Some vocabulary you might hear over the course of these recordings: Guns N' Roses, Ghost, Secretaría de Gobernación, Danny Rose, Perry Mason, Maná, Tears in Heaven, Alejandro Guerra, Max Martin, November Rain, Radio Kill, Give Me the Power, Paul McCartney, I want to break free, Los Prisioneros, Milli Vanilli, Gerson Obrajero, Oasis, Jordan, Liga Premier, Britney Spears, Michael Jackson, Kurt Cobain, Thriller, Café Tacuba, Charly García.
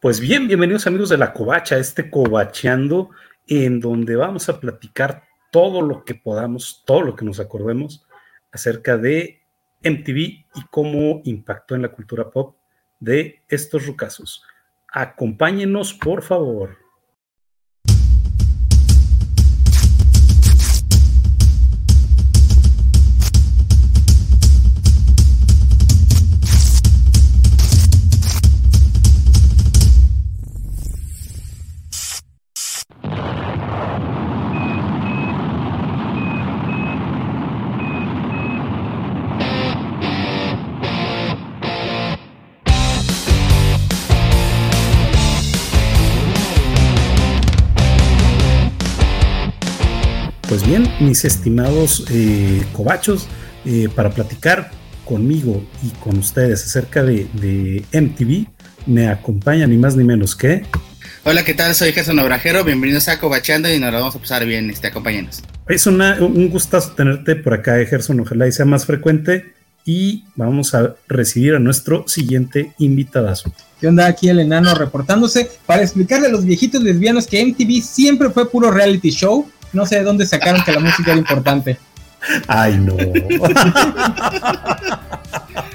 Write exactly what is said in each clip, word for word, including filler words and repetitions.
Pues bien, bienvenidos amigos de La Covacha, este Covacheando, en donde vamos a platicar todo lo que podamos, todo lo que nos acordemos acerca de M T V y cómo impactó en la cultura pop de estos rucazos. Acompáñenos, por favor. Bien, mis estimados eh, covachos, eh, para platicar conmigo y con ustedes acerca de, de M T V, me acompaña ni más ni menos que... Hola, ¿qué tal? Soy Gerson Obrajero, bienvenidos a Covacheando y nos lo vamos a pasar bien, este, acompáñanos. Es una, un gustazo tenerte por acá, eh, Gerson, ojalá y sea más frecuente, y vamos a recibir a nuestro siguiente invitadazo. ¿Qué onda? Aquí el enano reportándose para explicarle a los viejitos lesbianos que M T V siempre fue puro reality show. No sé de dónde sacaron que la música era importante. Ay, no.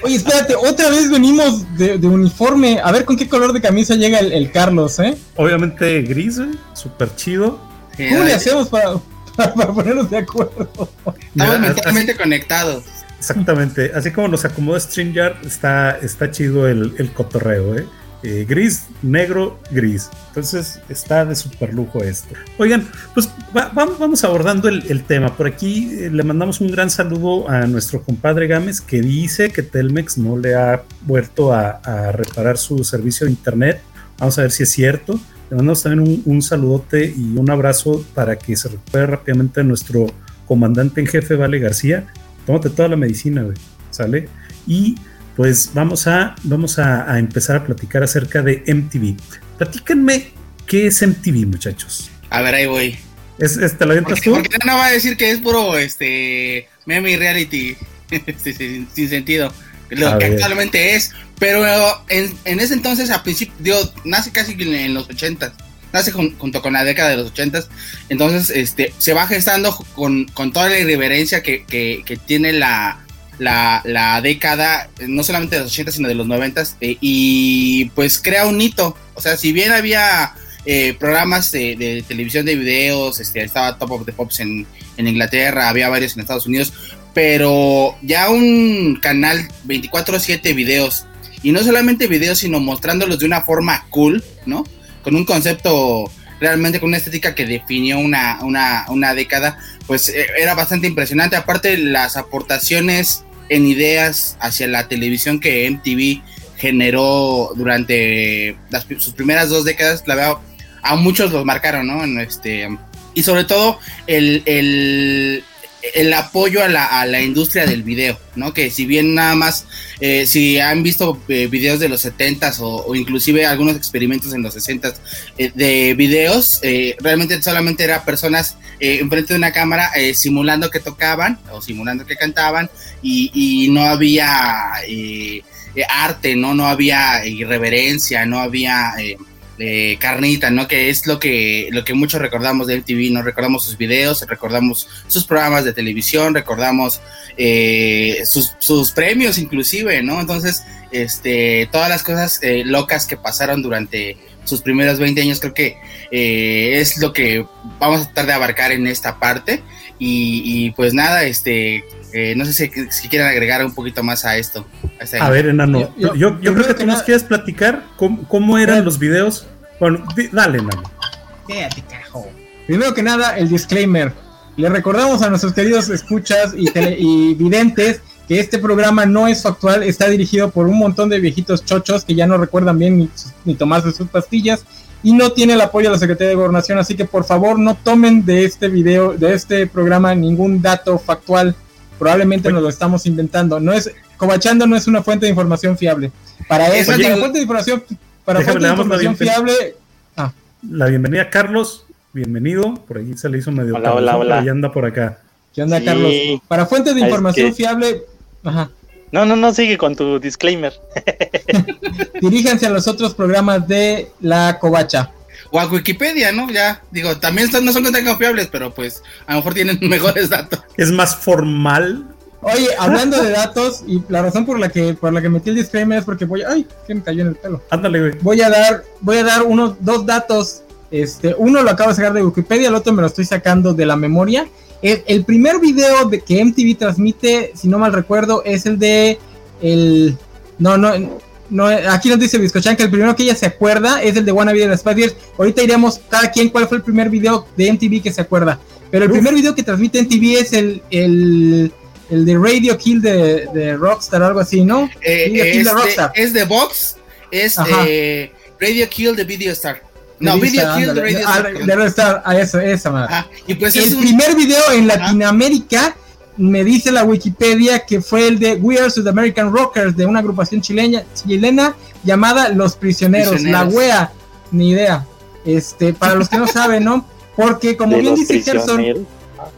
Oye, espérate, otra vez venimos de, de uniforme. A ver con qué color de camisa llega el, el Carlos, ¿eh? Obviamente gris, ¿eh? Súper chido. Sí, ¿cómo le hacemos para, para, para ponernos de acuerdo? Estamos mentalmente conectados. Exactamente. Así como nos acomoda StreamYard, está, está chido el, el cotorreo, ¿eh? Eh, gris, negro, gris. Entonces está de super lujo esto. Oigan, pues va, va, vamos abordando el, el tema. Por aquí eh, le mandamos un gran saludo a nuestro compadre Gámez, que dice que Telmex no le ha vuelto a, a reparar su servicio de internet. Vamos a ver si es cierto. Le mandamos también un, un saludote y un abrazo para que se recupere rápidamente a nuestro comandante en jefe, Vale García. Tómate toda la medicina, güey, ¿sale? Y pues vamos a, vamos a, a empezar a platicar acerca de M T V. Platíquenme, ¿qué es M T V, muchachos? A ver, ahí voy. ¿Es, es, ¿Te lo avientas tú? Porque no va a decir que es puro este, meme y reality sin, sin, sin sentido, lo a que ver. Actualmente es. Pero en, en ese entonces, a principio, digo, nace casi en los ochentas, nace jun, junto con la década de los ochentas. Entonces este, se va gestando con, con toda la irreverencia que, que, que tiene la... La, la década, no solamente de los ochentas, sino de los noventas, eh, y pues crea un hito. O sea, si bien había eh, programas de, de televisión de videos, este, estaba Top of the Pops en, en Inglaterra, había varios en Estados Unidos, pero ya un canal veinticuatro siete videos, y no solamente videos, sino mostrándolos de una forma cool, ¿no? Con un concepto, realmente con una estética que definió una, una, una década. Pues era bastante impresionante, aparte las aportaciones en ideas hacia la televisión que M T V generó durante las, sus primeras dos décadas, la verdad, a muchos los marcaron, ¿no? En este, y sobre todo el, el, el apoyo a la, a la industria del video, ¿no? Que si bien nada más, eh, si han visto eh, videos de los setentas o, o inclusive algunos experimentos en los sesentas eh, de videos, eh, realmente solamente eran personas Eh, enfrente de una cámara eh, simulando que tocaban o simulando que cantaban y, y no había eh, arte, ¿no? No había irreverencia, no había eh, eh, carnita, ¿no? Que es lo que, lo que muchos recordamos de M T V, ¿no? Recordamos sus videos, recordamos sus programas de televisión, recordamos eh, sus, sus premios inclusive, ¿no? Entonces, este, todas las cosas eh, locas que pasaron durante sus primeros veinte años, creo que eh, es lo que vamos a tratar de abarcar en esta parte. Y, y pues nada, este eh, no sé si, si quieren agregar un poquito más a esto. A, este a ver, enano, yo, yo, yo, yo creo, creo que, que tú nada... nos quieres platicar cómo, cómo eran eh. los videos. Bueno, di, dale, enano. Quédate, carajo. Primero que nada, el disclaimer. Le recordamos a nuestros queridos escuchas y, tele- y videntes que este programa no es factual, está dirigido por un montón de viejitos chochos que ya no recuerdan bien ni, ni tomarse sus pastillas y no tiene el apoyo de la Secretaría de Gobernación, así que por favor no tomen de este video, de este programa ningún dato factual, probablemente nos lo estamos inventando, no es, Covacheando no es una fuente de información fiable, para eso, oye, para fuente de información, para déjame, fuente de información fiable, ah. La bienvenida, Carlos, bienvenido, por ahí se le hizo medio, hola, hola, hola, y anda por acá, ¿qué onda, sí. Carlos? Para fuente de información es que... fiable. Ajá. No, no, no, sigue con tu disclaimer. Diríjanse a los otros programas de La Covacha. O a Wikipedia, ¿no? Ya, digo, también no son tan confiables, pero pues a lo mejor tienen mejores datos. Es más formal. Oye, hablando de datos, y la razón por la que por la que metí el disclaimer es porque voy a... ¡Ay! Que me cayó en el pelo. Ándale, güey. Voy a dar, voy a dar unos dos datos. Este, uno lo acabo de sacar de Wikipedia, el otro me lo estoy sacando de la memoria. El, el primer video de que M T V transmite, si no mal recuerdo, es el de... el No, no... No, aquí nos dice Biscochan que el primero que ella se acuerda es el de Wanna Be the Spice Girls. Ahorita iremos cada quien cuál fue el primer video de M T V que se acuerda. Pero el Uf. primer video que transmite M T V es el el, el de Radio Kill de, de Rockstar, algo así, ¿no? Eh, Radio Kill de Rockstar. De, es de Vox, es eh, Radio Kill de Video Star. No, Video Star, Kill ándale, de Radio Star. A, de Rockstar, a eso, esa madre. Ah, y pues el es primer un... video en Latinoamérica. Ajá. Me dice la Wikipedia que fue el de We Are South American Rockers, de una agrupación chileña, chilena llamada Los Prisioneros, Prisioneros. La W E A, ni idea. Este, para los que no saben, ¿no? Porque como de bien dice Gerson,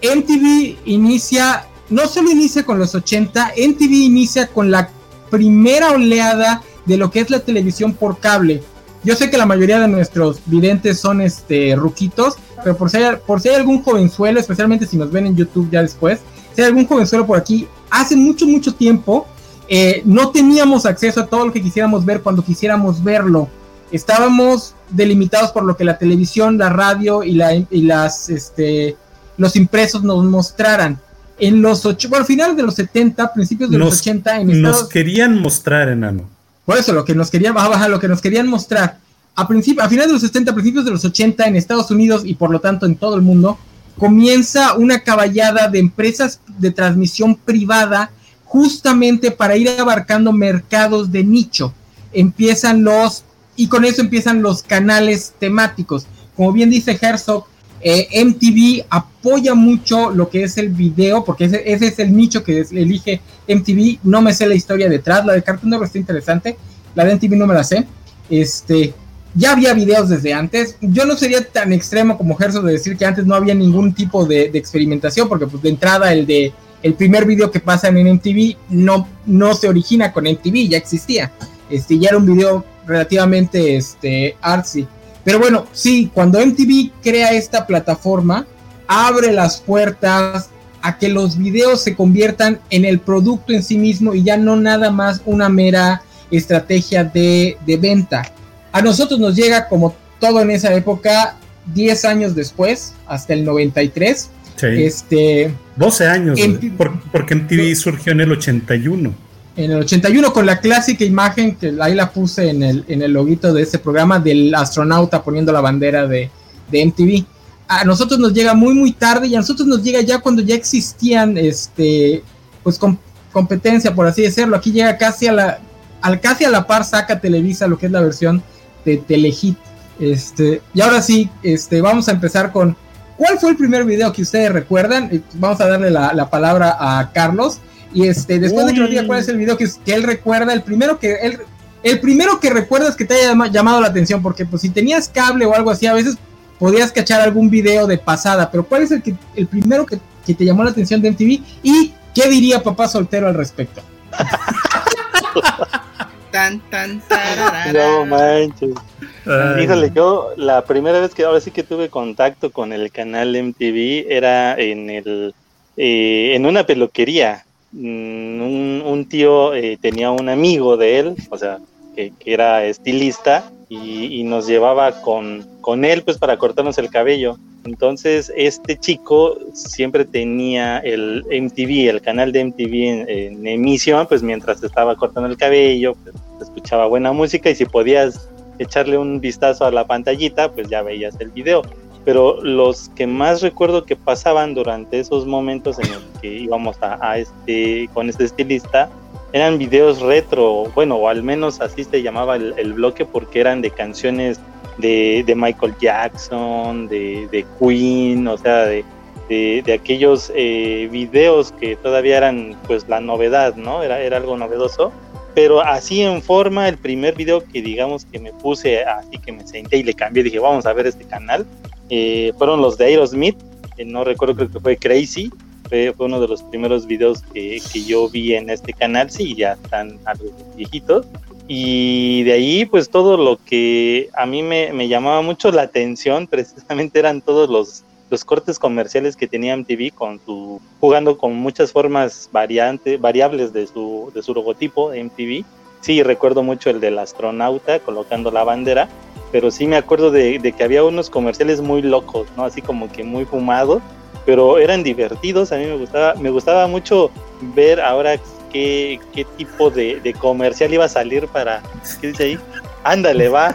M T V inicia, no solo inicia con los ochenta, M T V inicia con la primera oleada de lo que es la televisión por cable. Yo sé que la mayoría de nuestros videntes son este ruquitos, pero por si hay, por si hay algún jovenzuelo, especialmente si nos ven en YouTube ya después, si hay algún jovenzuelo por aquí, hace mucho, mucho tiempo eh, no teníamos acceso a todo lo que quisiéramos ver cuando quisiéramos verlo. Estábamos delimitados por lo que la televisión, la radio y, la, y las, este, los impresos nos mostraran. En los ocho, bueno, finales de los setenta, principios de nos, los ochenta... En Estados, nos querían mostrar, enano. Por eso, lo que nos querían, baja, baja, lo que nos querían mostrar. A, principi- a finales de los setenta, principios de los ochenta, en Estados Unidos y por lo tanto en todo el mundo... comienza una caballada de empresas de transmisión privada justamente para ir abarcando mercados de nicho. Empiezan los, y con eso empiezan los canales temáticos. Como bien dice Herzog, eh, M T V apoya mucho lo que es el video, porque ese, ese es el nicho que elige M T V. No me sé la historia detrás, la de Cartoon Network está interesante, la de M T V no me la sé. Este... Ya había videos desde antes. Yo no sería tan extremo como Gerson de decir que antes no había ningún tipo de, de experimentación, porque pues de entrada el de el primer video que pasa en M T V no, no se origina con M T V, ya existía. Este, ya era un video relativamente este, artsy. Pero bueno, sí, cuando M T V crea esta plataforma, abre las puertas a que los videos se conviertan en el producto en sí mismo y ya no nada más una mera estrategia de, de venta. A nosotros nos llega, como todo en esa época, diez años después, hasta el noventa y tres. Sí. Este, doce años, M T V, porque, porque M T V surgió en el ochenta y uno. En el ochenta y uno, con la clásica imagen, que ahí la puse en el, en el loguito de ese programa, del astronauta poniendo la bandera de, de M T V. A nosotros nos llega muy, muy tarde, y a nosotros nos llega ya cuando ya existían, este, pues, com- competencia, por así decirlo. Aquí llega casi a la, al, casi a la par, saca Televisa, lo que es la versión... de Telehit. Este, y ahora sí, este, vamos a empezar con ¿cuál fue el primer video que ustedes recuerdan? Vamos a darle la, la palabra a Carlos, y este, después Uy. de que nos diga cuál es el video que, que él recuerda, el primero que él, el primero que recuerdas que te haya llamado la atención, porque pues si tenías cable o algo así, a veces podías cachar algún video de pasada, pero ¿cuál es el que el primero que, que te llamó la atención de M T V? ¿Y qué diría papá soltero al respecto? Tan, tan, tararara. No manches. Ay. Híjole, yo la primera vez que ahora sí que tuve contacto con el canal M T V era en el eh, en una peluquería. Mm, un, un tío eh, tenía un amigo de él, o sea, que, que era estilista y, y nos llevaba con, con él pues para cortarnos el cabello. Entonces este chico siempre tenía el M T V, el canal de M T V en, en emisión, pues mientras estaba cortando el cabello, pues, escuchaba buena música y si podías echarle un vistazo a la pantallita, pues ya veías el video. Pero los que más recuerdo que pasaban durante esos momentos en los que íbamos a, a este, con este estilista eran videos retro, bueno, o al menos así se llamaba el, el bloque, porque eran de canciones de, de Michael Jackson, de, de Queen, o sea, de, de, de aquellos eh, videos que todavía eran pues la novedad, ¿no? Era, era algo novedoso. Pero así en forma, el primer video que digamos que me puse, así que me senté y le cambié, dije, vamos a ver este canal, eh, fueron los de Aerosmith, eh, no recuerdo, creo que fue Crazy, fue, fue uno de los primeros videos que, que yo vi en este canal, sí, ya están algo viejitos. Y de ahí, pues, todo lo que a mí me, me llamaba mucho la atención, precisamente eran todos los, los cortes comerciales que tenía M T V, con su, jugando con muchas formas variante, variables de su, de su logotipo de M T V. Sí, recuerdo mucho el del astronauta colocando la bandera, pero sí me acuerdo de, de que había unos comerciales muy locos, ¿no? Así como que muy fumados, pero eran divertidos. A mí me gustaba, me gustaba mucho ver ahora... Qué, qué tipo de, de comercial iba a salir para, ¿qué dice ahí? Ándale, va.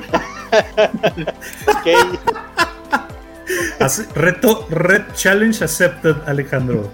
Okay. As, reto, red challenge accepted, Alejandro.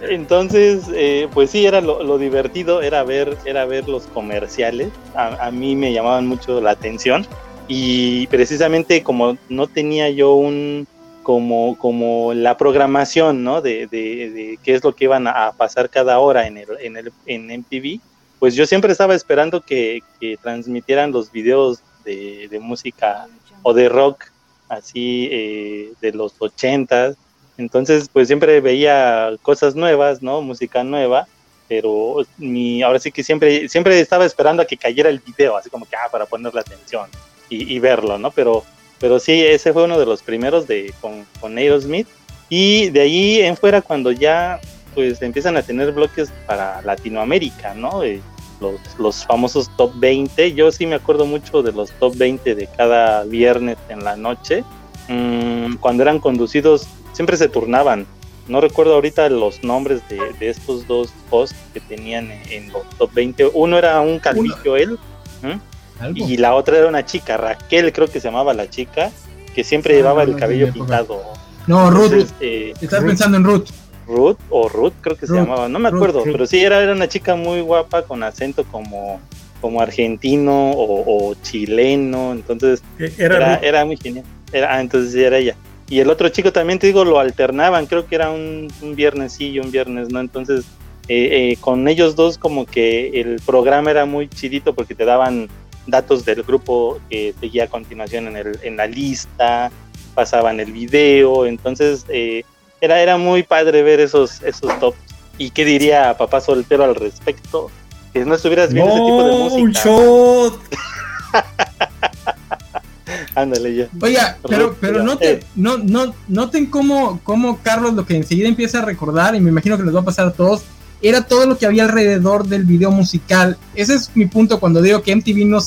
Entonces, eh, pues sí, era lo, lo divertido, era ver, era ver los comerciales. A, a mí me llamaban mucho la atención y precisamente como no tenía yo un Como, como la programación, ¿no? De, de, de qué es lo que iban a pasar cada hora en el, en el, en M T V, pues yo siempre estaba esperando que, que transmitieran los videos de, de música o de rock, así eh, de los ochentas. Entonces, pues siempre veía cosas nuevas, ¿no? Música nueva, pero mi, ahora sí que siempre, siempre estaba esperando a que cayera el video, así como que, ah, para ponerle atención y, y verlo, ¿no? Pero... Pero sí, ese fue uno de los primeros de, con, con Aerosmith. Y de ahí en fuera, cuando ya pues empiezan a tener bloques para Latinoamérica, ¿no? Eh, los, los famosos top veinte. Yo sí me acuerdo mucho de los top veinte de cada viernes en la noche. Mm, cuando eran conducidos, siempre se turnaban. No recuerdo ahorita los nombres de, de estos dos hosts que tenían en, en los top veinte. Uno era un calvillo, él. ¿Mm? ¿Algo? Y la otra era una chica, Raquel, creo que se llamaba la chica, que siempre no, llevaba no, el cabello no, pintado. No, Ruth. Eh, Estás pensando en Ruth. Ruth o Ruth, creo que Ruth, se llamaba, no me acuerdo, Ruth, Ruth. Pero sí era, era una chica muy guapa con acento como, como argentino o, o chileno, entonces era, era, era muy genial. Era, ah, entonces era ella. Y el otro chico también, te digo, lo alternaban, creo que era un, un viernes sí y un viernes no, entonces eh, eh, con ellos dos como que el programa era muy chidito porque te daban datos del grupo que seguía a continuación en, el, en la lista, pasaban el video, entonces eh, era, era muy padre ver esos, esos tops. ¿Y qué diría papá soltero al respecto? Que no estuvieras viendo no, ese tipo de música. ¡Un shot! Ándale ya. Oye, pero, pero noten, no, no, noten cómo, cómo Carlos lo que enseguida empieza a recordar, y me imagino que les va a pasar a todos, era todo lo que había alrededor del video musical. Ese es mi punto cuando digo que M T V no,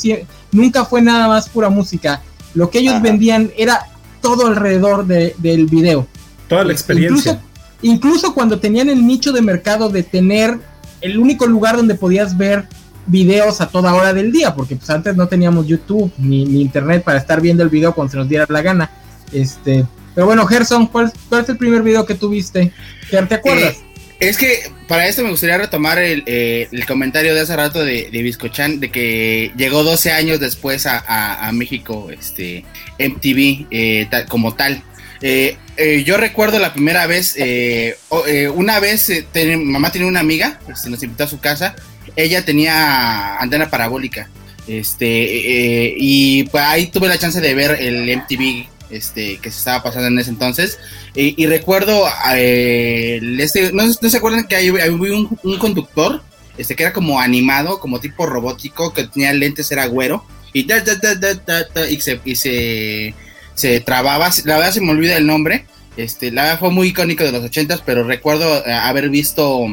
nunca fue nada más pura música. Lo que ellos Ajá. vendían era todo alrededor de, del video. Toda la experiencia. Incluso, incluso cuando tenían el nicho de mercado de tener el único lugar donde podías ver videos a toda hora del día, porque pues antes no teníamos YouTube ni, ni internet para estar viendo el video cuando se nos diera la gana. Este, pero bueno, Gerson, ¿cuál, cuál es el primer video que tuviste? ¿Te, te acuerdas? Eh. Es que para esto me gustaría retomar el, eh, el comentario de hace rato de, de Biscochan, de que llegó doce años después a, a, a México este M T V eh, tal, como tal. Eh, eh, yo recuerdo la primera vez, eh, oh, eh, una vez eh, ten, mamá tenía una amiga, este, nos invitó a su casa, ella tenía antena parabólica este eh, y pues, ahí tuve la chance de ver el M T V Este, que se estaba pasando en ese entonces. Y, y recuerdo eh, este, ¿no, ¿no se acuerdan que había un, un conductor este, que era como animado, como tipo robótico, que tenía lentes, era güero y, da, da, da, da, da, da, y, se, y se, se trababa? La verdad se me olvida el nombre este, la verdad fue muy icónico de los ochentas. Pero recuerdo haber visto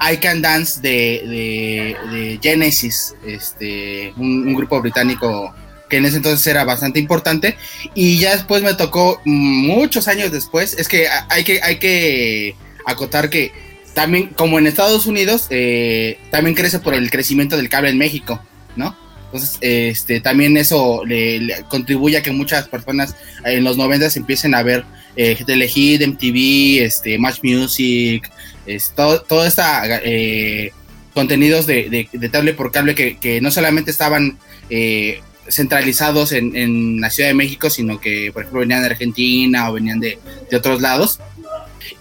I Can Dance de, de, de Genesis este, un, un grupo británico que en ese entonces era bastante importante. Y ya después me tocó, muchos años después, es que hay que, hay que acotar que también, como en Estados Unidos, eh, también crece por el crecimiento del cable en México, ¿no? Entonces, este, también eso le, le contribuye a que muchas personas en los noventas empiecen a ver eh, Telehit, M T V, este, Match Music, es, todo, todo esta... Eh, contenidos de, de, de cable por cable que, que no solamente estaban... Eh, centralizados en, en la Ciudad de México, sino que por ejemplo venían de Argentina o venían de, de otros lados.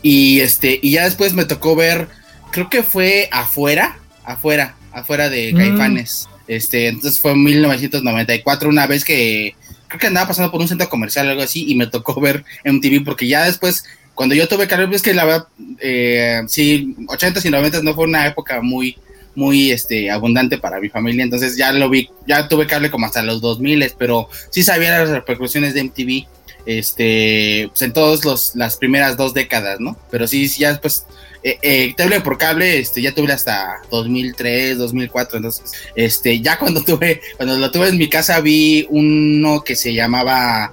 Y este y ya después me tocó ver, creo que fue afuera, afuera, afuera de mm. Caifanes. Este, entonces fue en mil novecientos noventa y cuatro, una vez que creo que andaba pasando por un centro comercial o algo así y me tocó ver M T V, porque ya después cuando yo tuve carrera, pues que la verdad, eh, sí, ochentas y noventas no fue una época muy, muy este, abundante para mi familia, entonces ya lo vi, ya tuve cable como hasta los dos mil, pero sí sabía las repercusiones de M T V, este, pues en todos los, las primeras dos décadas, ¿no? Pero sí, sí ya pues, eh, eh, cable por cable, este, ya tuve hasta dos mil tres, dos mil cuatro, entonces, este, ya cuando tuve, cuando lo tuve en mi casa vi uno que se llamaba,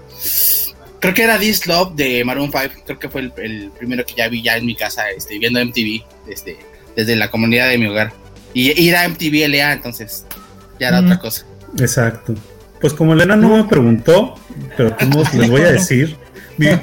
creo que era This Love de Maroon Five, creo que fue el, el primero que ya vi ya en mi casa, este, viendo M T V, este, desde la comunidad de mi hogar. Y ir a M T V L A, entonces ya era mm, otra cosa. Exacto. Pues como Elena no me preguntó, pero como les voy a decir, mi, el,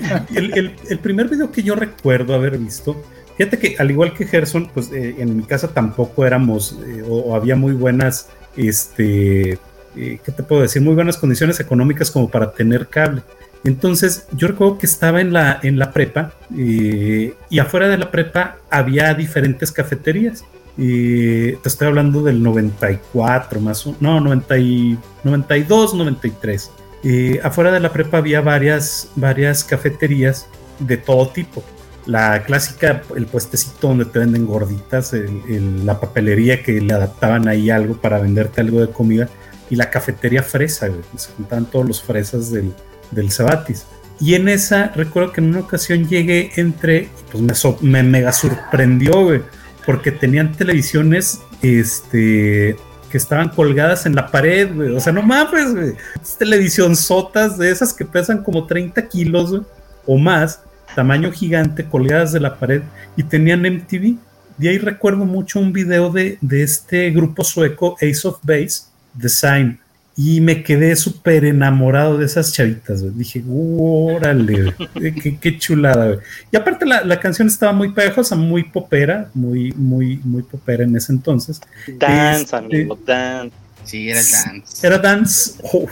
el, el primer video que yo recuerdo haber visto, fíjate que al igual que Gerson, pues eh, en mi casa tampoco éramos, eh, o, o había muy buenas, este, eh, ¿qué te puedo decir? Muy buenas condiciones económicas como para tener cable. Entonces yo recuerdo que estaba en la, en la prepa, eh, y afuera de la prepa había diferentes cafeterías. Eh, te estoy hablando del noventa y cuatro más o no, noventa y dos, noventa y tres. Eh, afuera de la prepa había varias, varias cafeterías de todo tipo. La clásica, el puestecito donde te venden gorditas, el, el, la papelería que le adaptaban ahí algo para venderte algo de comida, y la cafetería fresa, güey, se juntaban todos los fresas del, del Sabatis. Y en esa, recuerdo que en una ocasión llegué, entré, pues me, so, me mega sorprendió, güey, porque tenían televisiones este, que estaban colgadas en la pared, güey. O sea, no mames, güey. Televisión sotas de esas que pesan como treinta kilos, güey, o más, tamaño gigante, colgadas de la pared, y tenían M T V. De ahí recuerdo mucho un video de, de este grupo sueco, Ace of Base, The Sign, y me quedé súper enamorado de esas chavitas, güey. Dije, órale, güey, qué, qué chulada, güey. Y aparte la, la canción estaba muy pegajosa, muy popera, muy, muy, muy popera en ese entonces. Dance, este, amigo, dance. Sí, era dance. Era dance. Oh, uh,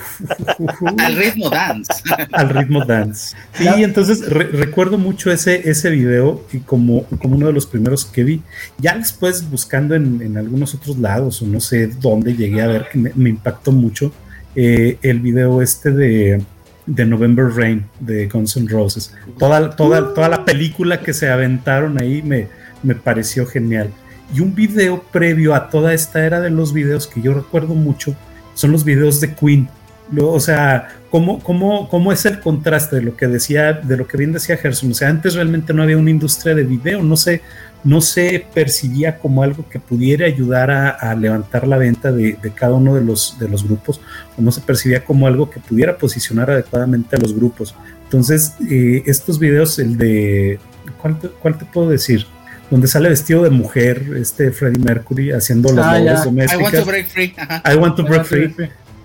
uh, uh. Al ritmo dance. Al ritmo dance. Y sí, entonces re- recuerdo mucho ese, ese video y como, como uno de los primeros que vi. Ya después buscando en, en algunos otros lados o no sé dónde llegué a ver que me, me impactó mucho eh, el video este de, de November Rain de Guns N' Roses. Toda, toda, toda la película que se aventaron ahí me, me pareció genial. Y un video previo a toda esta era de los videos que yo recuerdo mucho son los videos de Queen. O sea, ¿cómo, cómo, cómo es el contraste de lo que decía, de lo que bien decía Gerson? O sea, antes realmente no había una industria de video, no se, no se percibía como algo que pudiera ayudar a, a levantar la venta de, de cada uno de los, de los grupos, o no se percibía como algo que pudiera posicionar adecuadamente a los grupos. Entonces, eh, estos videos, el de... ¿Cuál te, cuál te puedo decir? Donde sale vestido de mujer, este Freddie Mercury, haciendo las labores ah, yeah. domésticas. I want to break free. Ajá. I want to break free.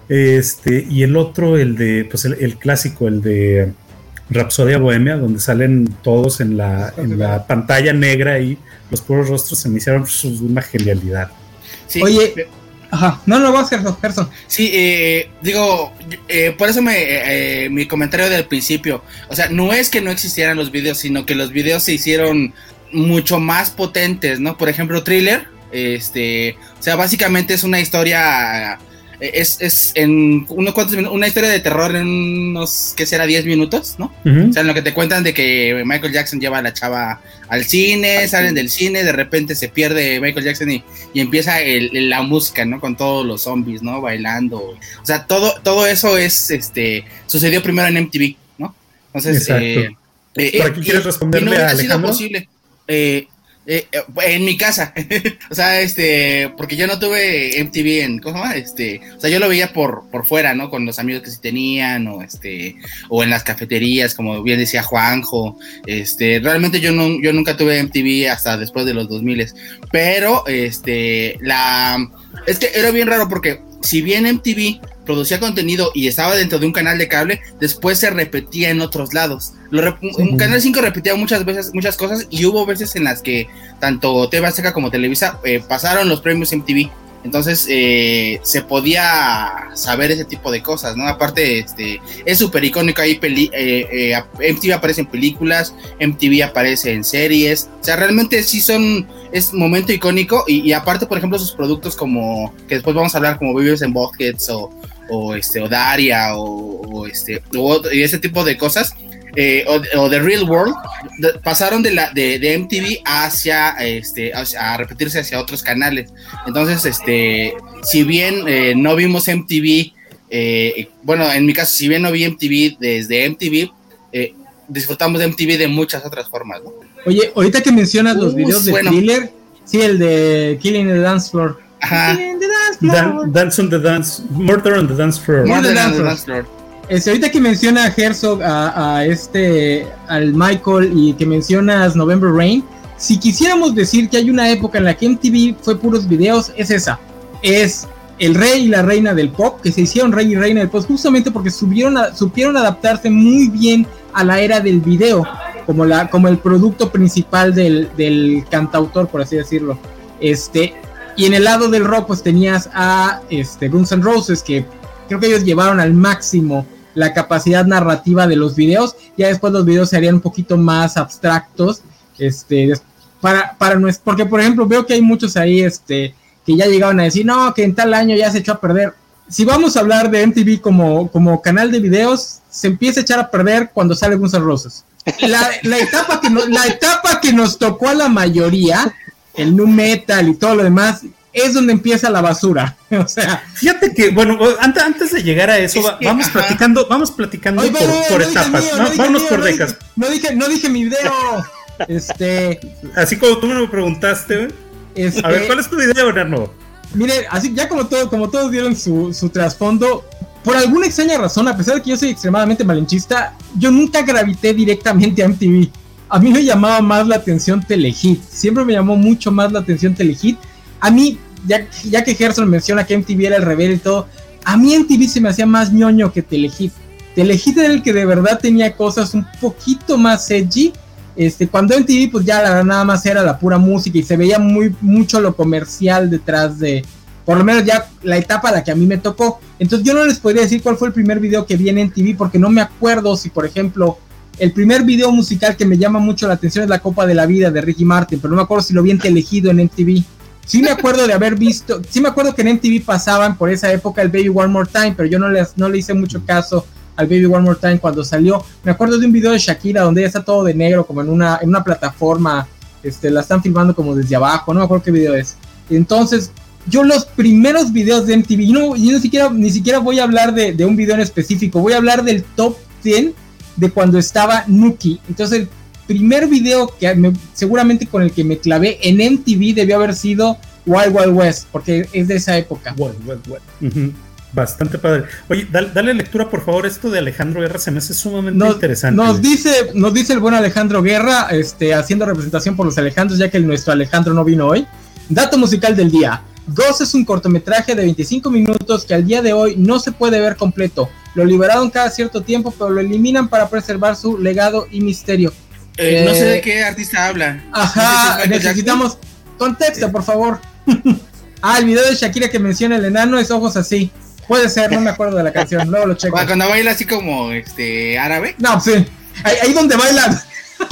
Este, y el otro, el de, pues el, el clásico, el de Rapsodia Bohemia, donde salen todos en la, en la pantalla negra y los puros rostros se me hicieron una genialidad. Sí. Oye, ajá, no lo vas a hacer, Gerson. Sí, eh, digo, eh, por eso me, eh, mi comentario del principio. O sea, no es que no existieran los videos, sino que los videos se hicieron mucho más potentes, ¿no? Por ejemplo, Thriller, este, o sea, básicamente es una historia, es, es en unos cuantos minutos, una historia de terror en unos, ¿qué será? diez minutos, ¿no? Uh-huh. O sea, en lo que te cuentan de que Michael Jackson lleva a la chava al cine, al salen cine. del cine, de repente se pierde Michael Jackson y, y empieza el, el, la música, ¿no? Con todos los zombies, ¿no? Bailando, o sea, todo, todo eso es, este, sucedió primero en M T V, ¿no? Entonces, eh, eh, ¿para qué eh, quieres responderle y, y no a Alejandro? Posible. Eh, eh, eh, en mi casa, o sea, este, porque yo no tuve M T V en, ¿cómo se llama? Este, o sea, yo lo veía por, por fuera, ¿no? Con los amigos que sí tenían, o este, o en las cafeterías, como bien decía Juanjo, este, realmente yo no, yo nunca tuve M T V hasta después de los dos mil, pero, este, la, es que era bien raro porque si bien M T V producía contenido y estaba dentro de un canal de cable, después se repetía en otros lados. Lo rep- sí. Canal cinco repetía muchas veces muchas cosas y hubo veces en las que tanto T V Azteca como Televisa eh, pasaron los premios M T V. Entonces eh, se podía saber ese tipo de cosas, ¿no? Aparte, este, es súper icónico. Ahí peli- eh, eh, M T V aparece en películas, M T V aparece en series. O sea, realmente sí son, es momento icónico. Y, y aparte, por ejemplo, sus productos como, que después vamos a hablar, como Beavis and Butt-Heads o o este o Daria o, o este o, y ese tipo de cosas eh, o, o The Real World, de, pasaron de la de, de M T V hacia este a repetirse hacia otros canales. Entonces, este, si bien eh, no vimos M T V, eh, bueno, en mi caso, si bien no vi M T V desde M T V, eh, disfrutamos de M T V de muchas otras formas, ¿no? Oye, ahorita que mencionas los uh, videos de bueno. Thriller, sí, el de Killing the Dance Floor. Ajá. Killing the Dance Floor. Dan, dance on the Dance, Murder on the Dance Floor. Murder on the Dance, dance Floor. Este, ahorita que menciona a Herzog, a, a este, al Michael, y que mencionas November Rain, si quisiéramos decir que hay una época en la que M T V fue puros videos, es esa. Es el rey y la reina del pop, que se hicieron rey y reina del pop, justamente porque subieron a, supieron adaptarse muy bien a la era del video, como la, como el producto principal del, del cantautor, por así decirlo. Este, y en el lado del rock, pues tenías a este, Guns N' Roses, que creo que ellos llevaron al máximo la capacidad narrativa de los videos. Ya después los videos se harían un poquito más abstractos, este, para, para nuestro, porque por ejemplo veo que hay muchos ahí, este, que ya llegaron a decir, no, que en tal año ya se echó a perder. Si vamos a hablar de M T V como, como canal de videos, se empieza a echar a perder cuando sale Guns N' Roses. La, la, etapa que no, la etapa que nos tocó a la mayoría, el nu metal y todo lo demás, es donde empieza la basura. O sea, fíjate que, bueno, antes, antes de llegar a eso, es que, vamos ajá. platicando, vamos platicando. Oye, por, no, por no etapas, mío, no, no vámonos mío, por no décadas. Dije, no, dije, no dije mi video. Este, así como tú me lo preguntaste, ¿eh? Este, a ver, ¿cuál es tu video, Bernardo? Mire, así ya como todo, como todos dieron su, su trasfondo, por alguna extraña razón, a pesar de que yo soy extremadamente malinchista, yo nunca gravité directamente a M T V. A mí me llamaba más la atención Telehit. Siempre me llamó mucho más la atención Telehit. A mí, ya, ya que Gerson menciona que M T V era el rebelde y todo, a mí M T V se me hacía más ñoño que Telehit. Telehit era el que de verdad tenía cosas un poquito más edgy. Este, cuando M T V, pues ya la, nada más era la pura música y se veía muy mucho lo comercial detrás de... Por lo menos ya la etapa a la que a mí me tocó. Entonces yo no les podría decir cuál fue el primer video que vi en M T V, porque no me acuerdo si, por ejemplo, el primer video musical que me llama mucho la atención es La Copa de la Vida de Ricky Martin, pero no me acuerdo si lo vi en Telegido en M T V. Sí me acuerdo de haber visto, sí me acuerdo que en M T V pasaban por esa época el Baby One More Time, pero yo no le, no le hice mucho caso al Baby One More Time cuando salió. Me acuerdo de un video de Shakira donde ella está todo de negro, como en una, en una plataforma, este, la están filmando como desde abajo, no me acuerdo qué video es. Entonces... yo los primeros videos de M T V, y no, yo ni siquiera, ni siquiera voy a hablar de, de un video en específico, voy a hablar del top diez de cuando estaba Nuki. Entonces el primer video que me, seguramente con el que me clavé en M T V debió haber sido Wild Wild West, porque es de esa época. Wild Wild West. Uh-huh. Bastante padre. Oye, dale, dale lectura por favor, esto de Alejandro Guerra se me hace sumamente nos, interesante. Nos dice, nos dice el buen Alejandro Guerra, este, haciendo representación por los Alejandros, ya que el, nuestro Alejandro no vino hoy. Dato musical del día. Ghost es un cortometraje de veinticinco minutos que al día de hoy no se puede ver completo. Lo liberaron cada cierto tiempo, pero lo eliminan para preservar su legado y misterio. Eh, eh, no sé de qué artista habla. Ajá, no sé si necesitamos Jackson. Contexto, eh. por favor. Ah, el video de Shakira que menciona el enano es Ojos Así. Puede ser, no me acuerdo de la canción, luego lo checo. Cuando baila así como este árabe. No, sí, ahí, ahí donde bailan,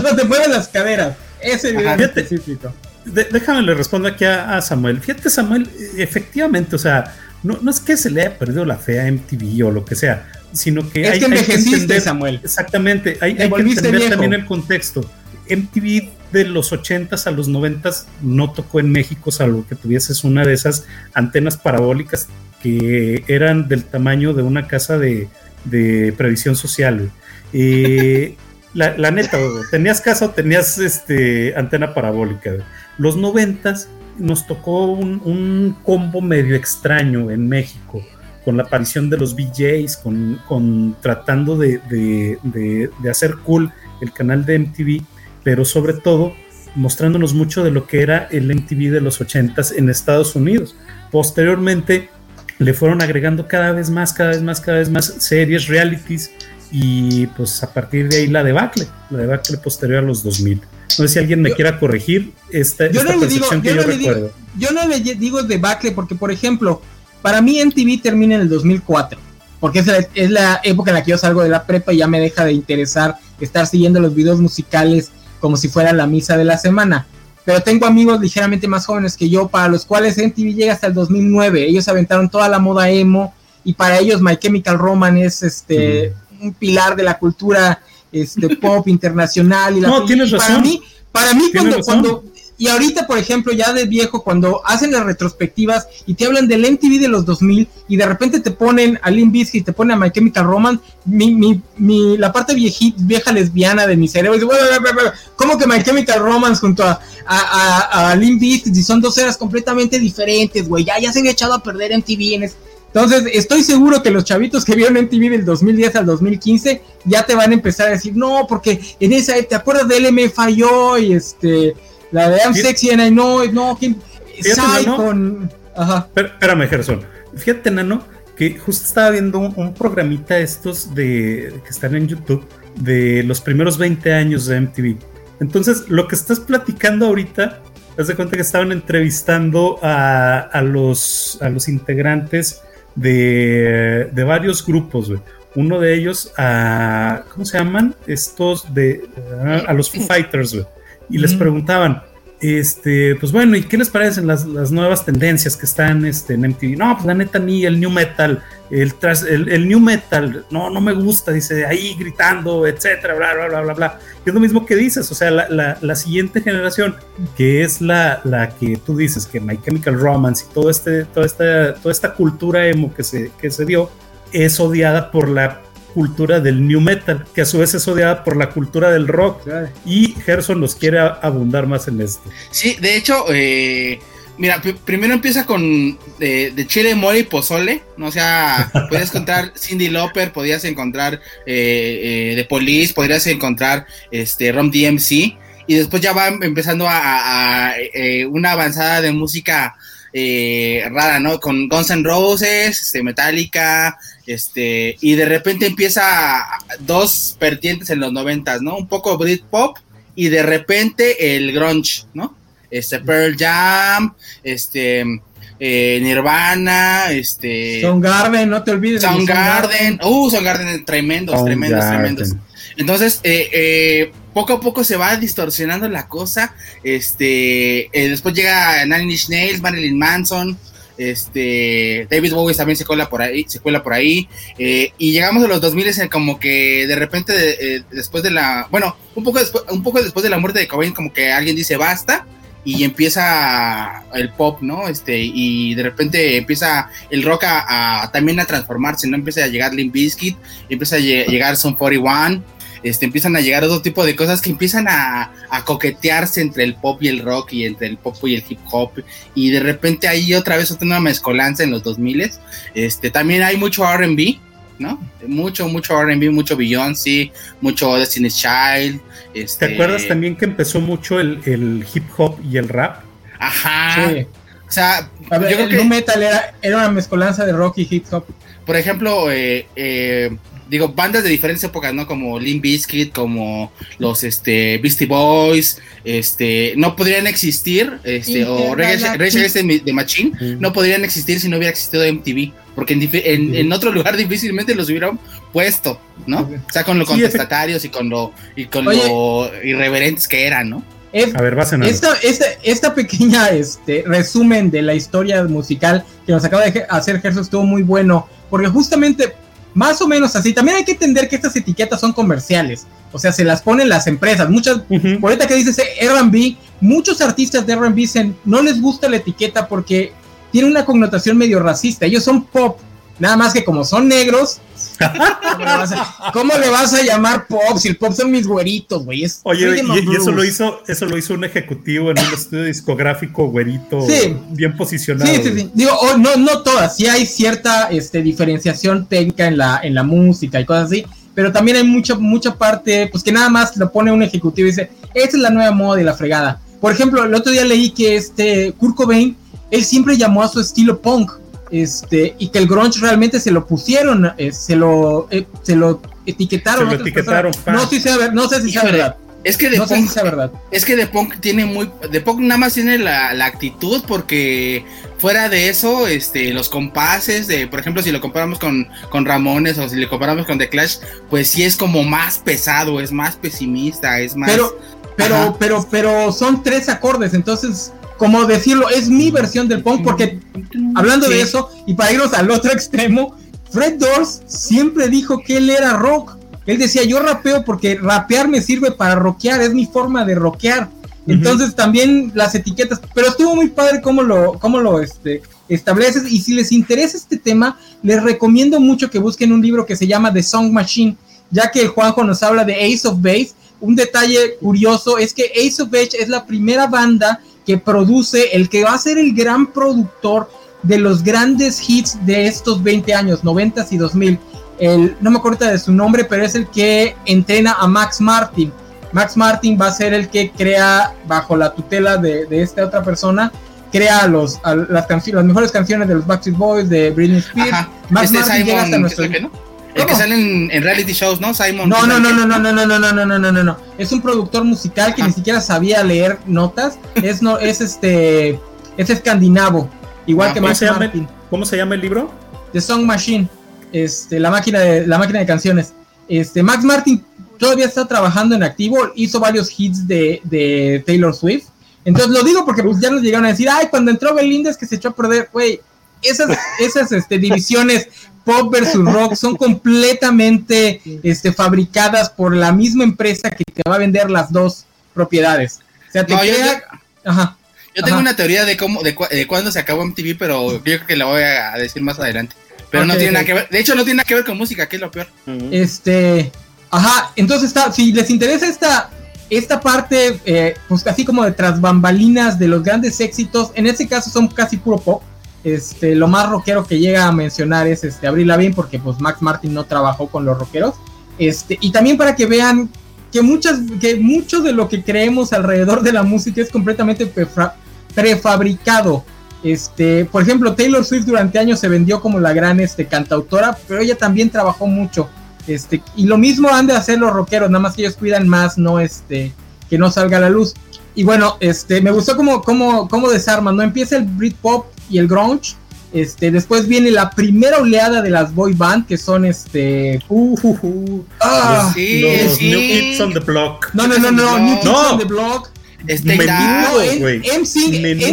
donde mueven las caderas. Ese video en específico. De, déjame le respondo aquí a, a Samuel. Fíjate, Samuel, efectivamente, o sea, no, no es que se le haya perdido la fe a M T V o lo que sea, sino que es hay que envejeciste, hay que entender, Samuel. Exactamente, hay, hay que entender viejo. También el contexto. M T V de los ochentas a los noventas no tocó en México, salvo que tuvieses una de esas antenas parabólicas que eran del tamaño de una casa de, de previsión social. Eh, la, la neta, tenías casa o tenías este, antena parabólica. Los noventas nos tocó un, un combo medio extraño en México, con la aparición de los V Js, con, con tratando de, de, de, de hacer cool el canal de M T V, pero sobre todo mostrándonos mucho de lo que era el M T V de los ochentas en Estados Unidos. Posteriormente le fueron agregando cada vez más, cada vez más, cada vez más series, realities, y pues a partir de ahí la debacle, la debacle posterior a los dos mil. No sé si alguien me yo, quiera corregir esta, esta no percepción digo, que yo, yo no recuerdo. Digo, yo no le digo debacle porque, por ejemplo, para mí M T V termina en el dos mil cuatro, porque es la, es la época en la que yo salgo de la prepa y ya me deja de interesar estar siguiendo los videos musicales como si fuera la misa de la semana. Pero tengo amigos ligeramente más jóvenes que yo, para los cuales M T V llega hasta el dos mil nueve. Ellos aventaron toda la moda emo y para ellos My Chemical Romance es este, mm. un pilar de la cultura este pop internacional y la no, tienes razón. Para mí, para mí cuando, razón. cuando y ahorita, por ejemplo, ya de viejo, cuando hacen las retrospectivas y te hablan del M T V de los dos mil y de repente te ponen a Limp Bizkit y te ponen a My Chemical Romance, mi, mi, mi, la parte vieji, vieja lesbiana de mi cerebro dice, ¿cómo que My Chemical Romance junto a, a, a, a Limp Bizkit? Y son dos eras completamente diferentes, güey, ya, ya se han echado a perder M T V en este... Entonces, estoy seguro que los chavitos que vieron M T V del dos mil diez al dos mil quince ya te van a empezar a decir, no, porque en esa, ¿te acuerdas del M F I O y este, la de I'm Sexy and I Know It? No, ¿quién? Sai con... Ajá. Espérame, Gerson. Fíjate, Nano, que justo estaba viendo un, un programita estos de que están en YouTube de los primeros veinte años de M T V. Entonces, lo que estás platicando ahorita, haz de cuenta que estaban entrevistando a, a, los, a los integrantes... De, de varios grupos, güey. Uno de ellos a... ¿Cómo se llaman? Estos de... A, a los Foo Fighters, güey. Y les mm. preguntaban, este... Pues bueno, ¿y qué les parecen las, las nuevas tendencias que están este, en M T V? No, pues la neta ni el new metal. El, tras, el, el new metal, no, no me gusta. Dice, ahí gritando, etcétera, bla, bla, bla, bla, bla. Y es lo mismo que dices. O sea, la, la, la siguiente generación, que es la, la que tú dices, que My Chemical Romance y todo este, toda, esta, toda esta cultura emo que se, que se dio, es odiada por la cultura del new metal, que a su vez es odiada por la cultura del rock. Y Gerson nos quiere abundar más en esto. Sí, de hecho... Eh... Mira, p- primero empieza con de, de chile, mole y pozole, ¿no? O sea, podías encontrar Cyndi Lauper, podías encontrar eh, eh, The Police, podrías encontrar este Rom D M C, y después ya va empezando a, a, a eh, una avanzada de música eh, rara, ¿no? Con Guns N' Roses, este, Metallica, este, y de repente empieza dos vertientes en los noventas, ¿no? Un poco Britpop y de repente el grunge, ¿no? Este Pearl Jam, este eh, Nirvana, este Soundgarden, no te olvides Soundgarden, uh, Soundgarden, tremendos, Sound tremendos, Garden. tremendos. Entonces, eh, eh, poco a poco se va distorsionando la cosa. Este, eh, después llega Nine Inch Nails, Marilyn Manson, este, David Bowie también se cuela por ahí, se cuela por ahí, eh, y llegamos a los dos mil como que de repente de, eh, después de la, bueno, un poco después, un poco después de la muerte de Cobain, como que alguien dice basta. Y empieza el pop, ¿no? Este, y de repente empieza el rock a, a también a transformarse, ¿no? Empieza a llegar Limp Bizkit, empieza a lleg- llegar Sum cuarenta y uno, este, empiezan a llegar otro tipo de cosas que empiezan a, a coquetearse entre el pop y el rock, y entre el pop y el hip hop, y de repente hay otra vez otra nueva mezcolanza en los dos mil. Este, también hay mucho R and B, ¿no? Mucho, mucho R and B, mucho Beyoncé, mucho Destiny's Child. Este... ¿Te acuerdas también que empezó mucho el, el hip hop y el rap? Ajá. Sí. O sea, a ver, yo creo el que nu metal era, era una mezcolanza de rock y hip hop. Por ejemplo, eh, eh, digo, bandas de diferentes épocas, ¿no? Como Limp Bizkit, como los este Beastie Boys, este, no podrían existir, este, o Rage Against the Machine, mm. no podrían existir si no hubiera existido M T V, porque en, difi- en, mm. en otro lugar difícilmente los hubieran puesto, ¿no? Okay. O sea, con lo contestatarios y con lo y con Oye, lo irreverentes que eran, ¿no? F- a ver, vas en esta, esta, esta pequeña este resumen de la historia musical que nos acaba de hacer Gerson estuvo muy bueno, porque justamente más o menos así, también hay que entender que estas etiquetas son comerciales, o sea, se las ponen las empresas, muchas, uh-huh. por ahorita que dices R and B, muchos artistas de R and B se, no les gusta la etiqueta porque tiene una connotación medio racista, ellos son pop, nada más que como son negros, ¿cómo le vas a, ¿cómo le vas a llamar pop? Si el pop son mis güeritos, güey. Es Oye, y, y eso lo hizo, eso lo hizo un ejecutivo en un estudio discográfico güerito, sí. bien posicionado. Sí, sí, sí. Digo, oh, no, no todas, sí hay cierta este, diferenciación técnica en la, en la música y cosas así, pero también hay mucha, mucha parte, pues que nada más lo pone un ejecutivo y dice, esta es la nueva moda de la fregada. Por ejemplo, el otro día leí que este Kurt Cobain, él siempre llamó a su estilo punk. Este, y que el grunge realmente se lo pusieron, eh, se lo eh, se lo etiquetaron, se lo etiquetaron no, sí sea, no sé si sea Híjole, verdad es que de no punk, sé si sea verdad es que de punk tiene muy de punk nada más tiene la, la actitud, porque fuera de eso este los compases de, por ejemplo, si lo comparamos con, con Ramones o si lo comparamos con The Clash, pues sí es como más pesado, es más pesimista, es más pero pero ajá. pero pero son tres acordes, entonces como decirlo, es mi versión del punk, porque hablando sí. de eso, y para irnos al otro extremo, Fred Durst siempre dijo que él era rock, Él decía, yo rapeo porque rapear me sirve para rockear, es mi forma de rockear. Uh-huh. Entonces también las etiquetas, pero estuvo muy padre cómo lo, cómo lo este, estableces. Y si les interesa este tema, les recomiendo mucho que busquen un libro que se llama The Song Machine, ya que Juanjo nos habla de Ace of Base. Un detalle curioso es que Ace of Base es la primera banda que produce, el que va a ser el gran productor de los grandes hits de estos veinte años, noventas y dos mil. El, no me acuerdo de su nombre, pero es el que entrena a Max Martin. Max Martin va a ser el que crea, bajo la tutela de, de esta otra persona, crea los, a, las, cancio- las mejores canciones de los Backstreet Boys, de Britney Spears. Ajá. Max este Martin Simon, llega hasta nuestro... ¿Es el que no? El que salen en reality shows, ¿no? Simon. No, no, no, no, no, no, no, no, no, no, no, no, no. Es un productor musical que, ajá, ni siquiera sabía leer notas. Es, no, es este, es escandinavo, igual ah, que Max Martin. ¿Cómo se llama el libro? The Song Machine. Este, la máquina de, la máquina de canciones. Este, Max Martin todavía está trabajando en activo, hizo varios hits de, de Taylor Swift. Entonces lo digo porque pues, ya nos llegaron a decir, ay, cuando entró Belinda es que se echó a perder, güey. Esas, esas este, divisiones pop versus rock son completamente este, fabricadas por la misma empresa que te va a vender las dos propiedades. O sea, te no, queda... Yo, ajá, yo tengo ajá. una teoría de cómo de, cu- de cuándo se acabó M T V, pero yo creo que la voy a decir más adelante. Pero okay, no tiene nada que ver, de hecho no tiene nada que ver con música, que es lo peor. Este, ajá, entonces está, si les interesa esta, esta parte, eh, pues así como de tras bambalinas de los grandes éxitos, en este caso son casi puro pop. Este, lo más rockero que llega a mencionar es este Avril Lavigne, porque pues Max Martin no trabajó con los rockeros. Este, y también para que vean que muchas, que mucho de lo que creemos alrededor de la música es completamente prefra- prefabricado. Este, por ejemplo, Taylor Swift durante años se vendió como la gran este, cantautora, pero ella también trabajó mucho. Este, y lo mismo han de hacer los rockeros, nada más que ellos cuidan más, no este, que no salga a la luz. Y bueno, este, me gustó cómo, cómo, cómo desarman, ¿no? Empieza el Britpop y el grunge. Este, después viene la primera oleada de las boy band, que son este uh, uh, uh, ah, sí, los sí. New Kids on the Block. No, no, no, no, New Kids no. on the Block. Este M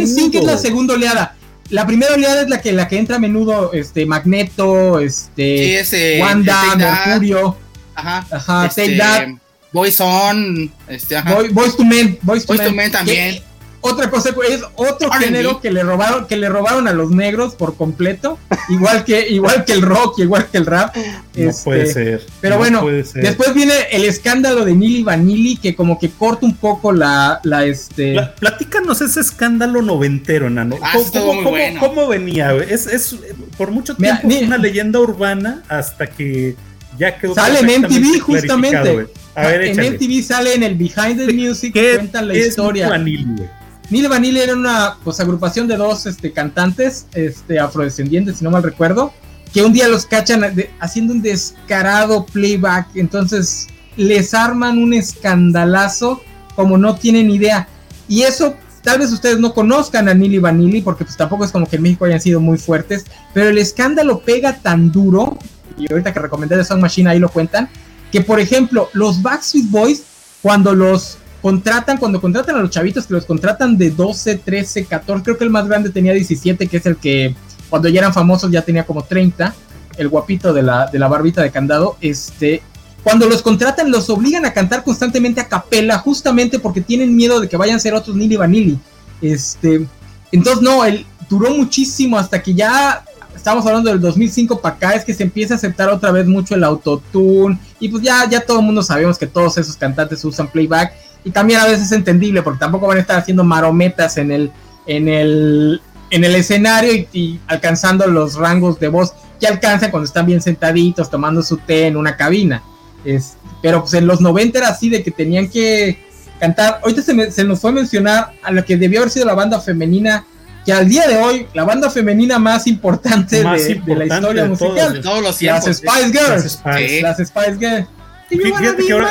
Sync es la segunda oleada. La primera oleada es la que la que entra a menudo, este Magneto, este sí, ese, Wanda, Mercurio, ajá, ajá, este, Take That, Boys On, este, ajá. Boy, Boys to Men, Boys to, Boys men, to men también. Que, otra cosa es otro R and B. Género que le robaron que le robaron a los negros por completo, igual que igual que el rock, igual que el rap. No este, puede ser. Pero no bueno, puede ser. Después viene el escándalo de Milli Vanilli, que como que corta un poco la la este. Pl- platícanos ese escándalo noventero, Nano. Ah, ¿Cómo, cómo, cómo, bueno. cómo venía? Es es por mucho tiempo Mira, una leyenda urbana hasta que ya quedó. Sale en M T V justamente. Wey. A ver, en échale. M T V sale en el Behind the Music, cuentan la historia. Vanilli, Milli Vanilli era una pues, agrupación de dos este, cantantes este, afrodescendientes, si no mal recuerdo, que un día los cachan de, haciendo un descarado playback, entonces les arman un escandalazo como no tienen idea. Y eso, tal vez ustedes no conozcan a Milli Vanilli, porque pues tampoco es como que en México hayan sido muy fuertes, pero el escándalo pega tan duro, y ahorita que recomendé The Song Machine ahí lo cuentan, que por ejemplo, los Backstreet Boys, cuando los contratan, cuando contratan a los chavitos, que los contratan de doce, trece, catorce, creo que el más grande tenía diecisiete, que es el que cuando ya eran famosos ya tenía como treinta, el guapito de la, de la barbita de candado, este, cuando los contratan los obligan a cantar constantemente a capela, justamente porque tienen miedo de que vayan a ser otros Milli Vanilli, este, entonces no, él duró muchísimo hasta que ya, estamos hablando del dos mil cinco para acá, es que se empieza a aceptar otra vez mucho el autotune, y pues ya, ya todo el mundo sabemos que todos esos cantantes usan playback. Y también a veces es entendible porque tampoco van a estar haciendo marometas en el en el, en el escenario y, y alcanzando los rangos de voz que alcanzan cuando están bien sentaditos tomando su té en una cabina. Es, pero pues en los noventa era así de que tenían que cantar. Ahorita se, me, se nos fue a mencionar a lo que debió haber sido la banda femenina, que al día de hoy la banda femenina más importante, más de, importante de la historia de musical. Todos, de todos los tiempos, las Spice Girls. Las Spice, ¿sí? Las Spice Girls. Y fíjate que ahora...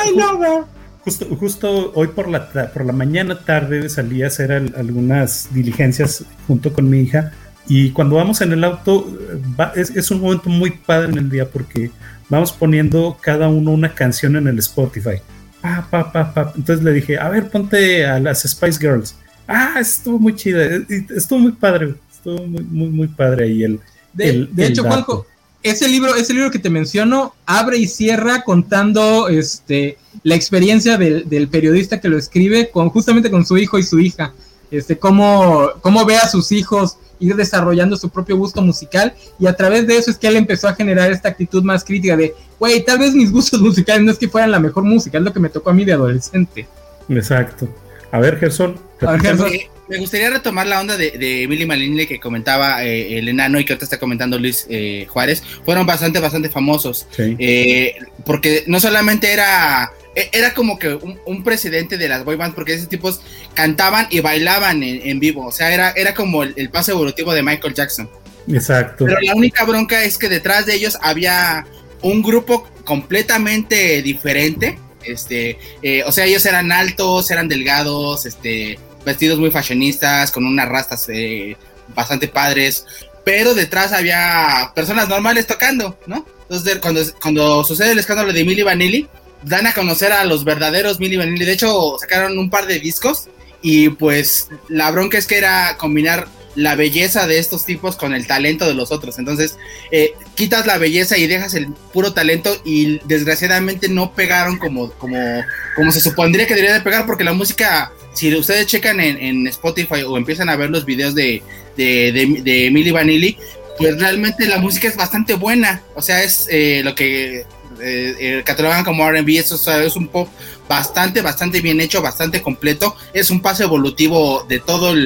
Justo, justo hoy por la, por la mañana tarde salí a hacer al, algunas diligencias junto con mi hija, y cuando vamos en el auto va, es, es un momento muy padre en el día porque vamos poniendo cada uno una canción en el Spotify, pa, pa, pa, pa. Entonces le dije, a ver, ponte a las Spice Girls. Ah, estuvo muy chida, estuvo muy padre, estuvo muy, muy, muy padre ahí el, de, el, de el hecho, Juanjo, Ese libro, ese libro que te menciono abre y cierra contando este, la experiencia del, del periodista que lo escribe con, justamente con su hijo y su hija. Este, cómo, cómo ve a sus hijos ir desarrollando su propio gusto musical, y a través de eso es que él empezó a generar esta actitud más crítica de, güey, tal vez mis gustos musicales no es que fueran la mejor música, es lo que me tocó a mí de adolescente. Exacto. A ver, Gerson. A ver, Gerson. Eh, me gustaría retomar la onda de, de Milli Vanilli que comentaba eh, el enano y que ahorita está comentando Luis eh, Juárez. Fueron bastante, bastante famosos. Sí. Eh, porque no solamente era... Era como que un, un precedente de las boy bands, porque esos tipos cantaban y bailaban en, en vivo. O sea, era, era como el, el paso evolutivo de Michael Jackson. Exacto. Pero la única bronca es que detrás de ellos había un grupo completamente diferente. Este, eh, o sea, ellos eran altos, eran delgados, este, vestidos muy fashionistas, con unas rastas eh, bastante padres. Pero detrás había personas normales tocando, ¿no? Entonces, cuando, cuando sucede el escándalo de Milli Vanilli, dan a conocer a los verdaderos Milli Vanilli. De hecho, sacaron un par de discos y pues la bronca es que era combinar la belleza de estos tipos con el talento de los otros. Entonces, eh, quitas la belleza y dejas el puro talento, y desgraciadamente no pegaron como, como, como se supondría que debería de pegar, porque la música, si ustedes checan en, en Spotify o empiezan a ver los videos de, de, de, de Milli Vanilli, pues realmente la música es bastante buena. O sea, es eh, lo que... Eh, eh, catalogan como R and B, eso, o sea, es un pop bastante, bastante bien hecho, bastante completo. Es un paso evolutivo de todos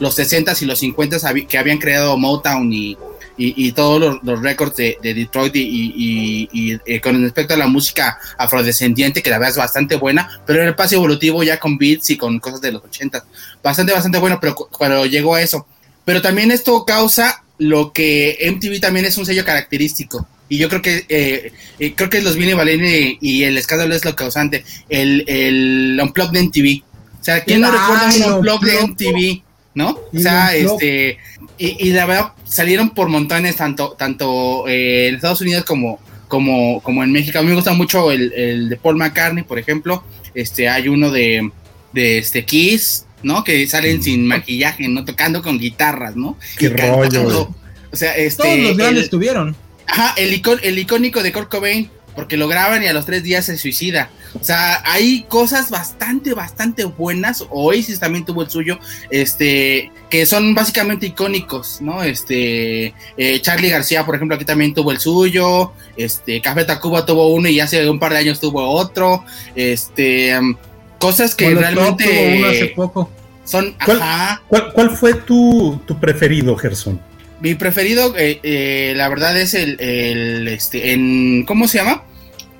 los sesentas y los cincuentas hab- que habían creado Motown y, y, y todos los, los récords de, de Detroit, y, y, y, y eh, con respecto a la música afrodescendiente, que la verdad es bastante buena, pero era el paso evolutivo ya con beats y con cosas de los ochentas, bastante, bastante bueno, pero, pero llegó a eso. Pero también esto causa lo que M T V también es un sello característico. Y yo creo que eh, eh, creo que los Milli Vanilli y el escándalo es lo causante. El, el Unplugged de M T V. O sea, ¿quién no recuerda un Unplugged de M T V? ¿No? O sea, este... Y, y la verdad, salieron por montones, tanto tanto eh, en Estados Unidos como, como, como en México. A mí me gusta mucho el, el de Paul McCartney, por ejemplo. Este, hay uno de, de este Kiss, ¿no? Que salen sin maquillaje, ¿no? Tocando con guitarras, ¿no? ¡Qué rollo! O sea, este... Todos los grandes el, tuvieron. Ajá, el, icon, el icónico de Kurt Cobain, porque lo graban y a los tres días se suicida. O sea, hay cosas bastante, bastante buenas. Oasis también tuvo el suyo, este, que son básicamente icónicos, ¿no? Este, eh, Charly García, por ejemplo, aquí también tuvo el suyo. Este, Café Tacuba tuvo uno y hace un par de años tuvo otro. Este, um, cosas que Molotov realmente tuvo uno hace poco. Son, ¿Cuál, ajá. ¿cuál, cuál fue tu, tu preferido, Gerson? Mi preferido, eh, eh, la verdad, es el, el este, en, ¿cómo se llama?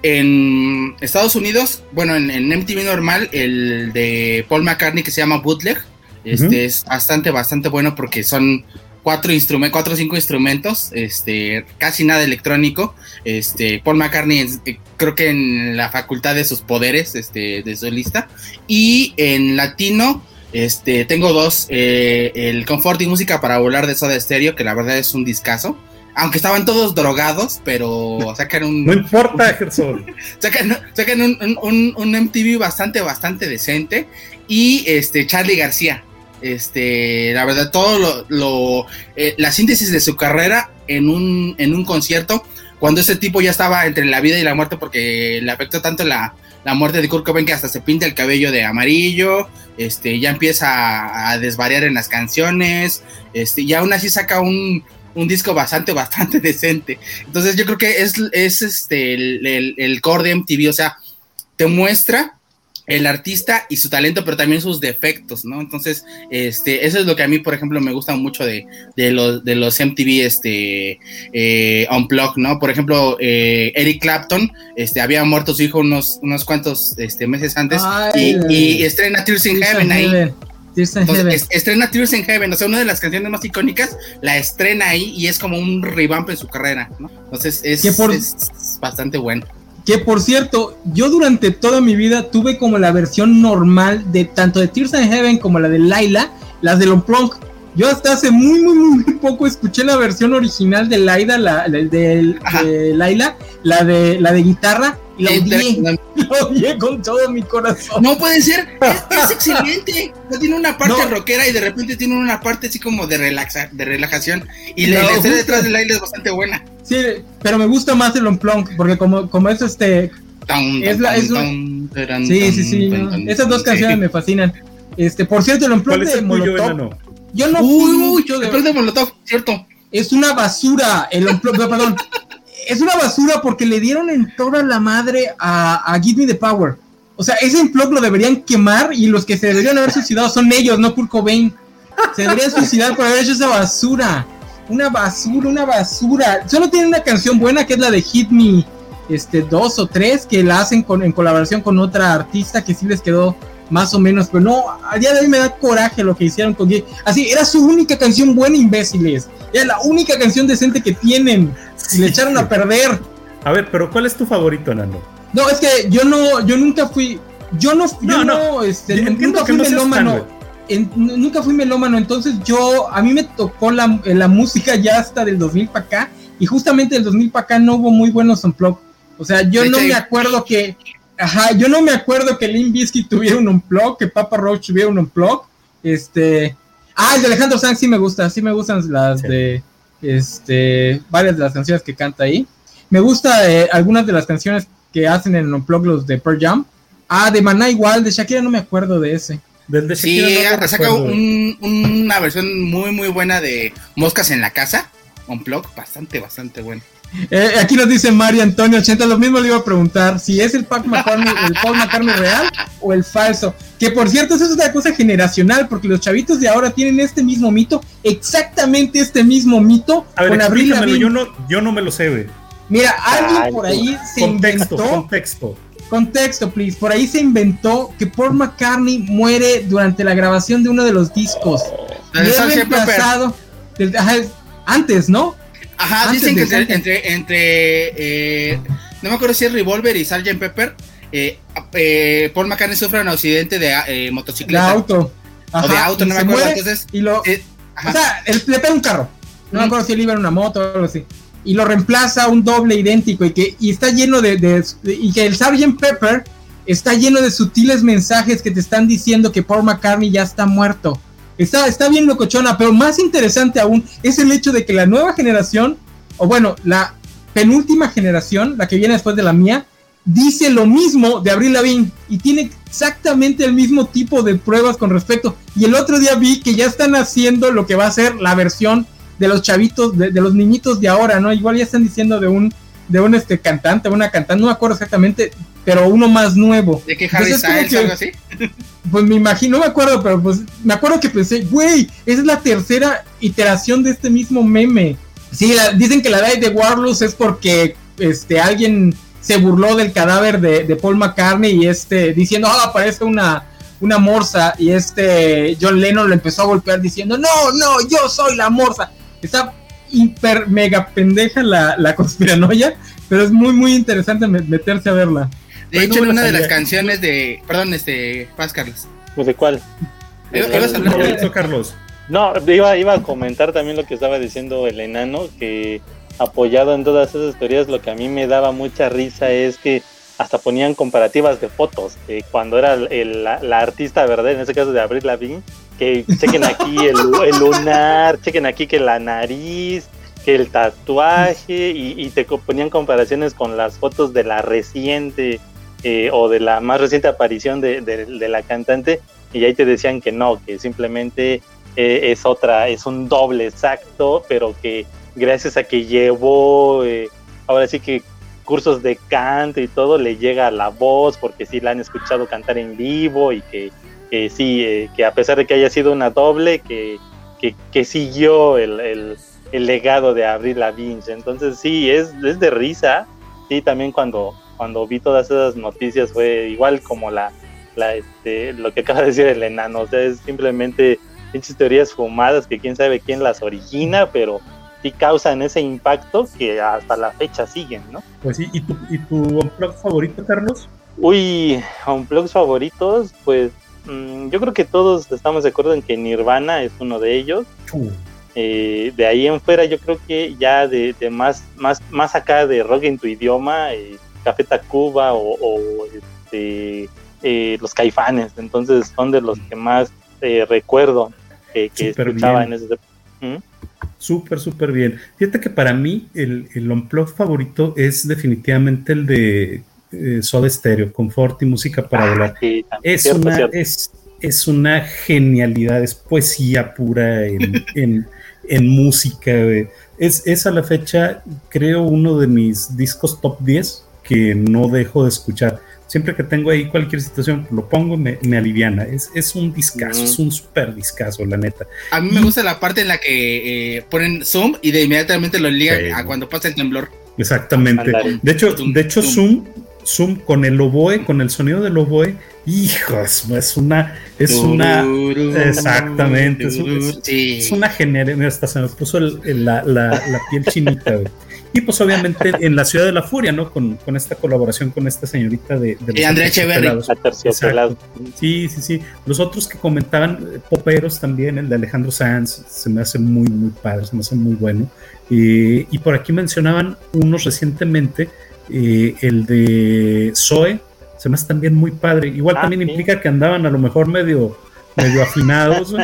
En Estados Unidos, bueno, en, en M T V normal, el de Paul McCartney, que se llama Bootleg. Este, uh-huh. Es bastante, bastante bueno, porque son cuatro instrumentos, cuatro o cinco instrumentos, este, casi nada electrónico. Este, Paul McCartney, eh, creo que en la facultad de sus poderes, este, de solista. Y en latino, Este, tengo dos, eh, el Confort y Música para Volar de Soda Stereo, que la verdad es un discazo, aunque estaban todos drogados, pero sacan un... No importa, Gerson. sacan sacan un, un, un M T V bastante, bastante decente, y este, Charly García, este, la verdad, todo lo, lo eh, la síntesis de su carrera en un, en un concierto, cuando este tipo ya estaba entre la vida y la muerte, porque le afectó tanto la... la muerte de Kurt Cobain que hasta se pinta el cabello de amarillo, este, ya empieza a, a desvariar en las canciones, este, y aún así saca un, un disco bastante, bastante decente. Entonces yo creo que es, es este, el, el, el core de M T V, o sea, te muestra el artista y su talento, pero también sus defectos, ¿no? Entonces, este, eso es lo que a mí, por ejemplo, me gusta mucho de, de los de los M T V, este, eh, Unplugged, ¿no? Por ejemplo, eh, Eric Clapton, este, había muerto su hijo unos, unos cuantos, este, meses antes, y, y estrena Tears in Heaven ahí. Entonces, estrena Tears in Heaven, o sea, una de las canciones más icónicas, la estrena ahí y es como un revamp en su carrera, ¿no? Entonces, es, es bastante bueno. Que, por cierto, yo durante toda mi vida tuve como la versión normal de tanto de Tears in Heaven como la de Laila, las de Unplugged. Yo hasta hace muy, muy, muy poco escuché la versión original de Laila, la, de, de, de Laila, la de la de guitarra, Lo odié. Lo odié con todo mi corazón. No puede ser. Es, es excelente. No tiene una parte no. rockera y de repente tiene una parte así como de relaxa, de relajación. Y no, la historia detrás del aire es bastante buena. Sí, pero me gusta más el Unplugged porque como, como es este... Tan, es la, es un... tan, tan, sí, sí, sí. Tan, tan, esas dos canciones sí. me fascinan. Este, por cierto, el Unplugged de Molotov. No? Yo no uy, fui mucho de... El de Molotov, cierto. Es una basura. El Unplugged, perdón. Es una basura porque le dieron en toda la madre a, a Give Me the Power. O sea, ese Unplugged lo deberían quemar y los que se deberían haber suicidado son ellos, no Kurt Cobain. Se deberían suicidar por haber hecho esa basura. Una basura, una basura. Solo tiene una canción buena que es la de Hit Me, este, dos o tres, que la hacen con, en colaboración con otra artista que sí les quedó más o menos. Pero no, a día de hoy me da coraje lo que hicieron con Gay. Así, era su única canción buena, imbéciles. Era la única canción decente que tienen. Sí. Y le echaron a perder. A ver, pero ¿cuál es tu favorito, Nando? No, es que yo no, yo nunca fui, yo no, yo no, no, no este, nunca fui no melómano, en, nunca fui melómano, entonces yo, a mí me tocó la, la música ya hasta del dos mil para acá, y justamente del dos mil para acá no hubo muy buenos unplugged, o sea, yo de no hecho, me acuerdo que, ajá, yo no me acuerdo que Limp Bizkit tuviera un unplugged, que Papa Roach tuviera un unplugged, este, ah, el de Alejandro Sanz sí me gusta, sí me gustan las sí. de... Este, varias de las canciones que canta ahí. Me gusta eh, algunas de las canciones que hacen en Unplugged, los de Pearl Jam. Ah, de Maná igual, de Shakira no me acuerdo de ese. Del de Shakira sí, no saca un, una versión muy muy buena de Moscas en la Casa. Unplugged, bastante, bastante bueno. Eh, aquí nos dice Mario Antonio ochenta, lo mismo le iba a preguntar, si es el Paul McCartney, el Paul McCartney real o el falso, que por cierto eso es una cosa generacional, porque los chavitos de ahora tienen este mismo mito, exactamente este mismo mito. A ver, con Abril Lavigne. Yo no, yo no me lo sé, güey. Mira, alguien Ay, por ahí se contexto, inventó contexto, contexto, please, por ahí se inventó que Paul McCartney muere durante la grabación de uno de los discos. Reemplazado antes, ¿no? Ajá, antes dicen que ser, entre, entre eh, no me acuerdo si es Revolver y sergeant Pepper, eh, eh, Paul McCartney sufre un accidente de eh, motocicleta. De auto. Ajá, o de auto, no me acuerdo. Entonces, y lo, eh, o sea, él, le pega un carro. No mm. me acuerdo si él iba en una moto o algo así. Y lo reemplaza un doble idéntico y que y está lleno de, de, de y que el sergeant Pepper está lleno de sutiles mensajes que te están diciendo que Paul McCartney ya está muerto. Está, está bien locochona, pero más interesante aún es el hecho de que la nueva generación, o bueno, la penúltima generación, la que viene después de la mía, dice lo mismo de Avril Lavigne y tiene exactamente el mismo tipo de pruebas con respecto. Y el otro día vi que ya están haciendo lo que va a ser la versión de los chavitos, de, de los niñitos de ahora, ¿no? Igual ya están diciendo de un, de un este cantante, una cantante, no me acuerdo exactamente, pero uno más nuevo. ¿De que Harry Styles o algo así? Pues me imagino, no me acuerdo, pero pues me acuerdo que pensé, güey, esa es la tercera iteración de este mismo meme. Sí, la, dicen que la edad de Warlords es porque este alguien se burló del cadáver de, de Paul McCartney y este diciendo, ah, oh, parece una, una morsa, y este John Lennon lo empezó a golpear diciendo, no, no, yo soy la morsa. Está hiper mega pendeja la, la conspiranoia, pero es muy muy interesante meterse a verla. De hecho, en una de las canciones de... Perdón, este... Paz, Carlos. ¿Pues de cuál? ¿Ibas a hablar de eso, Carlos? No, iba, iba a comentar también lo que estaba diciendo el enano, que apoyado en todas esas teorías, lo que a mí me daba mucha risa es que hasta ponían comparativas de fotos, eh, cuando era el, la, la artista, ¿verdad? En ese caso de Avril Lavigne, que chequen aquí el, el lunar, chequen aquí que la nariz... que el tatuaje, y, y te ponían comparaciones con las fotos de la reciente eh, o de la más reciente aparición de, de, de la cantante, y ahí te decían que no, que simplemente eh, es otra, es un doble exacto, pero que gracias a que llevó eh, ahora sí que cursos de canto y todo, le llega la voz, porque sí la han escuchado cantar en vivo, y que, que sí, eh, que a pesar de que haya sido una doble, que, que, que siguió el... el el legado de Avril Lavigne. Entonces sí, es, es de risa. Sí, también cuando, cuando vi todas esas noticias fue igual como la, la este, lo que acaba de decir el enano, o sea, es simplemente pinches teorías fumadas que quién sabe quién las origina, pero sí causan ese impacto que hasta la fecha siguen, ¿no? Pues sí, ¿y tu, y tu unplug favorito, Carlos? Uy, unplugs favoritos, pues mmm, yo creo que todos estamos de acuerdo en que Nirvana es uno de ellos. Uh. Eh, de ahí en fuera yo creo que ya de, de más, más, más acá de rock en tu idioma, eh, Café Tacuba o, o este, eh, los Caifanes. Entonces son de los que más eh, recuerdo eh, que super escuchaba bien. En ese ¿Mm? Súper, súper bien. Fíjate que para mí el, el unplug favorito es definitivamente el de eh, Soda Stereo, Confort y Música para ah, Volar. Sí, es, cierto, una, cierto. Es, es una genialidad, es poesía pura en, en, en música. Eh. Es, es a la fecha, creo, uno de mis discos top diez que no dejo de escuchar. Siempre que tengo ahí cualquier situación, lo pongo, me, me aliviana. Es, es un discazo, mm. es un super discazo, la neta. A mí y... me gusta la parte en la que eh, ponen Zoom y de inmediatamente lo ligan sí. a cuando pasa el temblor. Exactamente. Andale. De hecho, zoom, de hecho zoom. zoom, Zoom con el oboe, con el sonido del oboe, hijos, es una, es una, exactamente, es, un, es, es una generación, hasta se nos puso el, el, la, la, la piel chinita, güey. Y pues obviamente en la Ciudad de la Furia, ¿no? Con, con esta colaboración con esta señorita de... de Andrea Echeverri. Sí, sí, sí. Los otros que comentaban, poperos también, el de Alejandro Sanz, se me hace muy, muy padre, se me hace muy bueno. Eh, y por aquí mencionaban unos recientemente, eh, el de Zoe, se me hace también muy padre. Igual ah, también sí. implica que andaban a lo mejor medio... medio afinados,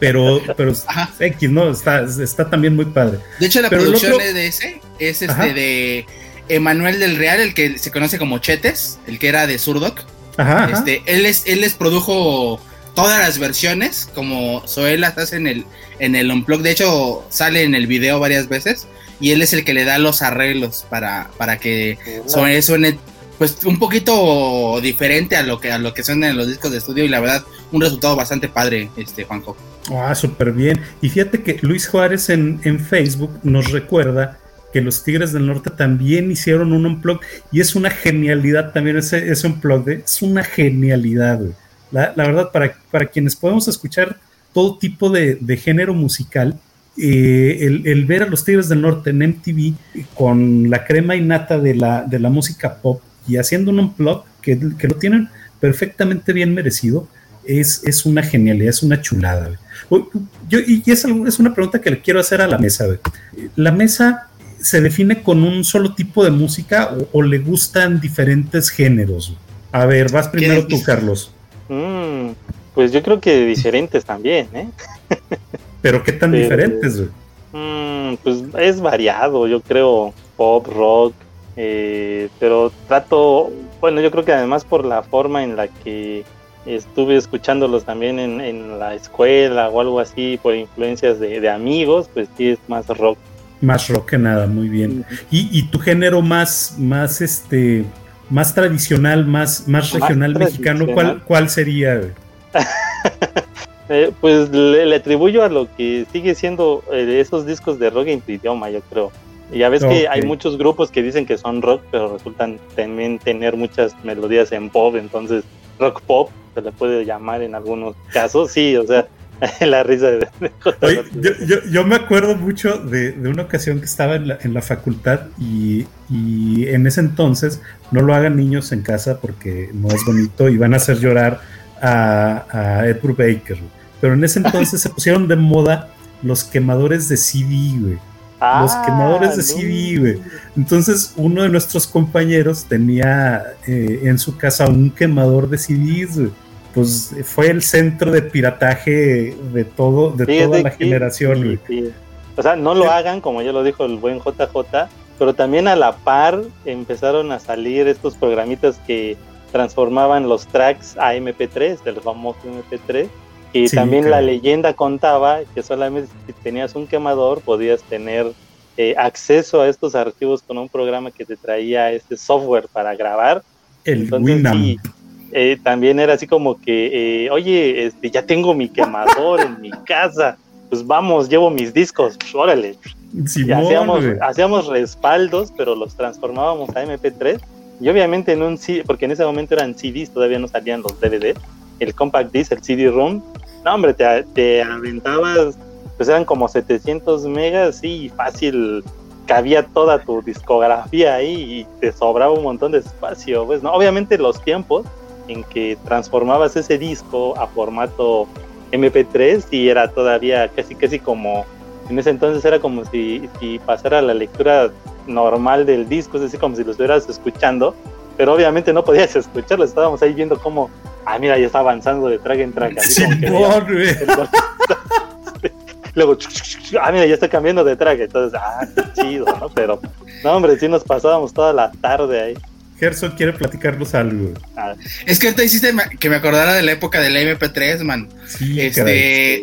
pero pero Ajá. X, ¿no? Está, está también muy padre. De hecho, la pero producción otro... de ese es este Ajá. de Emanuel del Real, el que se conoce como Chetes, el que era de Zurdok. Ajá. Este, él les, él les produjo todas las versiones, como Zoé las hace en el, en el Unplugged. De hecho, sale en el video varias veces, y él es el que le da los arreglos para, para que Zoé suene pues un poquito diferente a lo que a lo que suena en los discos de estudio, y la verdad un resultado bastante padre, este Juanjo. Ah, súper bien. Y fíjate que Luis Juárez en, en Facebook nos recuerda que los Tigres del Norte también hicieron un unplug, y es una genialidad también ese, ese unplug, ¿eh? Es una genialidad, güey. La, la verdad, para, para quienes podemos escuchar todo tipo de, de género musical, Eh, el, el ver a los Tigres del Norte en M T V con la crema innata de la, de la música pop y haciendo un unplug que, que lo tienen perfectamente bien merecido, es, es una genialidad, es una chulada. Yo, y es, es una pregunta que le quiero hacer a la mesa. ¿La mesa se define con un solo tipo de música o, o le gustan diferentes géneros? A ver, vas primero tú, Carlos. Mm, pues yo creo que diferentes también, ¿eh? ¿Pero qué tan Pero, diferentes? Mm, pues es variado, yo creo, pop, rock. Eh, pero trato, bueno, yo creo que además por la forma en la que estuve escuchándolos también en, en la escuela o algo así, por influencias de, de amigos, pues sí es más rock. Más rock que nada, muy bien. Y, y tu género más, más este, más tradicional, más, más regional más mexicano, ¿cuál, cuál sería? eh, pues le, le atribuyo a lo que sigue siendo eh, esos discos de rock en tu idioma, yo creo. Ya ves okay. que hay muchos grupos que dicen que son rock, pero resultan también tener muchas melodías en pop, entonces rock pop se le puede llamar en algunos casos, sí, o sea, la risa de... Oye, yo, yo, yo me acuerdo mucho de, de una ocasión que estaba en la, en la facultad y, y en ese entonces, no lo hagan niños en casa porque no es bonito y van a hacer llorar a, a Ed Brubaker, pero en ese entonces se pusieron de moda los quemadores de C D, güey. Los ah, quemadores de C D, güey. Entonces uno de nuestros compañeros tenía eh, en su casa un quemador de C Ds, güey. Pues fue el centro de pirataje de todo, de sí, toda de la aquí, generación, güey. Sí, sí. O sea, no lo sí. hagan, como ya lo dijo el buen J J, pero también a la par empezaron a salir estos programitas que transformaban los tracks a eme pe tres, del famoso eme pe tres. Y sí, también claro. La leyenda contaba que solamente si tenías un quemador podías tener eh, acceso a estos archivos con un programa que te traía este software para grabar. El Entonces, Winamp. Sí, eh, también era así como que, eh, oye, este, ya tengo mi quemador en mi casa, pues vamos, llevo mis discos, pues, órale. Simón, y hacíamos, hacíamos respaldos, pero los transformábamos a eme pe tres. Y obviamente en un C D, porque en ese momento eran C Ds, todavía no salían los D V D. El compact disc, el C D-ROM, no hombre, te, te aventabas, pues eran como setecientos megas y fácil, cabía toda tu discografía ahí y te sobraba un montón de espacio, pues, ¿no? Obviamente los tiempos en que transformabas ese disco a formato eme pe tres y era todavía casi casi como, en ese entonces era como si, si pasara la lectura normal del disco, es decir, como si lo estuvieras escuchando, pero obviamente no podías escucharlo, estábamos ahí viendo cómo, ah, mira, ya está avanzando de track en track, así sí, como que por, ya, el... luego, ah, mira, ya está cambiando de track, entonces, ah, qué chido, ¿no? Pero, no, hombre, sí nos pasábamos toda la tarde ahí. Gerson quiere platicarnos algo. Ah. Es que ahorita hiciste que me acordara de la época del eme pe tres, man. Sí, este,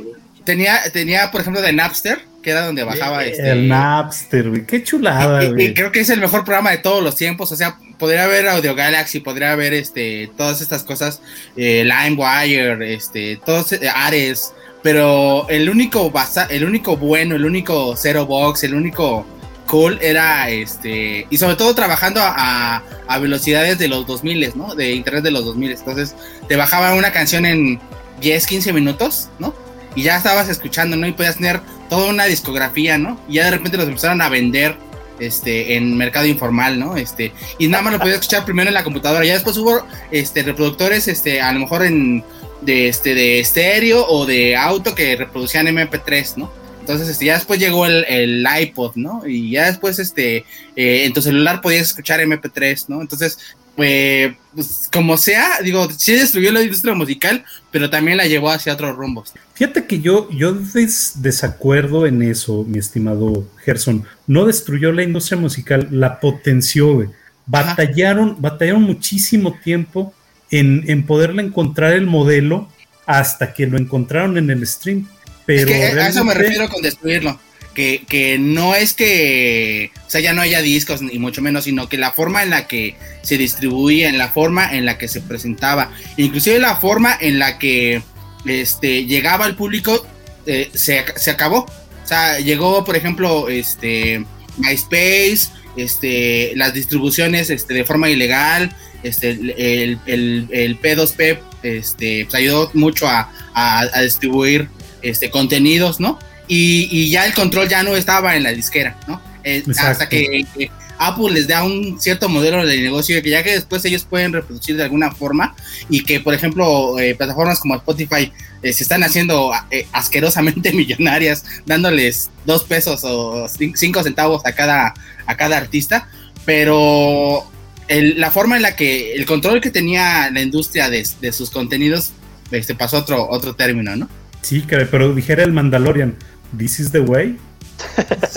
caray. Tenía, tenía, por ejemplo, de Napster, que era donde bajaba yeah, este... El Napster, güey, qué chulada, y, güey. Y creo que es el mejor programa de todos los tiempos, o sea, podría haber Audio Galaxy, podría haber este, todas estas cosas, eh, LimeWire, este, todos, eh, Ares, pero el único basa, el único bueno, el único Zero Box, el único cool era este, y sobre todo trabajando a, a velocidades de los dos mil, ¿no? De internet de los dos mil, entonces te bajaba una canción en diez, quince minutos, ¿no? Y ya estabas escuchando, ¿no? Y podías tener toda una discografía, ¿no? Y ya de repente los empezaron a vender este, en mercado informal, ¿no? Este, y nada más lo podías escuchar primero en la computadora. Ya después hubo este, reproductores, este, a lo mejor en, de, este, de estéreo o de auto que reproducían eme pe tres, ¿no? Entonces este, ya después llegó el, el iPod, ¿no? Y ya después este, eh, en tu celular podías escuchar eme pe tres, ¿no? Entonces... Eh, pues como sea, digo, sí destruyó la industria musical, pero también la llevó hacia otros rumbos. Fíjate que yo, yo des, desacuerdo en eso, mi estimado Gerson. No destruyó la industria musical, la potenció, güey. Batallaron, batallaron muchísimo tiempo en, en poderle encontrar el modelo hasta que lo encontraron en el stream. Pero es que realmente... a eso me refiero con destruirlo. Que, que no es que, o sea, ya no haya discos, ni mucho menos, sino que la forma en la que se distribuía, en la forma en la que se presentaba, inclusive la forma en la que este, llegaba al público, eh, se, se acabó. O sea, llegó, por ejemplo, este, MySpace, este, las distribuciones este, de forma ilegal, este, el, el, el pe dos pe este, pues ayudó mucho a, a, a distribuir este, contenidos, ¿no? Y, y ya el control ya no estaba en la disquera, ¿no? Eh, hasta que eh, Apple les da un cierto modelo de negocio que ya que después ellos pueden reproducir de alguna forma y que, por ejemplo, eh, plataformas como Spotify eh, se están haciendo eh, asquerosamente millonarias, dándoles dos pesos o cinco centavos a cada, a cada artista, pero el, la forma en la que el control que tenía la industria de, de sus contenidos este, pasó a otro, otro término, ¿no? Sí, pero dijera el Mandalorian, this is the way.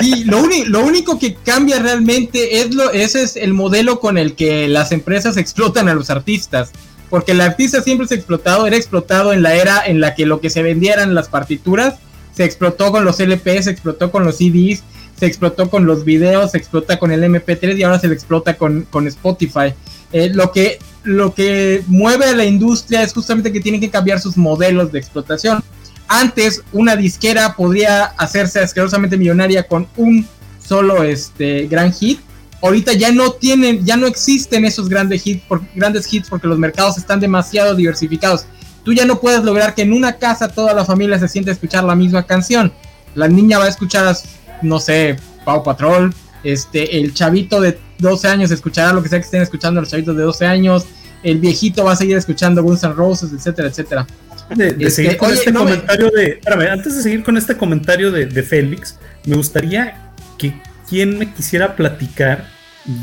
Sí, lo, uni- lo único que cambia realmente es lo, ese es el modelo con el que las empresas explotan a los artistas, porque el artista siempre es explotado, era explotado en la era en la que lo que se vendieran las partituras, se explotó con los ele pes, se explotó con los ce des, se explotó con los videos, se explota con el eme pe tres y ahora se le explota con, con Spotify. Eh, lo que, lo que mueve a la industria es justamente que tienen que cambiar sus modelos de explotación. Antes una disquera podría hacerse asquerosamente millonaria con un solo este, gran hit. Ahorita ya no tienen, ya no existen esos grandes hits, por, grandes hits porque los mercados están demasiado diversificados. Tú ya no puedes lograr que en una casa toda la familia se siente a escuchar la misma canción. La niña va a escuchar, no sé, Paw Patrol. Este, el chavito de doce años escuchará lo que sea que estén escuchando los chavitos de doce años. El viejito va a seguir escuchando Guns N' Roses, etcétera, etcétera. De, de seguir que, con oye, este no comentario me... de. Espérame, antes de seguir con este comentario de, de Félix, me gustaría que quien me quisiera platicar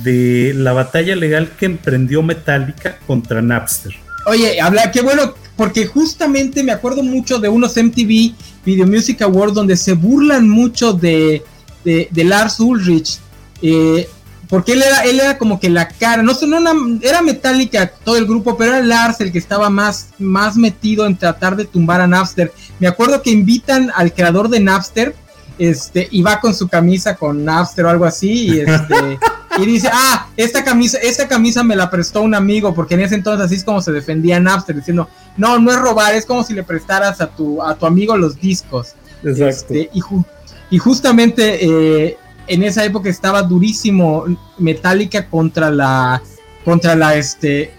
de la batalla legal que emprendió Metallica contra Napster. Oye, habla, qué bueno, porque justamente me acuerdo mucho de unos eme te ve Video Music Awards donde se burlan mucho de, de, de Lars Ulrich. Eh, Porque él era, él era como que la cara, no sé, no una, era Metallica todo el grupo, pero era Lars el que estaba más, más metido en tratar de tumbar a Napster. Me acuerdo que invitan al creador de Napster, este, y va con su camisa con Napster o algo así, y este, y dice, ah, esta camisa, esta camisa me la prestó un amigo, porque en ese entonces así es como se defendía Napster, diciendo, no, no es robar, es como si le prestaras a tu, a tu amigo los discos. Exacto. Este, y, ju- y justamente, eh, en esa época estaba durísimo Metallica contra la contra la este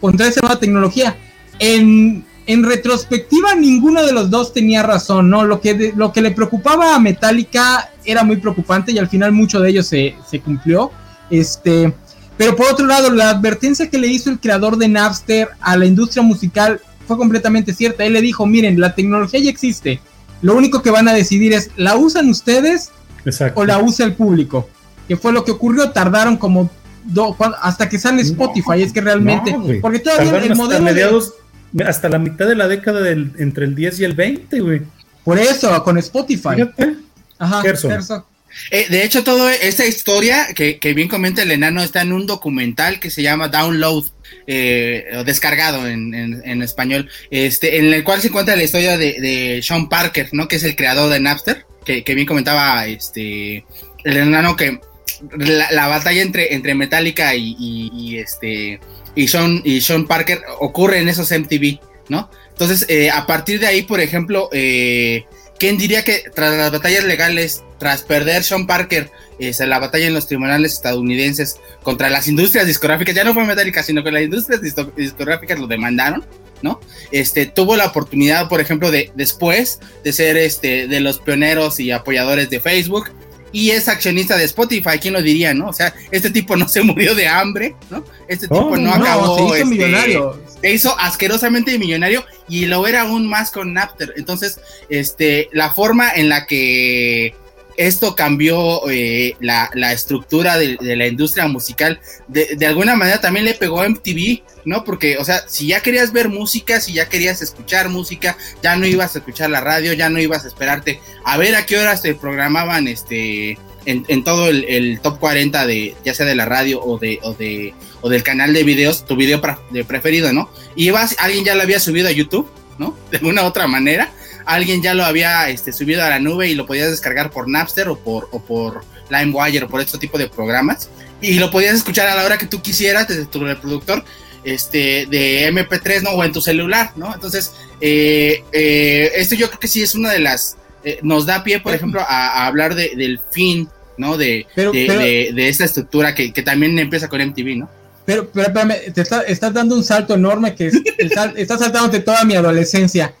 contra esa nueva tecnología. En, en retrospectiva ninguno de los dos tenía razón, ¿no? Lo que de, lo que le preocupaba a Metallica era muy preocupante y al final mucho de ello se, se cumplió. Este, pero por otro lado, la advertencia que le hizo el creador de Napster a la industria musical fue completamente cierta. Él le dijo, "Miren, la tecnología ya existe. Lo único que van a decidir es, ¿la usan ustedes? Exacto. O la usa el público." que fue lo que ocurrió. Tardaron como do, hasta que sale Spotify, no, es que realmente, no, porque todavía el modelo hasta mediados, de... hasta la mitad de la década del, entre el diez y el veinte, güey. Por eso, con Spotify. Fíjate. Ajá, Gerson. Eh, de hecho, toda esta historia que, que bien comenta el enano está en un documental que se llama Download, eh, o Descargado en, en, en español, este, en el cual se cuenta la historia de, de Sean Parker, ¿no? Que es el creador de Napster, que, que bien comentaba este el enano, que la, la batalla entre, entre Metallica y, y, y este y Sean, y Sean Parker ocurre en esos M T V, ¿no? Entonces, eh, a partir de ahí, por ejemplo, eh, ¿quién diría que tras las batallas legales, tras perder Sean Parker, eh, la batalla en los tribunales estadounidenses contra las industrias discográficas, ya no fue Metallica, sino que las industrias discográficas lo demandaron, ¿no? Este, tuvo la oportunidad, por ejemplo, de después de ser este de los pioneros y apoyadores de Facebook, y es accionista de Spotify, ¿quién lo diría, no? O sea, este tipo no se murió de hambre, ¿no? Este tipo oh, no, no acabó... Se hizo este, millonario. Se hizo asquerosamente millonario, y lo era aún más con Napster. Entonces, este, la forma en la que esto cambió eh, la, la estructura de, de la industria musical, de, de alguna manera también le pegó a M T V, ¿no? Porque, o sea, si ya querías ver música, si ya querías escuchar música, ya no ibas a escuchar la radio, ya no ibas a esperarte a ver a qué horas te programaban este en, en todo el, el top cuarenta de, ya sea de la radio o de, o de, o del canal de videos, tu video de preferido, ¿no? Ibas, alguien ya lo había subido a YouTube, ¿no? De alguna otra manera, alguien ya lo había este, subido a la nube y lo podías descargar por Napster o por, o por LimeWire o por este tipo de programas, y lo podías escuchar a la hora que tú quisieras desde tu reproductor este de eme pe tres, ¿no? O en tu celular, ¿no? Entonces, eh, eh, esto yo creo que sí es una de las... Eh, nos da pie, por ejemplo, a, a hablar de, del fin, ¿no? De, pero, de, pero, de, de esta estructura que, que también empieza con M T V, ¿no? Pero, pero espérame, te está, estás dando un salto enorme que es, sal, estás saltándote toda mi adolescencia.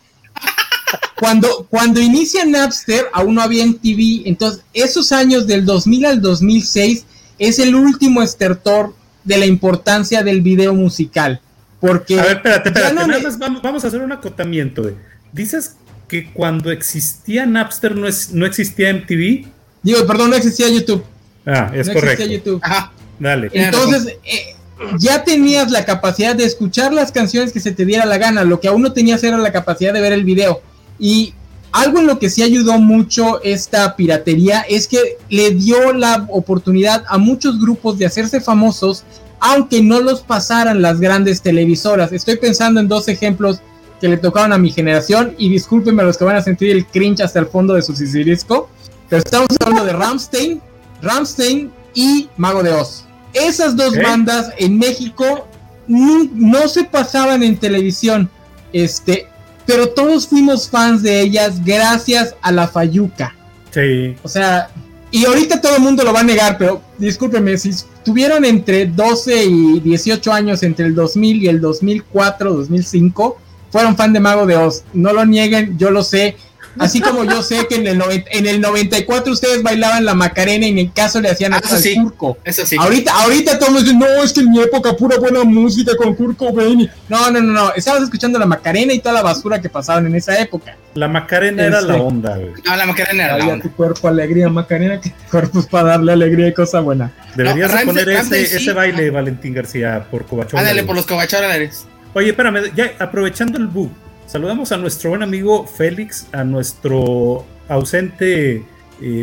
Cuando, cuando inicia Napster, aún no había M T V, entonces esos años del dos mil al dos mil seis es el último estertor de la importancia del video musical. Porque a ver, espérate, espérate, no nada más vamos, vamos a hacer un acotamiento. Eh. Dices que cuando existía Napster no, es, no existía M T V. Digo, perdón, no existía YouTube. Ah, es no correcto. Existía YouTube. Ajá, dale. Entonces, eh, ya tenías la capacidad de escuchar las canciones que se te diera la gana, lo que aún no tenías era la capacidad de ver el video. Y algo en lo que sí ayudó mucho esta piratería es que le dio la oportunidad a muchos grupos de hacerse famosos, aunque no los pasaran las grandes televisoras. Estoy pensando en dos ejemplos que le tocaron a mi generación, y discúlpenme a los que van a sentir el cringe hasta el fondo de su sisirisco, pero estamos hablando de Rammstein, Rammstein y Mago de Oz. Esas dos ¿Eh? bandas en México no, no se pasaban en televisión, este... pero todos fuimos fans de ellas gracias a la fayuca. Sí. O sea, y ahorita todo el mundo lo va a negar, pero discúlpenme, si tuvieron entre doce y dieciocho años entre el dos mil y el dos mil cuatro, dos mil cinco, fueron fan de Mago de Oz. No lo nieguen, yo lo sé. Así como yo sé que en el, noventa, en el noventa y cuatro ustedes bailaban la Macarena y en el caso le hacían ah, al sí, Turco. Eso sí. Ahorita, ahorita todos dicen, no, es que en mi época pura buena música con Kurt Cobain. No, no, no, no. Estabas escuchando la Macarena y toda la basura que pasaban en esa época. La Macarena este, era la onda, güey. No, la Macarena era la onda. Tu cuerpo alegría, Macarena, que tu cuerpo es para darle alegría y cosa buena. Deberías no, poner ese, sí. ese baile, ah. Valentín García, por Covachón. Ándale, por los Covacholares. Oye, espérame, ya aprovechando el bug. Saludamos a nuestro buen amigo Félix, a nuestro ausente eh,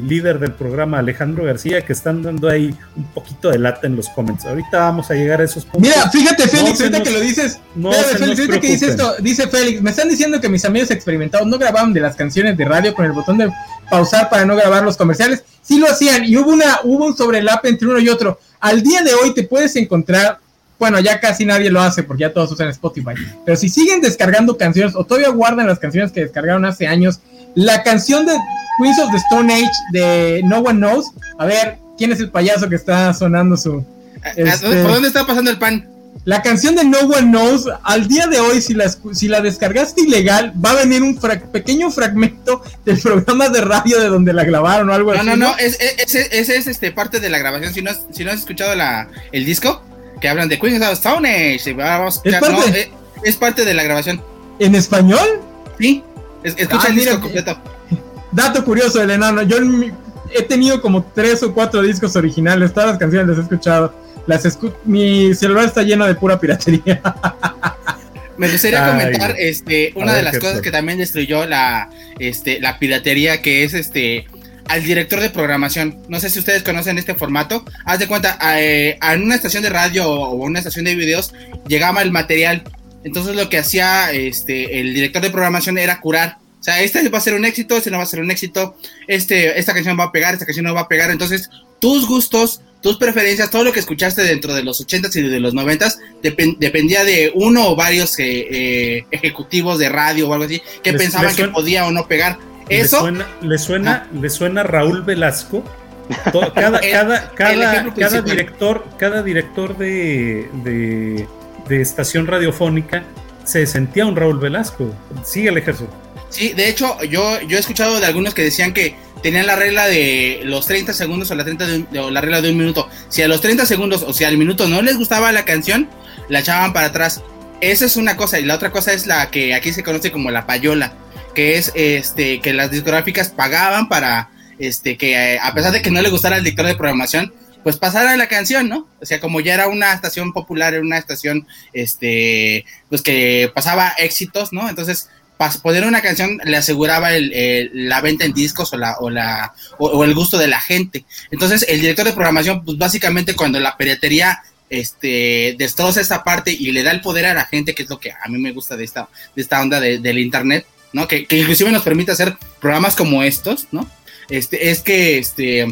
líder del programa Alejandro García, que están dando ahí un poquito de lata en los comments. Ahorita vamos a llegar a esos puntos. Mira, fíjate Félix, no ahorita nos, que lo dices, no espérame, Félix, ahorita que dice esto, dice Félix, me están diciendo que mis amigos experimentados no grababan de las canciones de radio con el botón de pausar para no grabar los comerciales. Sí lo hacían y hubo una hubo un sobrelap entre uno y otro. Al día de hoy te puedes encontrar... Bueno, ya casi nadie lo hace porque ya todos usan Spotify. Pero si siguen descargando canciones o todavía guardan las canciones que descargaron hace años, la canción de Queens of the Stone Age de No One Knows. A ver, ¿quién es el payaso que está sonando su... Este, ¿por dónde está pasando el pan? La canción de No One Knows, al día de hoy, si la, si la descargaste ilegal, va a venir un fra- pequeño fragmento del programa de radio de donde la grabaron o algo no, así. No, no, no, ese es, es, es este, parte de la grabación. Si no, si no has escuchado la, el disco... que hablan de Queen of the Stone Age, vamos a escuchar, ¿Es, parte? No, es, es parte de la grabación. ¿En español? Sí, es, escucha ah, el disco mira, completo. Dato curioso del enano, yo en mi, he tenido como tres o cuatro discos originales, todas las canciones las he escuchado. Las escu- mi celular está lleno de pura piratería. Me gustaría Ay, comentar este, una de las cosas sea. que también destruyó la, este, la piratería, que es este, al director de programación. No sé si ustedes conocen este formato. Haz de cuenta, eh, en una estación de radio o una estación de videos llegaba el material. Entonces lo que hacía este, el director de programación era curar. O sea, este va a ser un éxito, este no va a ser un éxito, este, esta canción va a pegar, esta canción no va a pegar. Entonces tus gustos, tus preferencias, todo lo que escuchaste dentro de los ochentas y de los noventas depend- dependía de uno o varios eh, eh, ejecutivos de radio o algo así que les, pensaban les suena, que podía o no pegar. Eso le suena, le suena, ¿no? le suena Raúl Velasco. Todo, cada, el, cada, cada, cada director, cada director de, de, de estación radiofónica se sentía un Raúl Velasco. Sigue el ejercicio. Sí, de hecho, yo, yo he escuchado de algunos que decían que tenían la regla de los treinta segundos o la, treinta de un, o la regla de un minuto. Si a los treinta segundos o si al minuto no les gustaba la canción, la echaban para atrás. Esa es una cosa. Y la otra cosa es la que aquí se conoce como la payola, que es este que las discográficas pagaban para este que eh, a pesar de que no le gustara el director de programación, pues pasara la canción, ¿no? O sea, como ya era una estación popular, era una estación este pues que pasaba éxitos, ¿no? Entonces, para poner una canción le aseguraba el, el, la venta en discos o la o la o, o el gusto de la gente. Entonces el director de programación, pues básicamente cuando la piratería este destroza esa parte y le da el poder a la gente, que es lo que a mí me gusta de esta de esta onda de, del internet, ¿no? Que, que inclusive nos permite hacer programas como estos, ¿no? Este es que este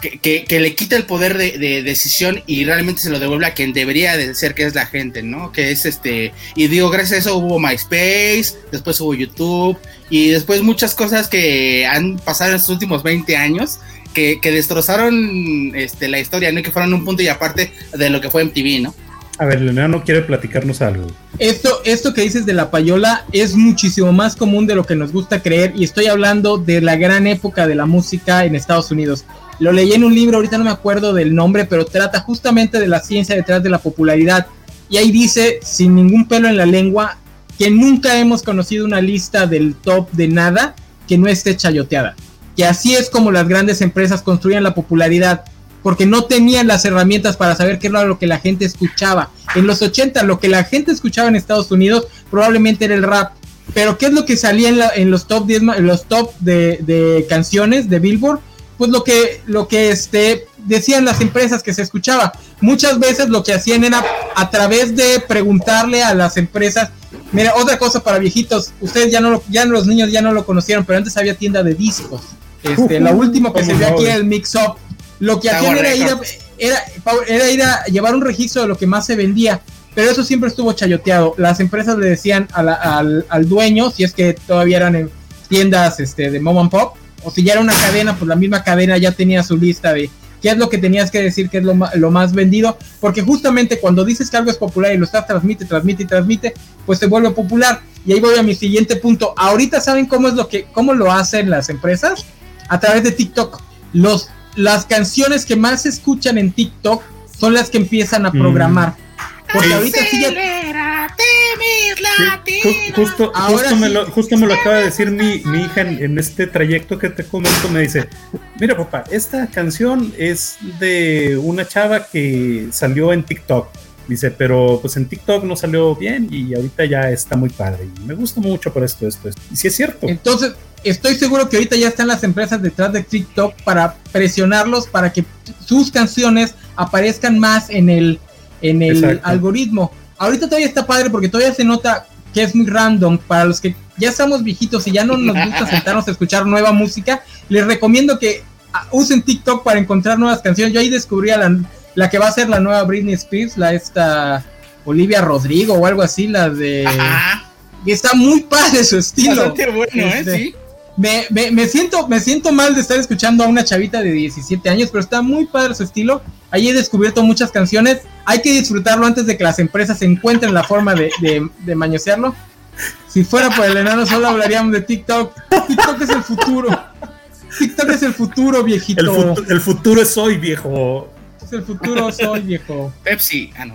que, que, que le quita el poder de, de decisión y realmente se lo devuelve a quien debería de ser, que es la gente, ¿no? Que es este... Y digo, gracias a eso hubo MySpace, después hubo YouTube, y después muchas cosas que han pasado en estos últimos veinte años que, que destrozaron este, la historia, ¿no? Y que fueron un punto y aparte de lo que fue M T V, ¿no? A ver, Leonardo quiere platicarnos algo. Esto, esto que dices de la payola es muchísimo más común de lo que nos gusta creer, y estoy hablando de la gran época de la música en Estados Unidos. Lo leí en un libro, ahorita no me acuerdo del nombre, pero trata justamente de la ciencia detrás de la popularidad. Y ahí dice, sin ningún pelo en la lengua, que nunca hemos conocido una lista del top de nada que no esté chayoteada. Que así es como las grandes empresas construían la popularidad, porque no tenían las herramientas para saber qué era lo que la gente escuchaba. En los ochenta, lo que la gente escuchaba en Estados Unidos probablemente era el rap. Pero ¿qué es lo que salía en, la, en los top diez, en los top de, de canciones de Billboard? Pues lo que lo que este decían las empresas que se escuchaba. Muchas veces lo que hacían era a través de preguntarle a las empresas. Mira, otra cosa para viejitos, ustedes ya no lo, ya los niños ya no lo conocieron, pero antes había tienda de discos. Este, uh-huh. Lo último que se vio aquí era el Mix Up. Lo que hacían era ir a, era, era ir a llevar un registro de lo que más se vendía, pero eso siempre estuvo chayoteado. Las empresas le decían a la, al, al dueño, si es que todavía eran en tiendas este de mom and pop, o si ya era una cadena, pues la misma cadena ya tenía su lista de qué es lo que tenías que decir, qué es lo, lo más vendido, porque justamente cuando dices que algo es popular y lo estás transmite, transmite y transmite, pues se vuelve popular. Y ahí voy a mi siguiente punto. Ahorita, ¿saben cómo es lo que cómo lo hacen las empresas? A través de TikTok. Los las canciones que más se escuchan en TikTok son las que empiezan a programar. Mm. Porque ahorita sí ya... Sí, justo, justo, sí. me lo, justo me lo acaba de decir mi, mi hija en, en este trayecto que te comento. Me dice, mira papá, esta canción es de una chava que salió en TikTok. Dice, pero pues en TikTok no salió bien y ahorita ya está muy padre. Me gusta mucho por esto, esto, esto. Y sí es cierto. Entonces, estoy seguro que ahorita ya están las empresas detrás de TikTok para presionarlos para que sus canciones aparezcan más en el, en el Exacto. algoritmo. Ahorita todavía está padre porque todavía se nota que es muy random. Para los que ya estamos viejitos y ya no nos gusta sentarnos a escuchar nueva música, les recomiendo que usen TikTok para encontrar nuevas canciones. Yo ahí descubrí a la, la que va a ser la nueva Britney Spears, la esta Olivia Rodrigo o algo así, la de... Ajá. Y está muy padre su estilo. Bastante bueno, este, ¿eh? Sí. Me, me, me, siento, me siento mal de estar escuchando a una chavita de diecisiete años, pero está muy padre su estilo. Ahí he descubierto muchas canciones. Hay que disfrutarlo antes de que las empresas encuentren la forma de, de, de mañosearlo. Si fuera por el enano, solo hablaríamos de TikTok. TikTok es el futuro. TikTok es el futuro, viejito. El, futu- el futuro es hoy, viejo. Es el futuro es hoy, viejo. Pepsi. Ah, no.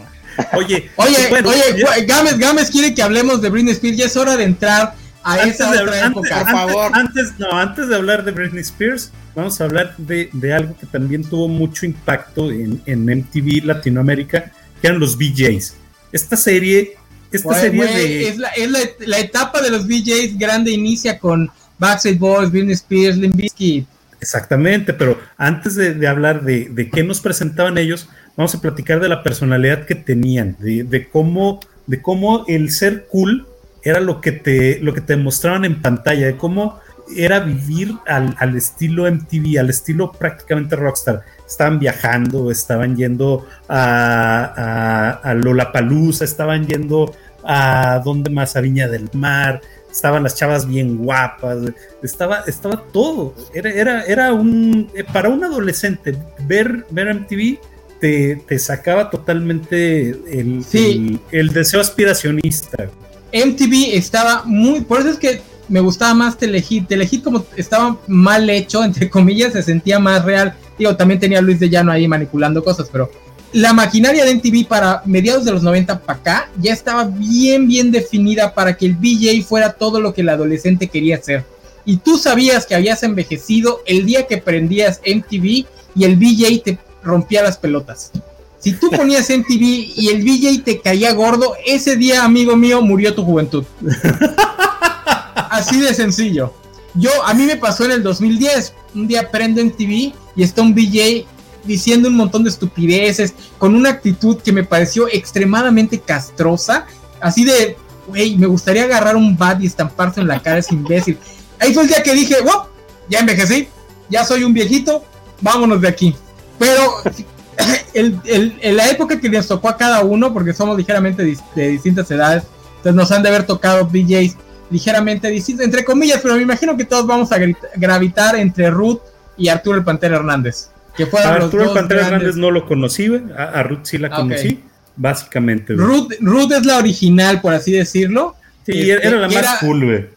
Oye, oye, bueno, oye, Gámez, Gámez quiere que hablemos de Britney Spears. Ya es hora de entrar a esa de, otra antes, época, antes, por favor. Antes, no, antes de hablar de Britney Spears, vamos a hablar de, de algo que también tuvo mucho impacto en, en M T V Latinoamérica, que eran los V Js. Esta serie, esta wey, serie wey, de... es, la, es la, la etapa de los V Js grande, inicia con Backstreet Boys, Britney Spears, Limp Bizkit. Exactamente, pero antes de, de hablar de, de qué nos presentaban ellos, vamos a platicar de la personalidad que tenían, de, de cómo, de cómo el ser cool era lo que te, lo que te mostraban en pantalla, de cómo era vivir al, al estilo M T V, al estilo prácticamente Rockstar. Estaban viajando, estaban yendo a, a, a Lollapalooza, estaban yendo a ¿dónde más? A Viña del Mar, estaban las chavas bien guapas, estaba, estaba todo. Era, era, era un, para un adolescente, ver, ver M T V te, te sacaba totalmente el, sí. el, el deseo aspiracionista. M T V estaba muy, por eso es que me gustaba más Telehit. Telehit, como estaba mal hecho, entre comillas, se sentía más real. Digo, también tenía a Luis de Llano ahí manipulando cosas, pero la maquinaria de M T V para mediados de los noventa para acá ya estaba bien, bien definida para que el V J fuera todo lo que el adolescente quería ser. Y tú sabías que habías envejecido el día que prendías M T V y el V J te rompía las pelotas. Si tú ponías M T V y el V J te caía gordo, ese día, amigo mío, murió tu juventud. Así de sencillo. Yo, a mí me pasó en el dos mil diez, un día prendo M T V y está un V J diciendo un montón de estupideces, con una actitud que me pareció extremadamente castrosa, así de, güey, me gustaría agarrar un bat y estamparse en la cara ese imbécil. Ahí fue el día que dije, wow, ya envejecí, ya soy un viejito, vámonos de aquí. Pero el, el, el, la época que les tocó a cada uno, porque somos ligeramente dis, de distintas edades, entonces nos han de haber tocado V Js ligeramente distintos, entre comillas, pero me imagino que todos vamos a grita, gravitar entre Ruth y Arturo el Pantera Hernández. Que fueron a los Arturo Pantera Hernández no lo conocí, a, a Ruth sí la conocí, okay. Básicamente. Ruth, Ruth es la original, por así decirlo. Sí, este, era la más era, cool, güey.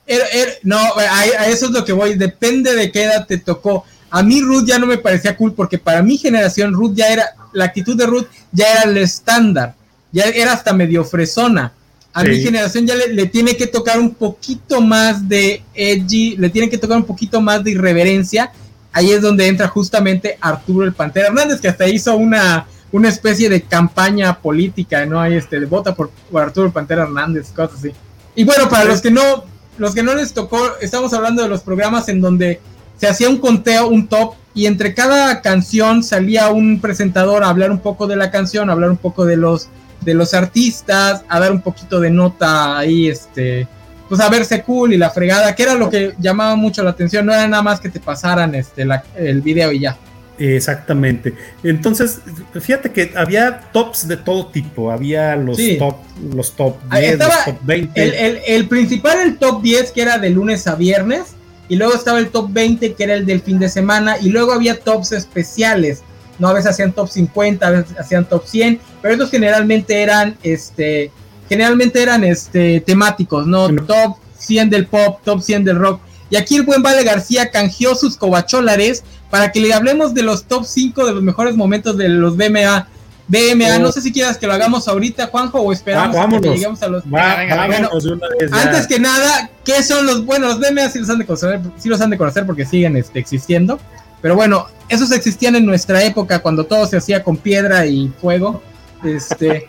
No, a, a eso es lo que voy, depende de qué edad te tocó. A mí Ruth ya no me parecía cool, porque para mi generación Ruth ya era, la actitud de Ruth ya era el estándar, ya era hasta medio fresona. A sí. mi generación ya le, le tiene que tocar un poquito más de edgy, le tiene que tocar un poquito más de irreverencia. Ahí es donde entra justamente Arturo el Pantera Hernández, que hasta hizo una, una especie de campaña política, ¿no? Ahí este, vota por, por Arturo el Pantera Hernández, cosas así. Y bueno, para los que no, los que no les tocó, estamos hablando de los programas en donde se hacía un conteo, un top, y entre cada canción salía un presentador a hablar un poco de la canción, a hablar un poco de los, de los artistas, a dar un poquito de nota ahí, este... pues a verse cool y la fregada, que era lo que llamaba mucho la atención, no era nada más que te pasaran este la, el video y ya. Exactamente. Entonces, fíjate que había tops de todo tipo, había los sí. top, los top diez, los top veinte. El, el, el principal, el top diez, que era de lunes a viernes, y luego estaba el top veinte, que era el del fin de semana, y luego había tops especiales, ¿no? A veces hacían top cincuenta, a veces hacían top cien, pero estos generalmente eran este... Generalmente eran este, temáticos, ¿no? Top cien del pop, top cien del rock. Y aquí el buen Vale García canjeó sus cobacholares para que le hablemos de los top cinco de los mejores momentos de los B M A. B M A, oh. No sé si quieras que lo hagamos ahorita, Juanjo, o esperamos ah, a que lleguemos a los... Va, venga, vámonos, bueno, una vez antes que nada, ¿qué son los... Bueno, los B M A sí los han de conocer, sí los han de conocer porque siguen este, existiendo. Pero bueno, esos existían en nuestra época cuando todo se hacía con piedra y fuego. Este...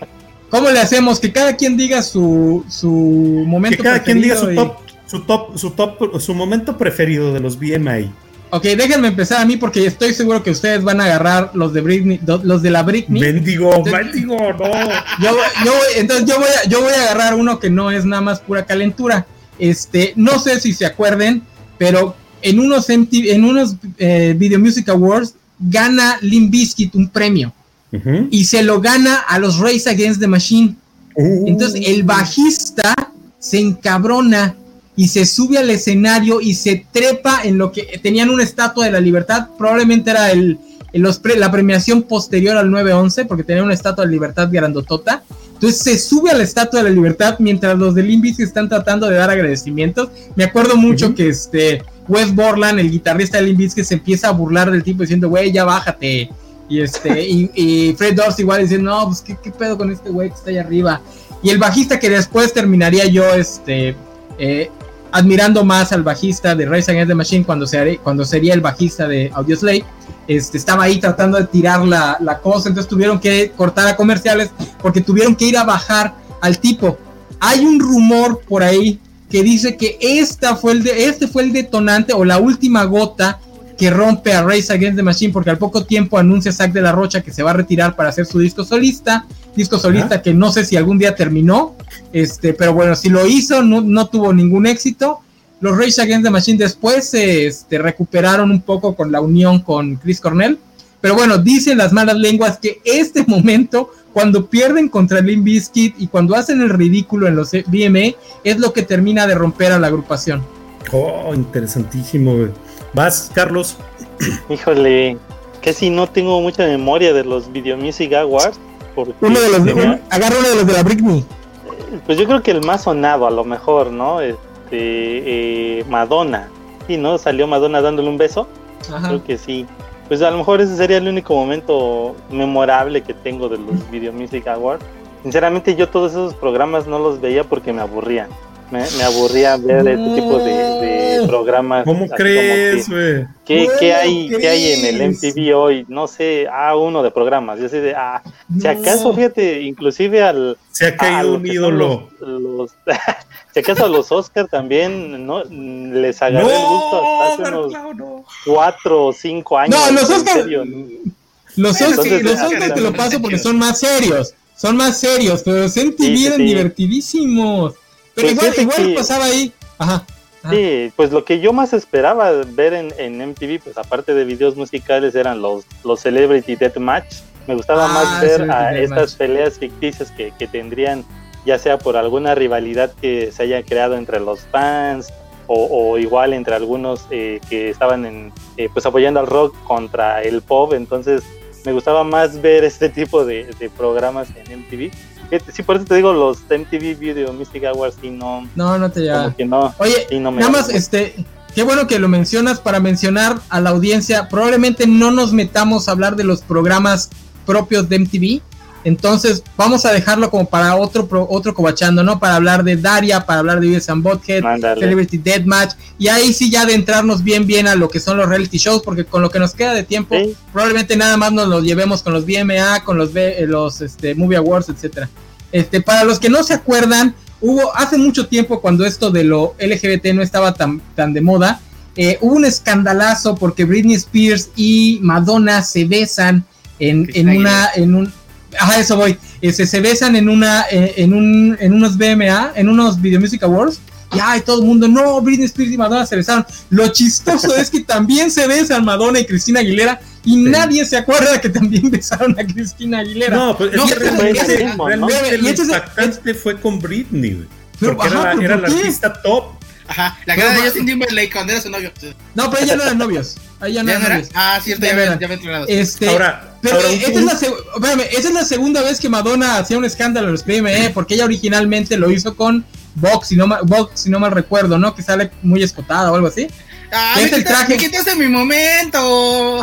¿Cómo le hacemos? Que cada quien diga su, su momento preferido. Que cada quien diga su, y... top, su top, su top, su momento preferido de los B M A. Ok, déjenme empezar a mí porque estoy seguro que ustedes van a agarrar los de Britney, los de la Britney. Bendigo, entonces, bendigo, no. Yo, yo, entonces yo voy, a, yo voy a agarrar uno que no es nada más pura calentura. Este, no sé si se acuerden, pero en unos M T V, en unos eh, Video Music Awards gana Limp Bizkit un premio. Uh-huh. Y se lo gana a los Rage Against the Machine. Uh-huh. Entonces el bajista se encabrona y se sube al escenario y se trepa en lo que tenían una estatua de la libertad. Probablemente era el, el los pre, la premiación posterior al nueve once, porque tenía una estatua de libertad grandotota. Entonces se sube a la estatua de la libertad mientras los de Limp Bizkit están tratando de dar agradecimientos. Me acuerdo mucho uh-huh. que este Wes Borland, el guitarrista de Limp Bizkit, se empieza a burlar del tipo diciendo, güey, ya bájate. Y este y, y Fred Durst igual dice, no, pues ¿qué, qué pedo con este güey que está allá arriba? Y el bajista que después terminaría yo este eh, admirando más al bajista de Rage Against the Machine cuando, se, cuando sería el bajista de Audioslave. Este, estaba ahí tratando de tirar la, la cosa, entonces tuvieron que cortar a comerciales porque tuvieron que ir a bajar al tipo. Hay un rumor por ahí que dice que esta fue el de, este fue el detonante o la última gota que rompe a Rage Against the Machine, porque al poco tiempo anuncia Zack de la Rocha que se va a retirar para hacer su disco solista, disco solista uh-huh. que no sé si algún día terminó, este, pero bueno, si lo hizo, no, no tuvo ningún éxito. Los Rage Against the Machine después se este, recuperaron un poco con la unión con Chris Cornell, pero bueno, dicen las malas lenguas que este momento, cuando pierden contra Limp Bizkit y cuando hacen el ridículo en los V M A, es lo que termina de romper a la agrupación. Oh, interesantísimo, güey. ¿Vas, Carlos? Híjole, casi no tengo mucha memoria de los Video Music Awards. Uno de los de, un, agarra uno de los de la Britney. Pues yo creo que el más sonado, a lo mejor, ¿no? Este, eh, Madonna. Sí, ¿no? Salió Madonna dándole un beso. Ajá. Creo que sí. Pues a lo mejor ese sería el único momento memorable que tengo de los Video Music Awards. Sinceramente, yo todos esos programas no los veía porque me aburrían. Me, me aburría ver este tipo de, de programas. ¿Cómo crees, güey? ¿Qué, ¿qué, hay, ¿Qué hay en el M T V hoy? No sé, ah, uno de programas. Yo sé de, ah, no. Si acaso, fíjate, inclusive al... Se ha caído un ídolo. Los, los, si acaso a los Oscar también, ¿no? Les agarré no, el gusto hasta hace unos claro, no. cuatro o cinco años. No, los Oscar... Los Oscar te lo paso porque son más serios. Son más serios, pero los M T V sí, eran sí. divertidísimos. Pero igual, igual que, pasaba ahí. Ajá, ajá. Sí, pues lo que yo más esperaba ver en, en M T V, pues aparte de videos musicales, eran los, los Celebrity Deathmatch. Me gustaba ah, más ver a estas peleas ficticias que, que tendrían, ya sea por alguna rivalidad que se haya creado entre los fans, o, o igual entre algunos eh, que estaban en, eh, pues apoyando al rock contra el pop. Entonces me gustaba más ver este tipo de, de programas en M T V. Sí, por eso te digo, los M T V Video Music Awards sí no... No, no te lleva. No, oye, sí no me nada más, este, qué bueno que lo mencionas para mencionar a la audiencia. Probablemente no nos metamos a hablar de los programas propios de M T V. Entonces, vamos a dejarlo como para otro pro, otro cobachando, ¿no? Para hablar de Daria, para hablar de U S and Butthead, Mándale. Celebrity Deathmatch. Y ahí sí ya adentrarnos bien bien a lo que son los reality shows, porque con lo que nos queda de tiempo, ¿sí? Probablemente nada más nos los llevemos con los V M A, con los, eh, los este, Movie Awards, etcétera. Este, para los que no se acuerdan, hubo hace mucho tiempo, cuando esto de lo L G B T no estaba tan, tan de moda, eh, hubo un escandalazo porque Britney Spears y Madonna se besan en, en una... en un Ajá, eso voy. Este, se besan en una, eh, en un, en unos V M A, en unos Video Music Awards. Y ay, todo el mundo, no, Britney Spears y Madonna se besaron. Lo chistoso es que también se besan Madonna y Cristina Aguilera. Y sí. nadie se acuerda que también besaron a Cristina Aguilera. No, pues no, es que realmente, mismo, realmente ¿no? Lo impactante fue con Britney, güey. Porque ajá, era, la, era ¿por la artista top. Ajá, la cara de Justin Timberlake cuando era su novio. No, pero ella no eran novios. Ella no, ¿Ya no era? novios. Ah, cierto, ya, ya, ya me he entrenado. Este, Ahora, pero ahora esta, es la seg- espérame, esta es la segunda vez que Madonna hacía un escándalo en los P M E, porque ella originalmente lo hizo con Vox, si no, ma- Vox, si no mal recuerdo, ¿no? Que sale muy escotada o algo así. Ah, es el traje. Me quitaste mi momento.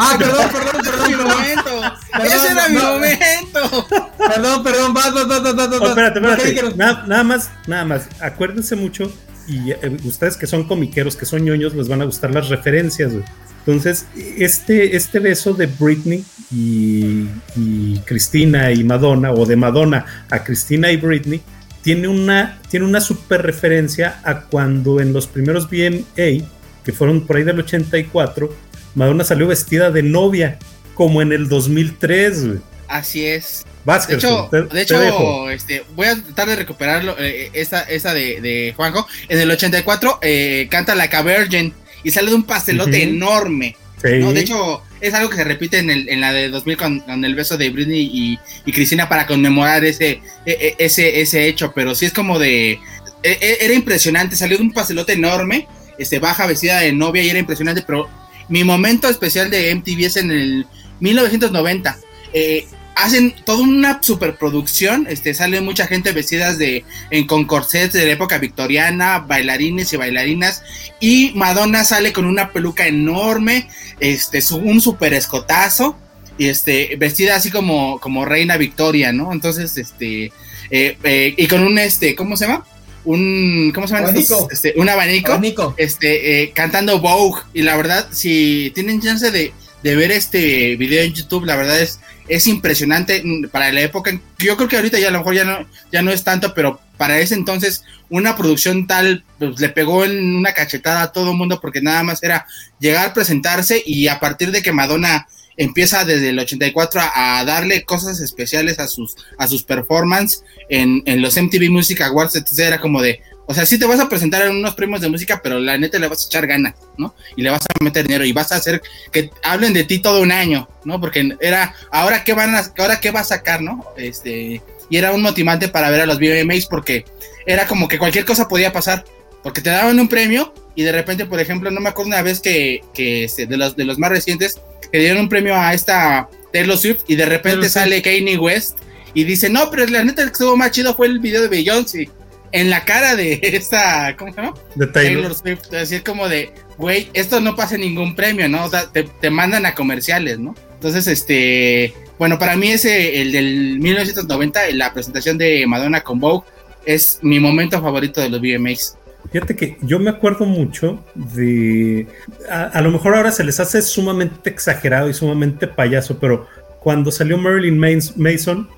Ah, perdón, perdón, perdón. mi momento. Perdón, Ese era no, mi momento. Perdón, perdón, vas, vas, vas, vas, vas. Oh, espérate, espérate. No, nada, nada más, nada más. Acuérdense mucho. Y eh, ustedes que son comiqueros, que son ñoños, les van a gustar las referencias, güey. Entonces, este, este beso de Britney y, y Cristina y Madonna, o de Madonna a Cristina y Britney, tiene una, tiene una super referencia a cuando en los primeros V M A, que fueron por ahí del ochenta y cuatro, Madonna salió vestida de novia, como en el dos mil tres, güey. Así es. Vas, de hecho, te, de hecho este, voy a tratar de recuperarlo. Eh, esta esta de, de Juanjo. En el ochenta y cuatro eh, canta La Cavergen y sale de un pastelote uh-huh. enorme. Sí. ¿No? De hecho, es algo que se repite en, el, en la de dos mil con, con el beso de Britney y, y Cristina para conmemorar ese, ese, ese hecho. Pero sí es como de. Era impresionante. Salió de un pastelote enorme. Este, baja vestida de novia y era impresionante. Pero mi momento especial de M T V es en el mil novecientos noventa. Eh, hacen toda una superproducción, este, sale mucha gente vestidas de, en, con corsets de la época victoriana, bailarines y bailarinas, y Madonna sale con una peluca enorme, este, su, un super escotazo, y este, vestida así como, como reina Victoria, ¿no? Entonces, este, eh, eh, y con un, este, ¿cómo se llama? un ¿cómo se llama? Abanico. Este, un abanico, abanico. Este, eh, cantando Vogue, y la verdad, si tienen chance de, de ver este video en YouTube, la verdad es, es impresionante para la época. Yo creo que ahorita ya a lo mejor ya no, ya no es tanto, pero para ese entonces una producción tal, pues, le pegó en una cachetada a todo el mundo, porque nada más era llegar, presentarse, y a partir de que Madonna empieza desde el ochenta y cuatro a, a darle cosas especiales a sus a sus performances en, en los M T V Music Awards, entonces era como de, o sea, sí te vas a presentar en unos premios de música, pero la neta le vas a echar ganas, ¿no? Y le vas a meter dinero y vas a hacer que hablen de ti todo un año, ¿no? Porque era, ahora qué van a, ahora qué va a sacar, ¿no? Este, y era un motivante para ver a los V M As, porque era como que cualquier cosa podía pasar, porque te daban un premio y de repente, por ejemplo, no me acuerdo una vez que, que este, de los de los más recientes, que dieron un premio a esta Taylor Swift, y de repente Taylor sale Kanye West y dice, no, pero la neta el que estuvo más chido fue el video de Beyoncé, en la cara de esta, ¿cómo se llama? De Taylor. Taylor Swift. Así es como de, güey, esto no pasa en ningún premio, ¿no? O sea, te, te mandan a comerciales, ¿no? Entonces, este, bueno, para mí ese, el del mil novecientos noventa, la presentación de Madonna con Vogue, es mi momento favorito de los V M As. Fíjate que yo me acuerdo mucho de... A, a lo mejor ahora se les hace sumamente exagerado y sumamente payaso, pero cuando salió Marilyn Manson, Manson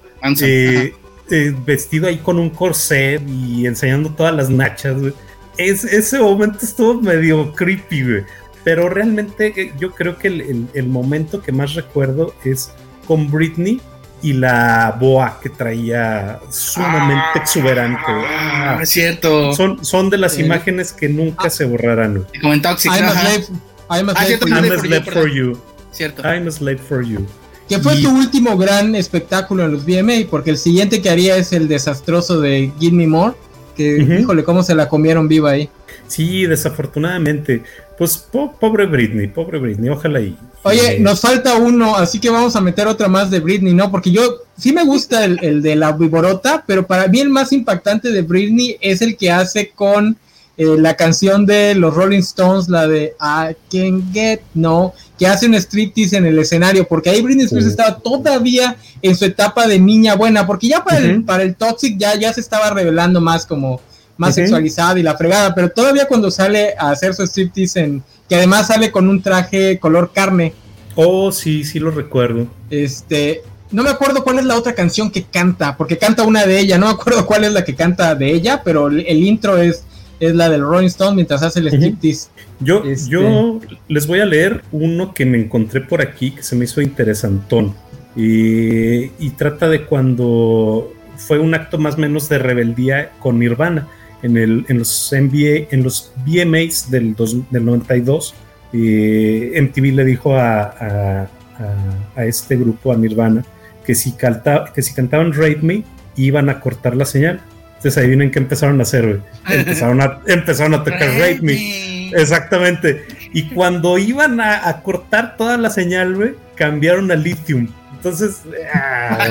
eh, eh, vestido ahí con un corset y enseñando todas las nachas, es, ese momento estuvo medio creepy, güey. Pero realmente yo creo que el, el, el momento que más recuerdo es con Britney y la boa que traía, sumamente ah, exuberante. Ah, es cierto. Son, son de las eh, imágenes que nunca ah, se borrarán. Como en Toxic. I'm a slave, I'm a ah, slave, I'm a slave for you. Cierto. I'm a slave for you. Que fue y... tu último gran espectáculo en los V M A, porque el siguiente que haría es el desastroso de Give Me More, que, uh-huh. híjole, cómo se la comieron viva ahí. Sí, desafortunadamente. Pues po- pobre Britney, pobre Britney, ojalá y... Oye, eh. nos falta uno, así que vamos a meter otra más de Britney, ¿no? Porque yo, sí me gusta el, el de la viborota, pero para mí el más impactante de Britney es el que hace con eh, la canción de los Rolling Stones, la de I Can't Get No, que hace un striptease en el escenario, porque ahí Britney Spears uh-huh. estaba todavía en su etapa de niña buena, porque ya para, uh-huh. el, para el Toxic ya, ya se estaba revelando más como... más uh-huh. sexualizada y la fregada, pero todavía cuando sale a hacer su striptease, en, que además sale con un traje color carne. Oh, sí, sí lo recuerdo. Este, no me acuerdo cuál es la otra canción que canta, porque canta una de ella, no me acuerdo cuál es la que canta de ella, pero el, el intro es, es la del Rolling Stone mientras hace el uh-huh. striptease. Yo, este... yo les voy a leer uno que me encontré por aquí, que se me hizo interesantón, y, y trata de cuando fue un acto más o menos de rebeldía con Nirvana. En, el, en los N B A, en los V M As del, dos, del noventa y dos, eh, M T V le dijo a, a, a, a este grupo, a Nirvana, que si, canta, que si cantaban Raid Me iban a cortar la señal. Entonces adivinen qué empezaron a hacer, empezaron a, empezaron a tocar Raid Me, exactamente, y cuando iban a, a cortar toda la señal, wey, cambiaron a Lithium. Entonces, ah,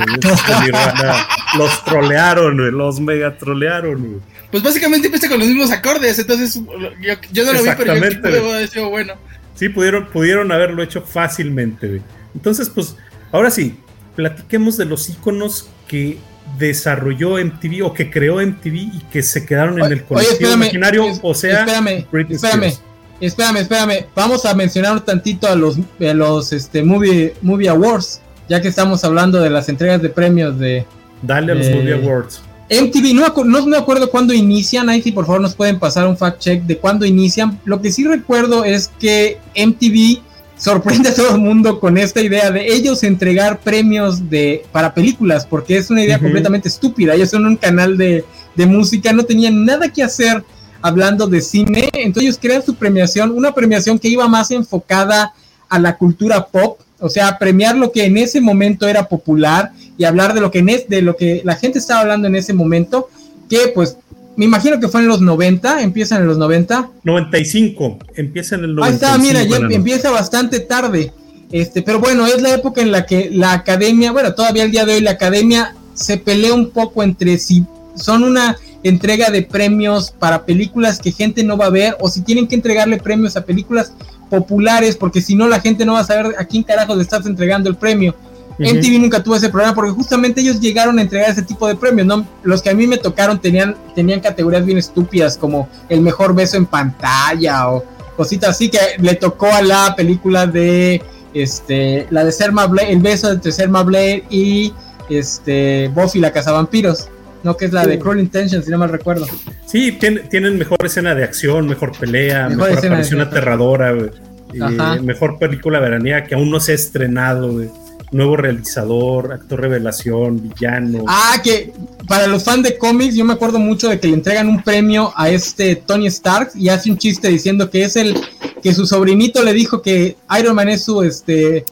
Nirvana, los trolearon, wey, los mega trolearon, wey. Pues básicamente empecé con los mismos acordes, entonces yo, yo no lo vi, pero yo puedo decir, bueno. Sí, pudieron, pudieron haberlo hecho fácilmente, wey. Entonces, pues, ahora sí, platiquemos de los íconos que desarrolló M T V o que creó M T V y que se quedaron en el colectivo imaginario, es, o sea, espérame, Britney espérame. Spears. Espérame, espérame, vamos a mencionar tantito a los, a los este, Movie, Movie Awards, ya que estamos hablando de las entregas de premios de... Dale a los eh, Movie Awards. M T V, no, no me acuerdo cuándo inician, ahí sí por favor nos pueden pasar un fact check de cuándo inician. Lo que sí recuerdo es que M T V sorprende a todo el mundo con esta idea de ellos entregar premios de para películas, porque es una idea uh-huh. completamente estúpida. Ellos son un canal de, de música, no tenían nada que hacer hablando de cine, entonces ellos crean su premiación, una premiación que iba más enfocada a la cultura pop, o sea, premiar lo que en ese momento era popular y hablar de lo que en es, de lo que la gente estaba hablando en ese momento, que pues me imagino que fue en los noventa, empiezan en los noventa. noventa y cinco, empiezan en el noventa y cinco. Ahí está, mira, ya empieza bastante tarde. Este, pero bueno, es la época en la que la academia, bueno, todavía el día de hoy la academia se pelea un poco entre si son una entrega de premios para películas que gente no va a ver, o si tienen que entregarle premios a películas populares, porque si no la gente no va a saber a quién carajo le estás entregando el premio. M T V uh-huh. nunca tuvo ese problema porque justamente ellos llegaron a entregar ese tipo de premios, ¿no? Los que a mí me tocaron tenían, tenían categorías bien estúpidas como el mejor beso en pantalla o cositas así que le tocó a la película de este la de Selma Blair, el beso entre Selma Blair y este Buffy la cazavampiros, no, que es la sí. de Cruel Intentions, si no mal recuerdo. Sí, tienen, tienen mejor escena de acción, mejor pelea, mejor, mejor aparición aterradora, eh, mejor película veraniega que aún no se ha estrenado, güey. Nuevo realizador, actor revelación, villano. Ah, que para los fans de cómics, yo me acuerdo mucho de que le entregan un premio a este Tony Stark y hace un chiste diciendo que es el que su sobrinito le dijo que Iron Man es su este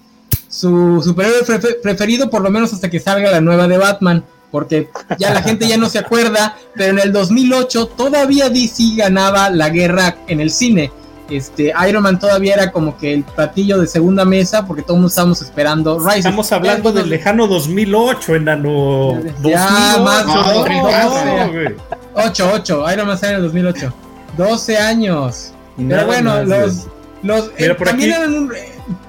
su superhéroe prefer- preferido por lo menos hasta que salga la nueva de Batman, porque ya la gente ya no se acuerda, pero en el dos mil ocho todavía D C ganaba la guerra en el cine. Este, Iron Man todavía era como que el platillo de segunda mesa porque todos estábamos esperando Rise. Estamos hablando del lejano dos mil ocho, enano. Ya, más ocho, ocho, Iron Man sale en el dos mil ocho, doce años. Nada. Pero bueno, más, los, los mira, eh, por también aquí, eran un...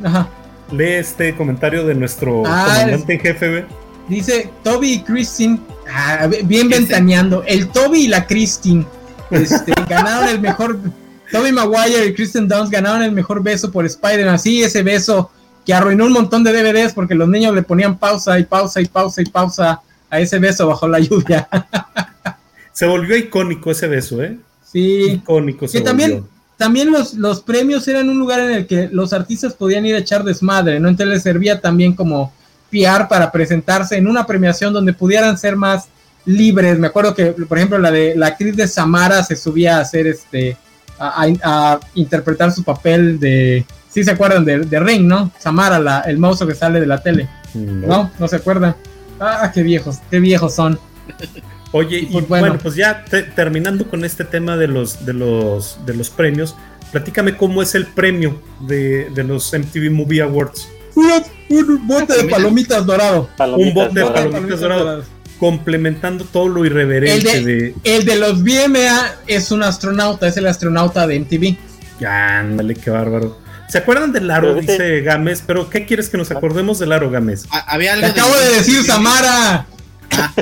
Ajá. Lee este comentario de nuestro ah, comandante en jefe, ¿ve? Dice Toby y Christine, ah, bien ventaneando, este... el Toby y la Christine este, ganaron el mejor... Tobey Maguire y Kristen Dunst ganaron el mejor beso por Spider-Man, así ese beso que arruinó un montón de D V Ds porque los niños le ponían pausa y pausa y pausa y pausa a ese beso bajo la lluvia. Se volvió icónico ese beso, ¿eh? Sí. Icónico se que volvió. También, también los, los premios eran un lugar en el que los artistas podían ir a echar desmadre, ¿no? Entonces les servía también como P R para presentarse en una premiación donde pudieran ser más libres. Me acuerdo que, por ejemplo, la de la actriz de Samara se subía a hacer este... A, a interpretar su papel de... ¿Sí se acuerdan de, de Ring, no? Samara, la, el mozo que sale de la tele. No, no, ¿no se acuerdan? Ah, qué viejos, qué viejos son. Oye, y, pues, y bueno. bueno, pues ya te, terminando con este tema de los, de los, de los premios, platícame cómo es el premio de, de los M T V Movie Awards. Un bote de palomitas dorado. Un bote de palomitas dorado. Complementando todo lo irreverente el de, de... El de los V M A es un astronauta, es el astronauta de M T V. Ándale, qué bárbaro. ¿Se acuerdan del Aro? Pero dice te... Gámez, pero ¿qué quieres que nos acordemos del Aro, Gámez? Había algo te acabo de, de decir, M T V. Samara. Ah.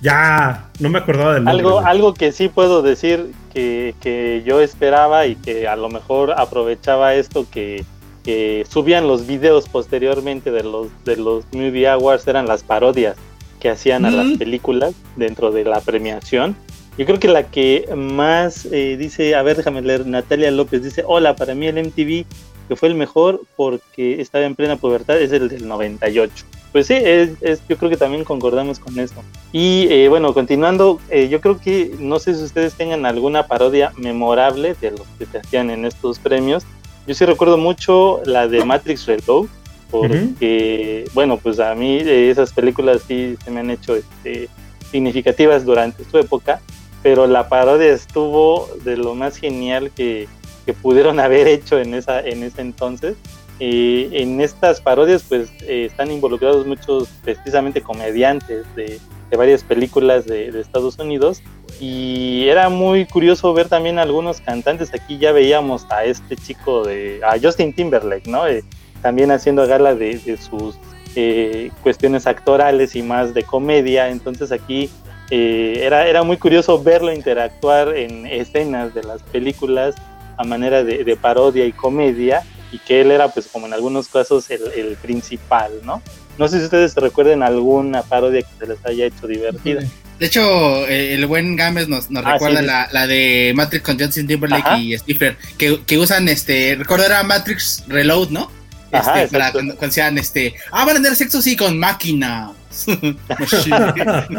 Ya, no me acordaba del algo nombre. Algo que sí puedo decir que, que yo esperaba y que a lo mejor aprovechaba esto que... que subían los videos posteriormente de los, de los Movie Awards, eran las parodias que hacían a las películas dentro de la premiación. Yo creo que la que más eh, dice, a ver, déjame leer, Natalia López dice, hola, para mí el M T V que fue el mejor porque estaba en plena pubertad es el del noventa y ocho. Pues sí, es, es, yo creo que también concordamos con esto. Y eh, bueno, continuando, eh, yo creo que, no sé si ustedes tengan alguna parodia memorable de los que se hacían en estos premios. Yo sí recuerdo mucho la de Matrix Reload, porque, uh-huh. bueno, pues a mí eh, esas películas sí se me han hecho este, significativas durante su época, pero la parodia estuvo de lo más genial que, que pudieron haber hecho en esa en ese entonces. Eh, en estas parodias pues eh, están involucrados muchos precisamente comediantes de, de varias películas de, de Estados Unidos, y era muy curioso ver también algunos cantantes. Aquí ya veíamos a este chico, de a Justin Timberlake, ¿no? Eh, también haciendo gala de, de sus eh, cuestiones actorales y más de comedia. Entonces aquí eh, era, era muy curioso verlo interactuar en escenas de las películas a manera de, de parodia y comedia, y que él era, pues como en algunos casos, el, el principal, ¿no? No sé si ustedes recuerden alguna parodia que se les haya hecho divertida. De hecho, el buen Gámez nos, nos ah, recuerda sí, la, la de Matrix con Justin Timberlake, ajá, y Stifler, que, que usan, este, recuerdo era Matrix Reload, ¿no? Este, ajá, para cuando, cuando sean este, ah, van a tener sexo sí con máquinas.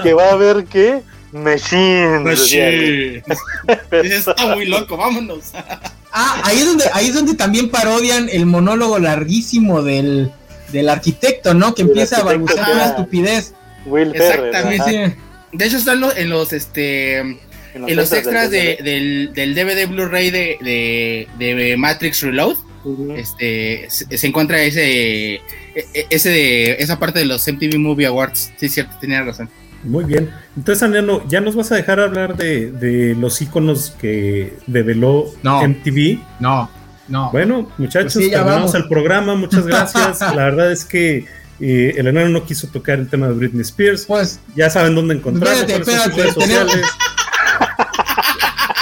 Que va a haber qué machine. Machine. Está muy loco, vámonos. Ah, ahí es donde, ahí es donde también parodian el monólogo larguísimo del, del arquitecto, ¿no? Que el empieza a balbucear una estupidez. Will exactamente. Ferrer, de hecho están los, en los este. En los, en los extras del, de, del, del D V D Blu-ray de, de, de Matrix Reload, uh-huh. este se, se encuentra ese ese de, esa parte de los M T V Movie Awards. Sí, cierto, tenía razón. Muy bien. Entonces, Anano, ya nos vas a dejar hablar de, de los íconos que develó no, M T V. No, no. Bueno, muchachos, pues sí, terminamos vamos. el programa. Muchas gracias. La verdad es que Y el enano no quiso tocar el tema de Britney Spears. Pues ya saben dónde encontrarnos. Espérate, espérate, tenemos,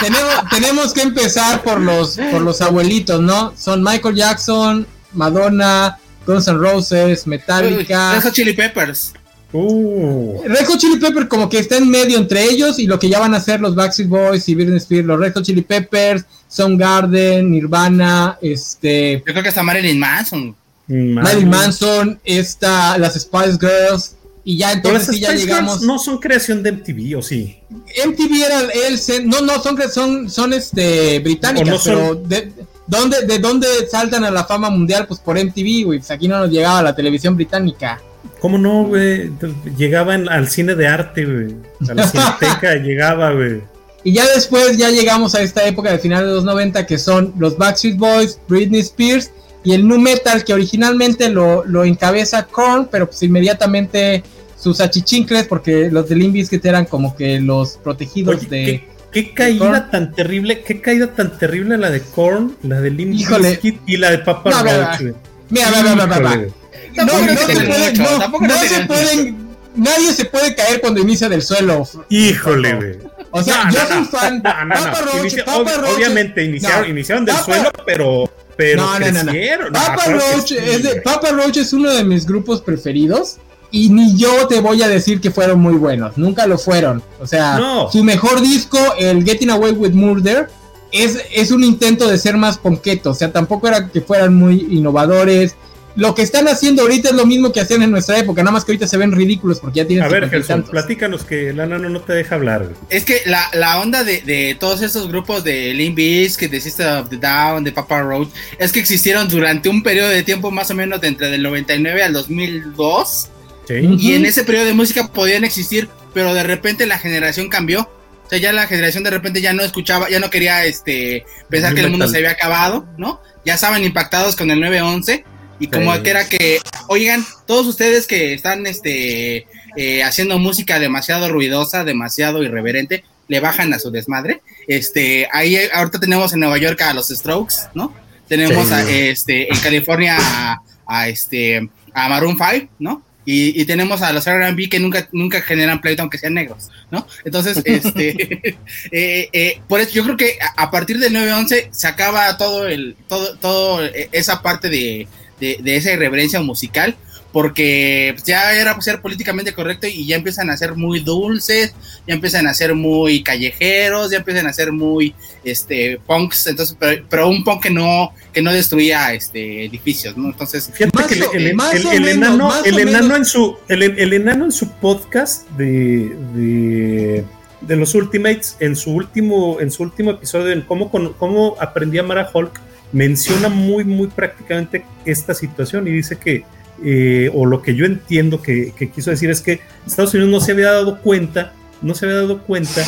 tenemos, tenemos que empezar por los, por los abuelitos, ¿no? Son Michael Jackson, Madonna, Guns N' Roses, Metallica, Red Hot Chili Peppers. Uh. Red Hot Chili Peppers como que está en medio entre ellos y lo que ya van a hacer los Backstreet Boys y Britney Spears, los Red Hot Chili Peppers, Soundgarden, Nirvana, este. Yo creo que está Marilyn Manson. Marilyn Manson, esta, las Spice Girls y ya entonces sí ya llegamos. No son creación de M T V, ¿o sí? M T V era el no no son son son este británicas, no pero son... de dónde de dónde saltan a la fama mundial, pues por M T V, güey. Pues aquí no nos llegaba la televisión británica. ¿Cómo no, güey? Llegaban al cine de arte, güey. A la Cineteca llegaba, güey. Y ya después ya llegamos a esta época de finales de los noventa que son los Backstreet Boys, Britney Spears y el nu metal, que originalmente lo, lo encabeza Korn, pero pues inmediatamente sus achichincles, porque los de Limp Bizkit eran como que los protegidos. Oye, de... ¿Qué, qué caída de tan terrible, qué caída tan terrible la de Korn, la de Limp Bizkit y la de Papa no, Roach. Mira, mira, mira, mira. No, no, no se pueden, no, no, no se pueden, nadie se puede caer cuando inicia del suelo. Híjole, güey. O sea, no, yo no, soy fan de no, no, Papa Roach, inicia, Papa ob- Roach. Obviamente iniciaron, no, iniciaron del Papa... suelo, pero... Pero no, no, no, no. Papa, no, Roach sí, es de, Papa Roach es uno de mis grupos preferidos. Y ni yo te voy a decir que fueron muy buenos. Nunca lo fueron. O sea, no. Su mejor disco, el Getting Away with Murder, es, es un intento de ser más ponqueto. O sea, tampoco era que fueran muy innovadores. Lo que están haciendo ahorita es lo mismo que hacían en nuestra época, nada más que ahorita se ven ridículos porque ya tienen... A ver, Gerson, platícanos que el enano no te deja hablar. Es que la, la onda de, de todos estos grupos de Limp Bizkit, de System of the Down, de Papa Roach, es que existieron durante un periodo de tiempo más o menos de entre del noventa y nueve al dos mil dos, ¿sí? Y en ese periodo de música podían existir, pero de repente la generación cambió. O sea, ya la generación de repente ya no escuchaba, ya no quería este pensar que el mundo se había acabado, ¿no? Ya estaban impactados con el nueve once... Y como sí. que era que, oigan, todos ustedes que están este eh, haciendo música demasiado ruidosa, demasiado irreverente, le bajan a su desmadre. Este, ahí ahorita tenemos en Nueva York a los Strokes, ¿no? Tenemos sí. a, este, en California a, a este a Maroon cinco, ¿no? Y, y tenemos a los R and B que nunca nunca generan pleito aunque sean negros, ¿no? Entonces, este eh, eh, por eso yo creo que a partir del nueve once se acaba todo el todo todo esa parte de De, de esa irreverencia musical, porque ya era pues, ser políticamente correcto y ya empiezan a ser muy dulces, ya empiezan a ser muy callejeros, ya empiezan a ser muy este punks, entonces pero, pero un punk que no que no destruía este edificios, ¿no? Entonces, fíjate que el, el, el, el, el enano el enano en su el, el enano en su podcast de, de de los Ultimates, en su último en su último episodio en cómo cómo aprendí a amar a Hulk, menciona muy muy prácticamente esta situación y dice que eh, o lo que yo entiendo que, que quiso decir es que Estados Unidos no se había dado cuenta no se había dado cuenta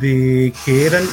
de que eran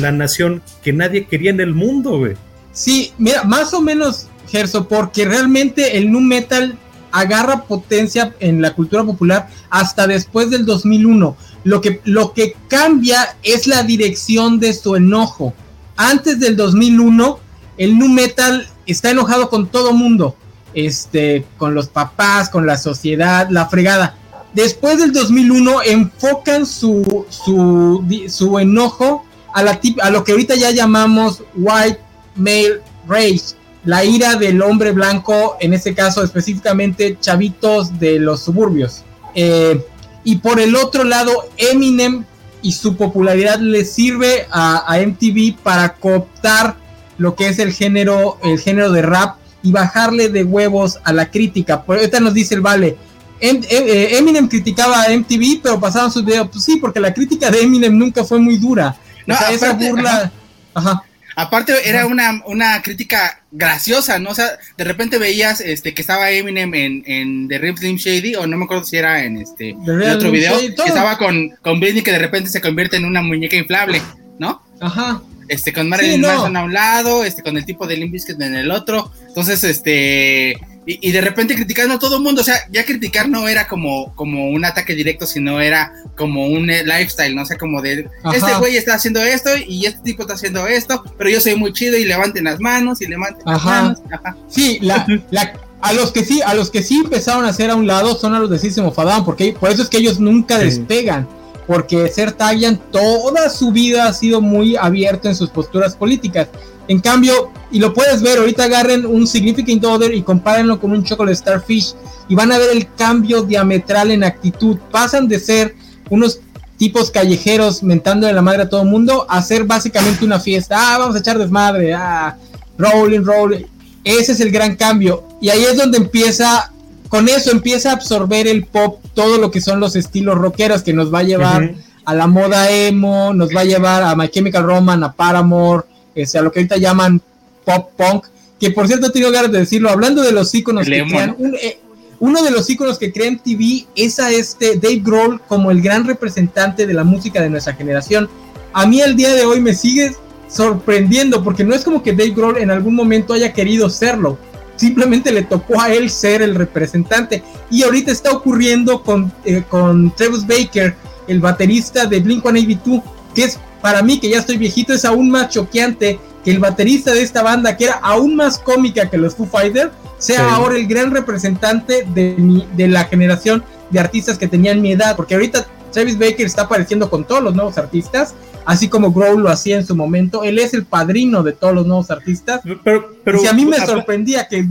la nación que nadie quería en el mundo, güey. Sí, mira, más o menos, Gerson, porque realmente el nu metal agarra potencia en la cultura popular hasta después del dos mil uno. Lo que, lo que cambia es la dirección de su enojo. Antes del dos mil uno el nu metal está enojado con todo mundo, este, con los papás, con la sociedad, la fregada. Después del dos mil uno enfocan su su, su enojo a la tip, a lo que ahorita ya llamamos white male rage, la ira del hombre blanco, en este caso específicamente chavitos de los suburbios. Eh, y por el otro lado Eminem y su popularidad le sirve a, a M T V para cooptar lo que es el género, el género de rap y bajarle de huevos a la crítica. Por ahorita nos dice el Vale, em, em, Eminem criticaba a M T V, pero pasaban sus videos. Pues sí, porque la crítica de Eminem nunca fue muy dura. No, o sea, aparte, esa burla. Ajá. Ajá. Aparte era una, una crítica graciosa, ¿no? O sea, de repente veías este que estaba Eminem en, en The Real Slim Shady, o no me acuerdo si era en este en otro video, Shady, que estaba con, con Britney, que de repente se convierte en una muñeca inflable, ¿no? Ajá. Este, con Marilyn sí, no. Manson a un lado, este, con el tipo de Limp Bizkit en el otro, entonces, este, y, y de repente criticando a todo el mundo, o sea, ya criticar no era como, como un ataque directo, sino era como un lifestyle, ¿no? O sea, como de, ajá, este güey está haciendo esto, y este tipo está haciendo esto, pero yo soy muy chido, y levanten las manos, y levanten ajá. las manos, ajá. Sí, la, la, A los que sí, a los que sí empezaron a ser a un lado son a los de System of a Down, porque por eso es que ellos nunca sí. despegan, porque Ser Tavian toda su vida ha sido muy abierto en sus posturas políticas. En cambio, y lo puedes ver, ahorita agarren un Significant Other y compárenlo con un Chocolate Starfish y van a ver el cambio diametral en actitud. Pasan de ser unos tipos callejeros mentando de la madre a todo el mundo a ser básicamente una fiesta. Ah, vamos a echar desmadre, ah, rolling, rolling. Ese es el gran cambio, y ahí es donde empieza, con eso empieza a absorber el pop, todo lo que son los estilos rockeros, que nos va a llevar uh-huh. a la moda emo, nos va a llevar a My Chemical Romance, a Paramore, ese, a lo que ahorita llaman pop punk, que por cierto tengo ganas de decirlo, hablando de los íconos que crean, un, eh, uno de los íconos que crean M T V es a este Dave Grohl como el gran representante de la música de nuestra generación. A mí el día de hoy me sigue sorprendiendo, porque no es como que Dave Grohl en algún momento haya querido serlo, simplemente le tocó a él ser el representante, y ahorita está ocurriendo con, eh, con Travis Baker, el baterista de Blink ciento ochenta y dos, que es para mí, que ya estoy viejito, es aún más choqueante que el baterista de esta banda, que era aún más cómica que los Foo Fighters, sea sí. ahora el gran representante de, mi, de la generación de artistas que tenían mi edad, porque ahorita Travis Baker está apareciendo con todos los nuevos artistas, así como Grohl lo hacía en su momento. Él es el padrino de todos los nuevos artistas. Pero, pero si a mí me habla... sorprendía que...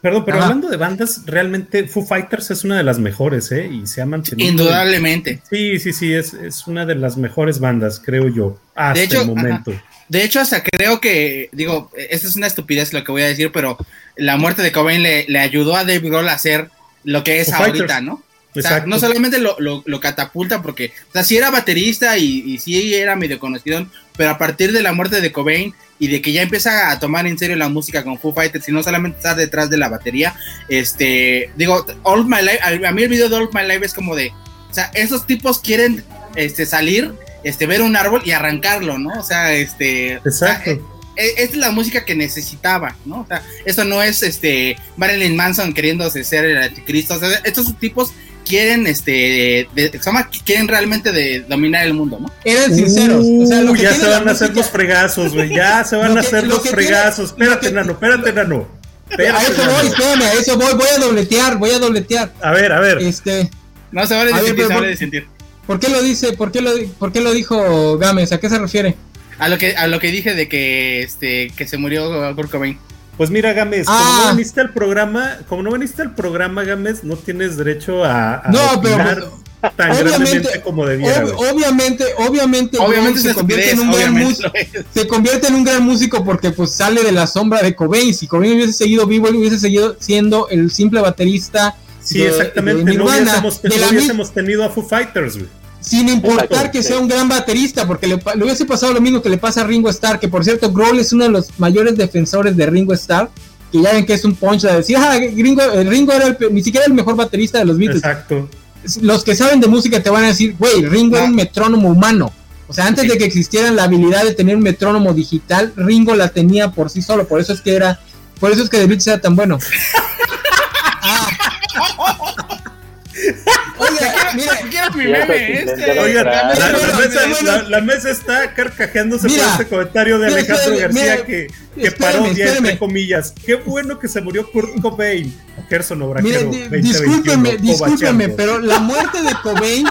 Perdón, pero Ajá. hablando de bandas, realmente Foo Fighters es una de las mejores, ¿eh? Y se ha mantenido... Indudablemente. Sí, sí, sí, es, es una de las mejores bandas, creo yo, hasta de hecho, el momento. Ajá. De hecho, hasta creo que, digo, esta es una estupidez lo que voy a decir, pero la muerte de Cobain le, le ayudó a Dave Grohl a hacer lo que es Foo ahorita, Fighters. ¿No? O sea, no solamente lo, lo, lo catapulta, porque o sea, sí era baterista y, y sí era medio conocido, pero a partir de la muerte de Cobain y de que ya empieza a tomar en serio la música con Foo Fighters, y no solamente está detrás de la batería, este, digo, All My Life, a, a mí el video de All My Life es como de, o sea, esos tipos quieren este, salir, este, ver un árbol y arrancarlo, ¿no? O sea, este... Exacto. O sea, esta es la música que necesitaba, ¿no? O sea, esto no es este Marilyn Manson queriéndose ser el anticristo, o sea, estos tipos quieren este de, de, quieren realmente de dominar el mundo, ¿no? Eran sinceros, uh, o sea, lo que ya se van a hacer los fregazos, güey, ya se van a hacer los fregazos, espérate, nano, espérate, nano. A eso voy, espérame, a eso voy, voy a dobletear, voy a dobletear. A ver, a ver. Este, no se vale de sentir, se vale de sentir. ¿Por qué lo dice? ¿Por qué lo por qué lo dijo Gámez? ¿A qué se refiere? A lo que a lo que dije de que este que se murió Kurt Cobain. Pues mira, Gámez, ah. como no veniste al programa, como no veniste al programa, Gámez, no tienes derecho a, a no, pero, pues, tan grandemente como debiera. Ob- obviamente, obviamente, obviamente se convierte en un gran músico, se convierte en un gran músico porque pues sale de la sombra de Cobain. Si Cobain hubiese seguido vivo, él hubiese seguido siendo el simple baterista. Sí, de, exactamente, de no hubiésemos, de no hubiésemos mi... tenido a Foo Fighters, güey. Sin importar que sea un gran baterista, porque le, le hubiese pasado lo mismo que le pasa a Ringo Starr, que por cierto, Grohl es uno de los mayores defensores de Ringo Starr, que ya ven que es un punch de decir, ah, Ringo, Ringo era el, ni siquiera el mejor baterista de los Beatles. Exacto. Los que saben de música te van a decir, güey, Ringo ah. era un metrónomo humano. O sea, antes sí. de que existiera la habilidad de tener un metrónomo digital, Ringo la tenía por sí solo, por eso es que era, por eso es que The Beatles era tan bueno. ah. La mesa está carcajeándose mira, por este comentario de mira, Alejandro espérame, García mira, que, que parodia entre comillas. Qué bueno que se murió Kurt Cobain. Gerson Obrajero. Discúlpeme, discúlpeme, pero la muerte de Cobain,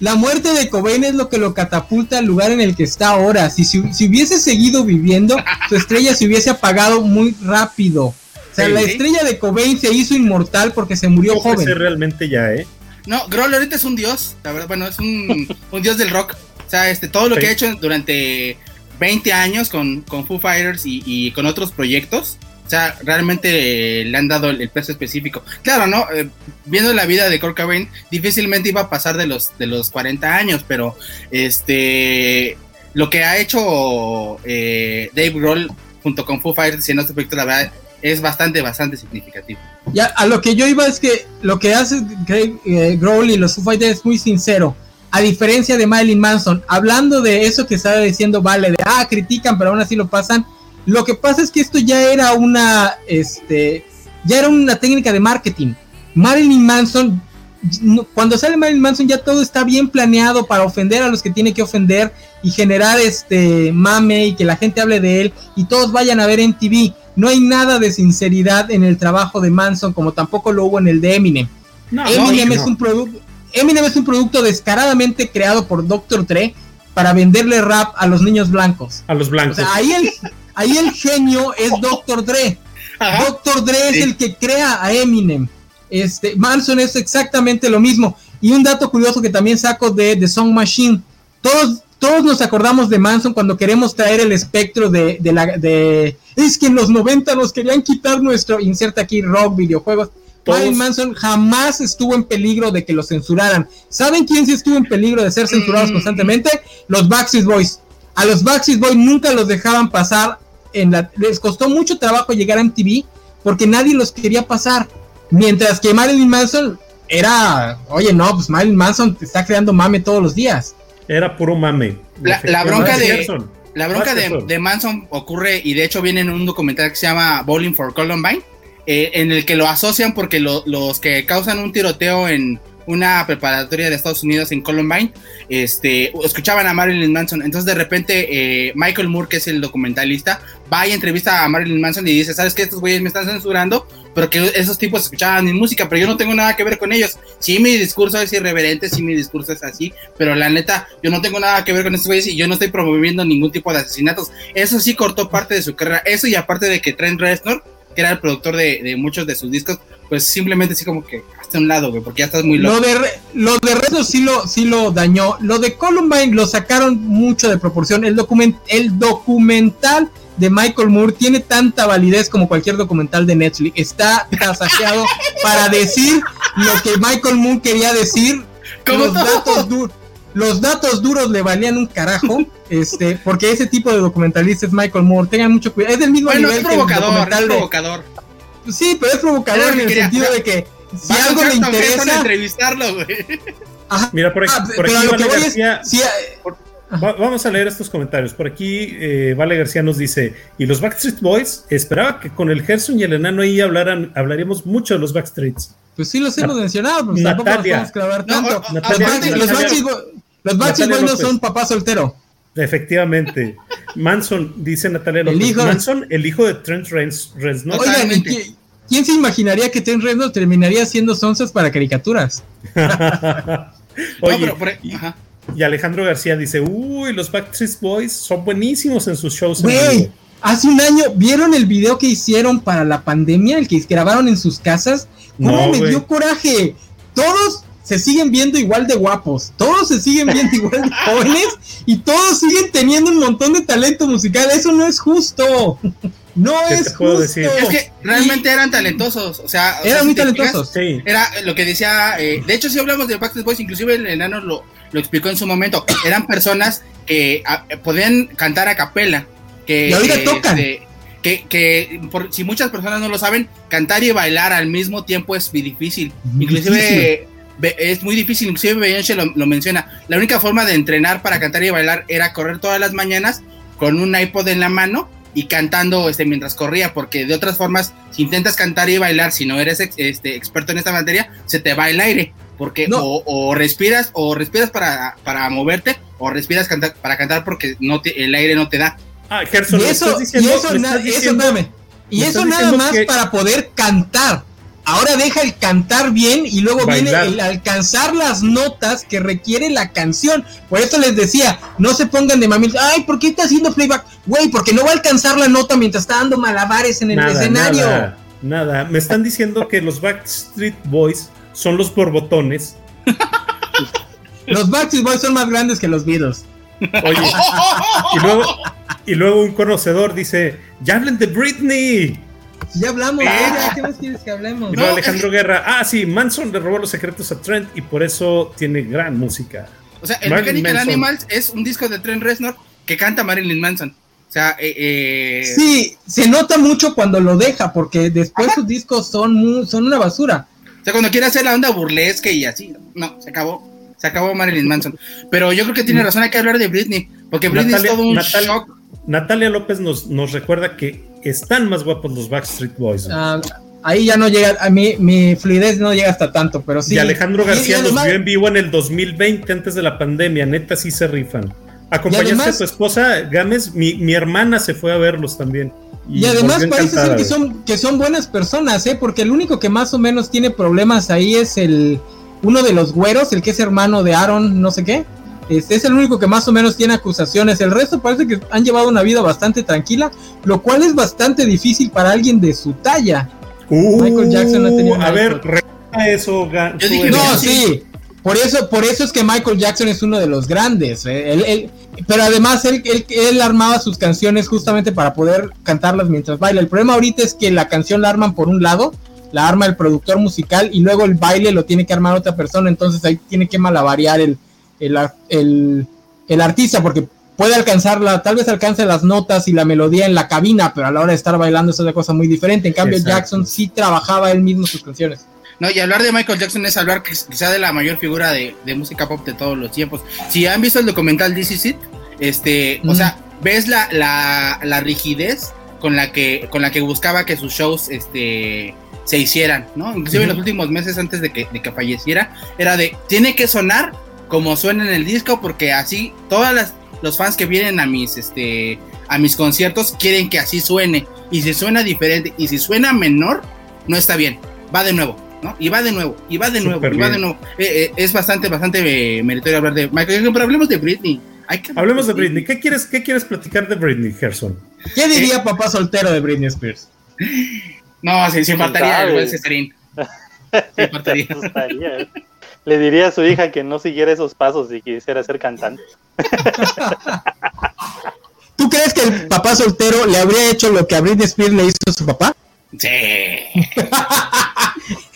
la muerte de Cobain es lo que lo catapulta al lugar en el que está ahora. Si, si, si hubiese seguido viviendo, su estrella se hubiese apagado muy rápido. O sea, sí, la estrella de Cobain se hizo inmortal porque se murió joven. Realmente ya, ¿eh? No, Grohl ahorita es un dios, la verdad, bueno, es un, un dios del rock. O sea, este, todo lo sí. que ha hecho durante veinte años con, con Foo Fighters y, y con otros proyectos, o sea, realmente le han dado el, el peso específico. Claro, ¿no? Eh, viendo la vida de Kurt Cobain, difícilmente iba a pasar de los, de los cuarenta años, pero este, lo que ha hecho eh, Dave Grohl junto con Foo Fighters en este proyecto, la verdad, es bastante, bastante significativo. Ya, a lo que yo iba es que lo que hace Greg, eh, Grohl y los Foo Fighters es muy sincero, a diferencia de Marilyn Manson, hablando de eso que estaba diciendo Vale, de ah, critican, pero aún así lo pasan. Lo que pasa es que esto ya era una, este, ya era una técnica de marketing. Marilyn Manson, cuando sale Marilyn Manson ya todo está bien planeado para ofender a los que tiene que ofender y generar este mame y que la gente hable de él y todos vayan a ver M T V. No hay nada de sinceridad en el trabajo de Manson, como tampoco lo hubo en el de Eminem. No, Eminem, no, es no. Un produ- Eminem es un producto descaradamente creado por doctor Dre para venderle rap a los niños blancos. A los blancos. O sea, ahí, el, ahí el genio es doctor Dre. Ajá. doctor Dre sí. es el que crea a Eminem. Este, Manson es exactamente lo mismo. Y un dato curioso que también saco de The Song Machine. Todos, todos nos acordamos de Manson cuando queremos traer el espectro de, de la de es que en los noventa nos querían quitar nuestro, inserta aquí, rock, videojuegos. Marilyn Manson jamás estuvo en peligro de que lo censuraran. ¿Saben quién sí estuvo en peligro de ser censurados mm. constantemente? Los Backstreet Boys. A los Backstreet Boys nunca los dejaban pasar en la, les costó mucho trabajo llegar a M T V porque nadie los quería pasar. Mientras que Marilyn Manson era, oye, no, pues Marilyn Manson te está creando mame todos los días. Era puro mame. La, la bronca de Gerson. La bronca de, de Manson ocurre, y de hecho viene en un documental que se llama Bowling for Columbine, eh, en el que lo asocian porque lo, los que causan un tiroteo en una preparatoria de Estados Unidos en Columbine, este, escuchaban a Marilyn Manson. Entonces de repente eh, Michael Moore, que es el documentalista, va y entrevista a Marilyn Manson y dice, ¿sabes qué? Estos güeyes me están censurando porque esos tipos escuchaban mi música, pero yo no tengo nada que ver con ellos. Sí, mi discurso es irreverente, sí, mi discurso es así, pero la neta, yo no tengo nada que ver con estos güeyes y yo no estoy promoviendo ningún tipo de asesinatos. Eso sí cortó parte de su carrera. Eso, y aparte de que Trent Reznor, que era el productor de, de muchos de sus discos, pues simplemente así como que hasta un lado, güey, porque ya estás muy loco. Lo de, Re- lo de Reznor sí lo, sí lo dañó. Lo de Columbine lo sacaron mucho de proporción. El, document- el documental... de Michael Moore tiene tanta validez como cualquier documental de Netflix. Está tasajeado para decir lo que Michael Moore quería decir. Los datos, du- los datos duros le valían un carajo, este, porque ese tipo de documentalista es Michael Moore. Tengan mucho cuidado. Es del mismo bueno, nivel es provocador, que el documental de... es provocador. Sí, pero es provocador en el quería. sentido de que si Vas algo le interesa entrevistarlo, güey. Ajá. Mira por aquí, ah, por pero aquí lo que voy García... es si, por... Va- vamos a leer estos comentarios. Por aquí eh, Vale García nos dice, y los Backstreet Boys, esperaba que con el Gerson y el enano ahí hablaran, hablaríamos mucho de los Backstreets. Pues sí los hemos mencionado, pues tampoco nos podemos clavar tanto. No, Natalia, los Backstreet Boys, los Backstreet Boys no son papá soltero. Efectivamente. Manson, dice Natalia López, el hijo, Manson, el hijo de Trent Reznor. Oigan, ¿quién se imaginaría que Trent Reznor terminaría haciendo sonzas para caricaturas? Oye, no, pero por... ajá. Y Alejandro García dice, uy, los Backstreet Boys son buenísimos en sus shows. Güey, hace un año, ¿vieron el video que hicieron para la pandemia? El que grabaron en sus casas. ¿Cómo no, me wey. dio coraje? Todos se siguen viendo igual de guapos, todos se siguen viendo igual de jóvenes, y todos siguen teniendo un montón de talento musical. Eso no es justo. No es justo. Decir? Es que realmente y, eran talentosos, o sea, eran o sea, muy si talentosos. Fijas, sí. Era lo que decía, eh, de hecho si hablamos de Backstreet Boys, inclusive el enano lo, lo explicó en su momento, eran personas que a, podían cantar a capela, que y ahorita eh, tocan. Eh, que, que por, si muchas personas no lo saben, cantar y bailar al mismo tiempo es muy difícil. Muy inclusive difícil. Eh, es muy difícil, inclusive Beyoncé lo, lo menciona. La única forma de entrenar para cantar y bailar era correr todas las mañanas con un iPod en la mano y cantando este mientras corría, porque de otras formas, si intentas cantar y bailar, si no eres ex, este, experto en esta materia, se te va el aire, porque no. o, o respiras, o respiras para, para moverte, o respiras cantar, para cantar porque no te, el aire no te da. Ah, Gerson, y eso, diciendo, y eso, na- diciendo, eso, dame, y eso nada más que... para poder cantar. Ahora deja el cantar bien y luego bailar. Viene el alcanzar las notas que requiere la canción. Por eso les decía, no se pongan de mamilos. Ay, ¿por qué está haciendo playback? Güey, porque no va a alcanzar la nota mientras está dando malabares en el nada, escenario. Nada, nada. Me están diciendo que los Backstreet Boys son los borbotones. Los Backstreet Boys son más grandes que los Beatles. Oye, y luego, y luego un conocedor dice, ya hablen de Britney. Ya hablamos, ¿eh? Ya, ¿qué más quieres que hablemos? No, Alejandro Guerra. Ah, sí, Manson le robó los secretos a Trent y por eso tiene gran música. O sea, el Mechanical Animals es un disco de Trent Reznor que canta Marilyn Manson. O sea, eh, eh... sí, se nota mucho cuando lo deja, porque después Ajá. sus discos son, muy, son una basura. O sea, cuando quiere hacer la onda burlesque y así, no, se acabó. Se acabó Marilyn Manson. Pero yo creo que tiene razón, hay que hablar de Britney, porque Britney Natalia, es todo un Natalia, shock. Natalia López nos, nos recuerda que están más guapos los Backstreet Boys, ¿no? Uh, ahí ya no llega, a mí mi fluidez no llega hasta tanto, pero sí. Y Alejandro García y, y además, nos vio en vivo en el dos mil veinte, antes de la pandemia, neta sí se rifan. Acompañaste además, a tu esposa, Gámez, mi, mi hermana se fue a verlos también. Y, y además parece ser que son, que son buenas personas, ¿eh? Porque el único que más o menos tiene problemas ahí es el uno de los güeros, el que es hermano de Aaron, no sé qué. Este es el único que más o menos tiene acusaciones. El resto parece que han llevado una vida bastante tranquila, lo cual es bastante difícil para alguien de su talla. Uh, Michael Jackson ha tenido... A ver, recuerda eso. Yo dije, no, sí. Por eso, por eso es que Michael Jackson es uno de los grandes. Eh. Él, él, pero además él, él, él armaba sus canciones justamente para poder cantarlas mientras baila. El problema ahorita es que la canción la arman por un lado, la arma el productor musical y luego el baile lo tiene que armar otra persona. Entonces ahí tiene que malavariar el El, el, el artista, porque puede alcanzarla, tal vez alcance las notas y la melodía en la cabina, pero a la hora de estar bailando es una cosa muy diferente. En cambio, exacto, Jackson sí trabajaba él mismo sus canciones. No, y hablar de Michael Jackson es hablar quizá de la mayor figura de, de música pop de todos los tiempos. Si han visto el documental This Is It, este, mm. o sea, ves la, la, la rigidez con la que con la que buscaba que sus shows este se hicieran, ¿no? Inclusive mm. en los últimos meses antes de que, de que falleciera, era de, tiene que sonar como suena en el disco, porque así todas las los fans que vienen a mis este a mis conciertos quieren que así suene, y si suena diferente y si suena menor no está bien, va de nuevo, ¿no? Y va de nuevo y va de nuevo Super y va bien. de nuevo eh, eh, es bastante bastante eh, meritorio hablar de Michael Jackson, pero hablemos de Britney. Hablemos de Britney. ¿Qué quieres qué quieres platicar de Britney, Gerson? ¿Qué diría eh, papá soltero de Britney Spears? No, se, se mataría el buen Cesarín. Se mataría. Le diría a su hija que no siguiera esos pasos y quisiera ser cantante. ¿Tú crees que el papá soltero le habría hecho lo que a Britney Spears le hizo a su papá? Sí.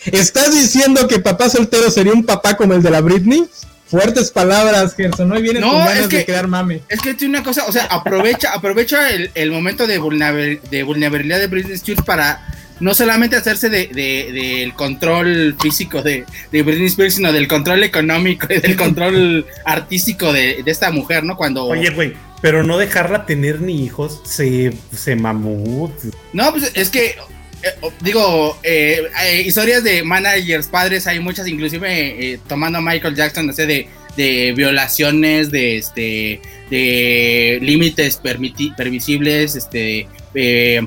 ¿Estás diciendo que papá soltero sería un papá como el de la Britney? Fuertes palabras, Gerson. No vienes no, con ganas es que, de crear mame. Es que tiene una cosa, o sea, aprovecha, aprovecha el, el momento de, vulnerabil, de vulnerabilidad de Britney Spears para... no solamente hacerse de, de, del control físico de, de Britney Spears, sino del control económico y del control artístico de, de esta mujer, ¿no? Cuando... Oye, güey, pero no dejarla tener ni hijos, se, se mamó. No, pues es que, eh, digo, eh, eh, historias de managers, padres, hay muchas, inclusive eh, tomando a Michael Jackson, no sé, de, de violaciones, de, este, de límites permiti- permisibles, este... Eh,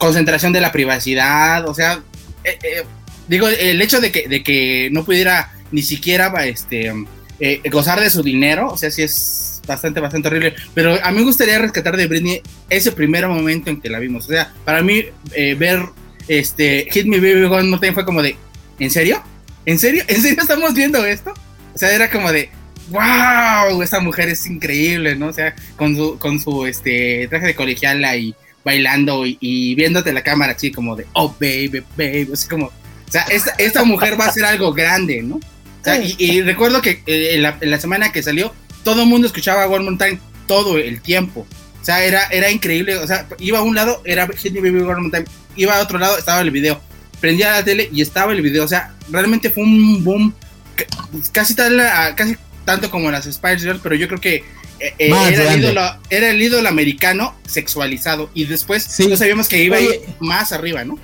concentración de la privacidad, o sea, eh, eh, digo, el hecho de que, de que no pudiera ni siquiera este, eh, gozar de su dinero, o sea, sí es bastante, bastante horrible, pero a mí me gustaría rescatar de Britney ese primer momento en que la vimos, o sea, para mí eh, ver este Hit Me Baby One More Time fue como de, ¿en serio? ¿En serio? ¿En serio estamos viendo esto? O sea, era como de, wow, esta mujer es increíble, ¿no? O sea, con su, con su este traje de colegiala y bailando y, y viéndote la cámara así como de, oh baby, baby, así como, o sea, esta, esta mujer va a hacer algo grande, ¿no? O sea, y, y recuerdo que eh, en, la, en la semana que salió, todo el mundo escuchaba One More Time todo el tiempo, o sea, era, era increíble, o sea, iba a un lado, era Hit Me Baby One More Time, iba a otro lado, estaba el video, prendía la tele y estaba el video, o sea, realmente fue un boom, casi, tal, casi tanto como las Spice Girls, pero yo creo que Eh, eh, era, el ídolo, era el ídolo americano sexualizado, y después sí. No sabíamos que iba oye, a ir más arriba, ¿no?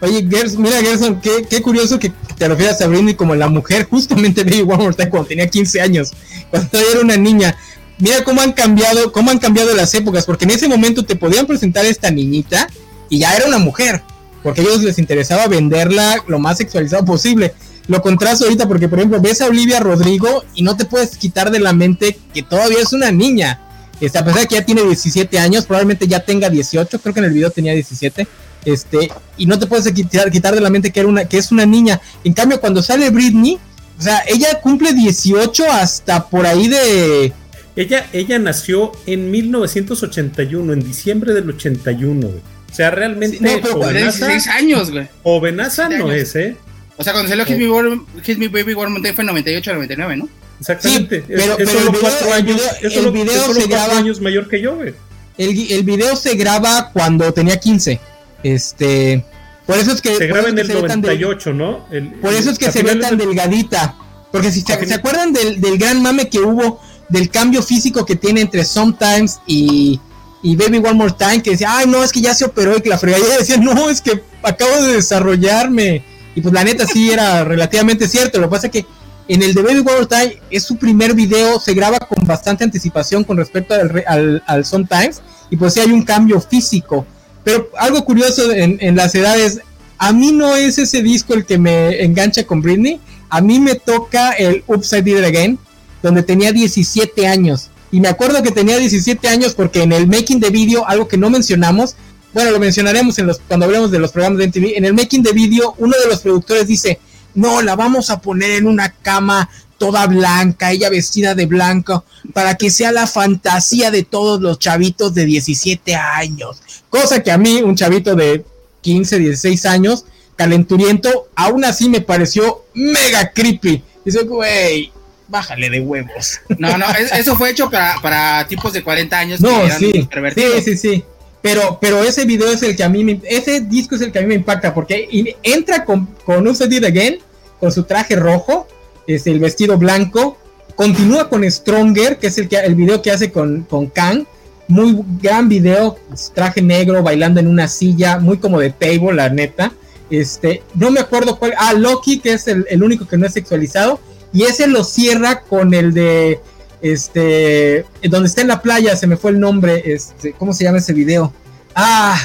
Oye, Gerson, mira Gerson, qué, qué curioso que te refieras a Britney como la mujer, justamente Baby One More Time cuando tenía quince años, cuando todavía era una niña. Mira cómo han cambiado, cómo han cambiado las épocas, porque en ese momento te podían presentar a esta niñita y ya era una mujer, porque a ellos les interesaba venderla lo más sexualizado posible. Lo contrasto ahorita porque, por ejemplo, ves a Olivia Rodrigo y no te puedes quitar de la mente que todavía es una niña. Este, a pesar de que ya tiene diecisiete años, probablemente ya tenga dieciocho, creo que en el video tenía diecisiete. Este, y no te puedes quitar, quitar de la mente que, era una, que es una niña. En cambio, cuando sale Britney, o sea, ella cumple dieciocho hasta por ahí de... Ella, ella nació en mil novecientos ochenta y uno, en diciembre del ochenta y uno, güey. O sea, realmente... Sí, no, pero jovenaza, dieciséis años, güey. Jovenaza no es, ¿eh? O sea, cuando salió Hit Me, War, Hit Me Baby One More Time fue en noventa y ocho a noventa y nueve, ¿no? Exactamente. Sí, pero, es, pero solo cuatro años, es solo cuatro años mayor que yo, güey. El, el video se graba cuando tenía quince. Este, por eso es que... Se graba en el noventa y ocho, ¿no? Por eso es que se ve tan delgadita. Porque si se, se acuerdan del, del gran mame que hubo, del cambio físico que tiene entre Sometimes y... y Baby One More Time, que decía, ay, no, es que ya se operó y que la fregadera decía, no, es que acabo de desarrollarme. Y pues la neta sí era relativamente cierto. Lo que pasa es que en el de Baby One More Time es su primer video, se graba con bastante anticipación con respecto al, al, al Sometimes, y pues sí hay un cambio físico. Pero algo curioso en, en las edades, a mí no es ese disco el que me engancha con Britney. A mí me toca el Upside Down Again, donde tenía diecisiete años. Y me acuerdo que tenía diecisiete años porque en el making de video, algo que no mencionamos, bueno, lo mencionaremos en los, cuando hablemos de los programas de M T V, en el making de video, uno de los productores dice, no, la vamos a poner en una cama toda blanca, ella vestida de blanco, para que sea la fantasía de todos los chavitos de diecisiete años. Cosa que a mí, un chavito de quince, dieciséis años, calenturiento, aún así me pareció mega creepy. Dice, güey, bájale de huevos. No, no, eso fue hecho para, para tipos de cuarenta años. No, que eran sí, sí, sí, sí. Pero, pero ese video es el que a mí, me, ese disco es el que a mí me impacta, porque entra con, con Upside Down Again, con su traje rojo, este, el vestido blanco, continúa con Stronger, que es el, que, el video que hace con, con Kang, muy gran video, traje negro, bailando en una silla, muy como de table, la neta, este, no me acuerdo cuál, ah, Loki, que es el, el único que no es sexualizado, y ese lo cierra con el de, este, donde está en la playa, se me fue el nombre, este, ¿cómo se llama ese video? Ah,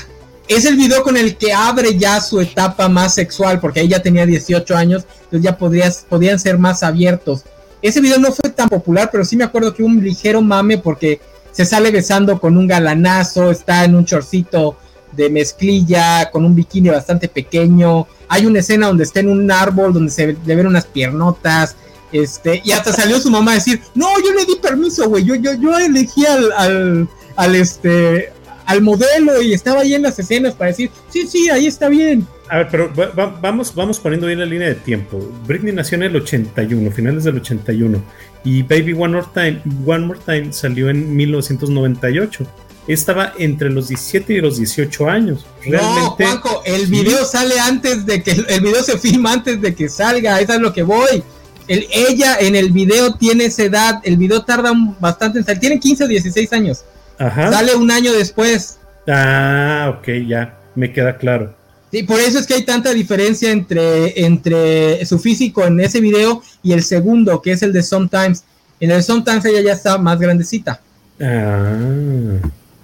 es el video con el que abre ya su etapa más sexual, porque ahí ya tenía dieciocho años, entonces ya podrías, podían ser más abiertos. Ese video no fue tan popular, pero sí me acuerdo que hubo un ligero mame porque se sale besando con un galanazo, está en un chorcito de mezclilla, con un bikini bastante pequeño. Hay una escena donde está en un árbol, donde se le ven unas piernotas, este, y hasta salió su mamá a decir, no, yo le di permiso, güey, yo, yo, yo elegí al, al, al este... al modelo, y estaba ahí en las escenas para decir, sí, sí, ahí está bien. A ver, pero va, va, vamos, vamos poniendo bien la línea de tiempo. Britney nació en el ochenta y uno, finales del ochenta y uno, y Baby One More Time, One More Time salió en mil novecientos noventa y ocho. Estaba entre los diecisiete y los dieciocho años. Realmente, no, Juanjo, el video sale antes de que, el video se filma antes de que salga, eso es lo que voy. El, ella en el video tiene esa edad, el video tarda bastante en salir, tiene quince o dieciséis años. Ajá. Sale un año después. Ah, ok, ya, me queda claro. Sí, por eso es que hay tanta diferencia entre, entre su físico en ese video y el segundo, que es el de Sometimes. En el de Sometimes ella ya está más grandecita. Ah.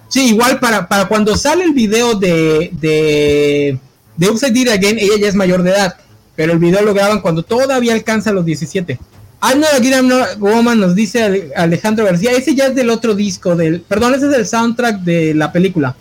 Sí, igual para, para cuando sale el video de, de, de Upside Down Again, ella ya es mayor de edad, pero el video lo graban cuando todavía alcanza los diecisiete. I'm Not a Girl, I'm Not a Woman, nos dice Alejandro García. Ese ya es del otro disco, del, perdón, ese es el soundtrack de la película.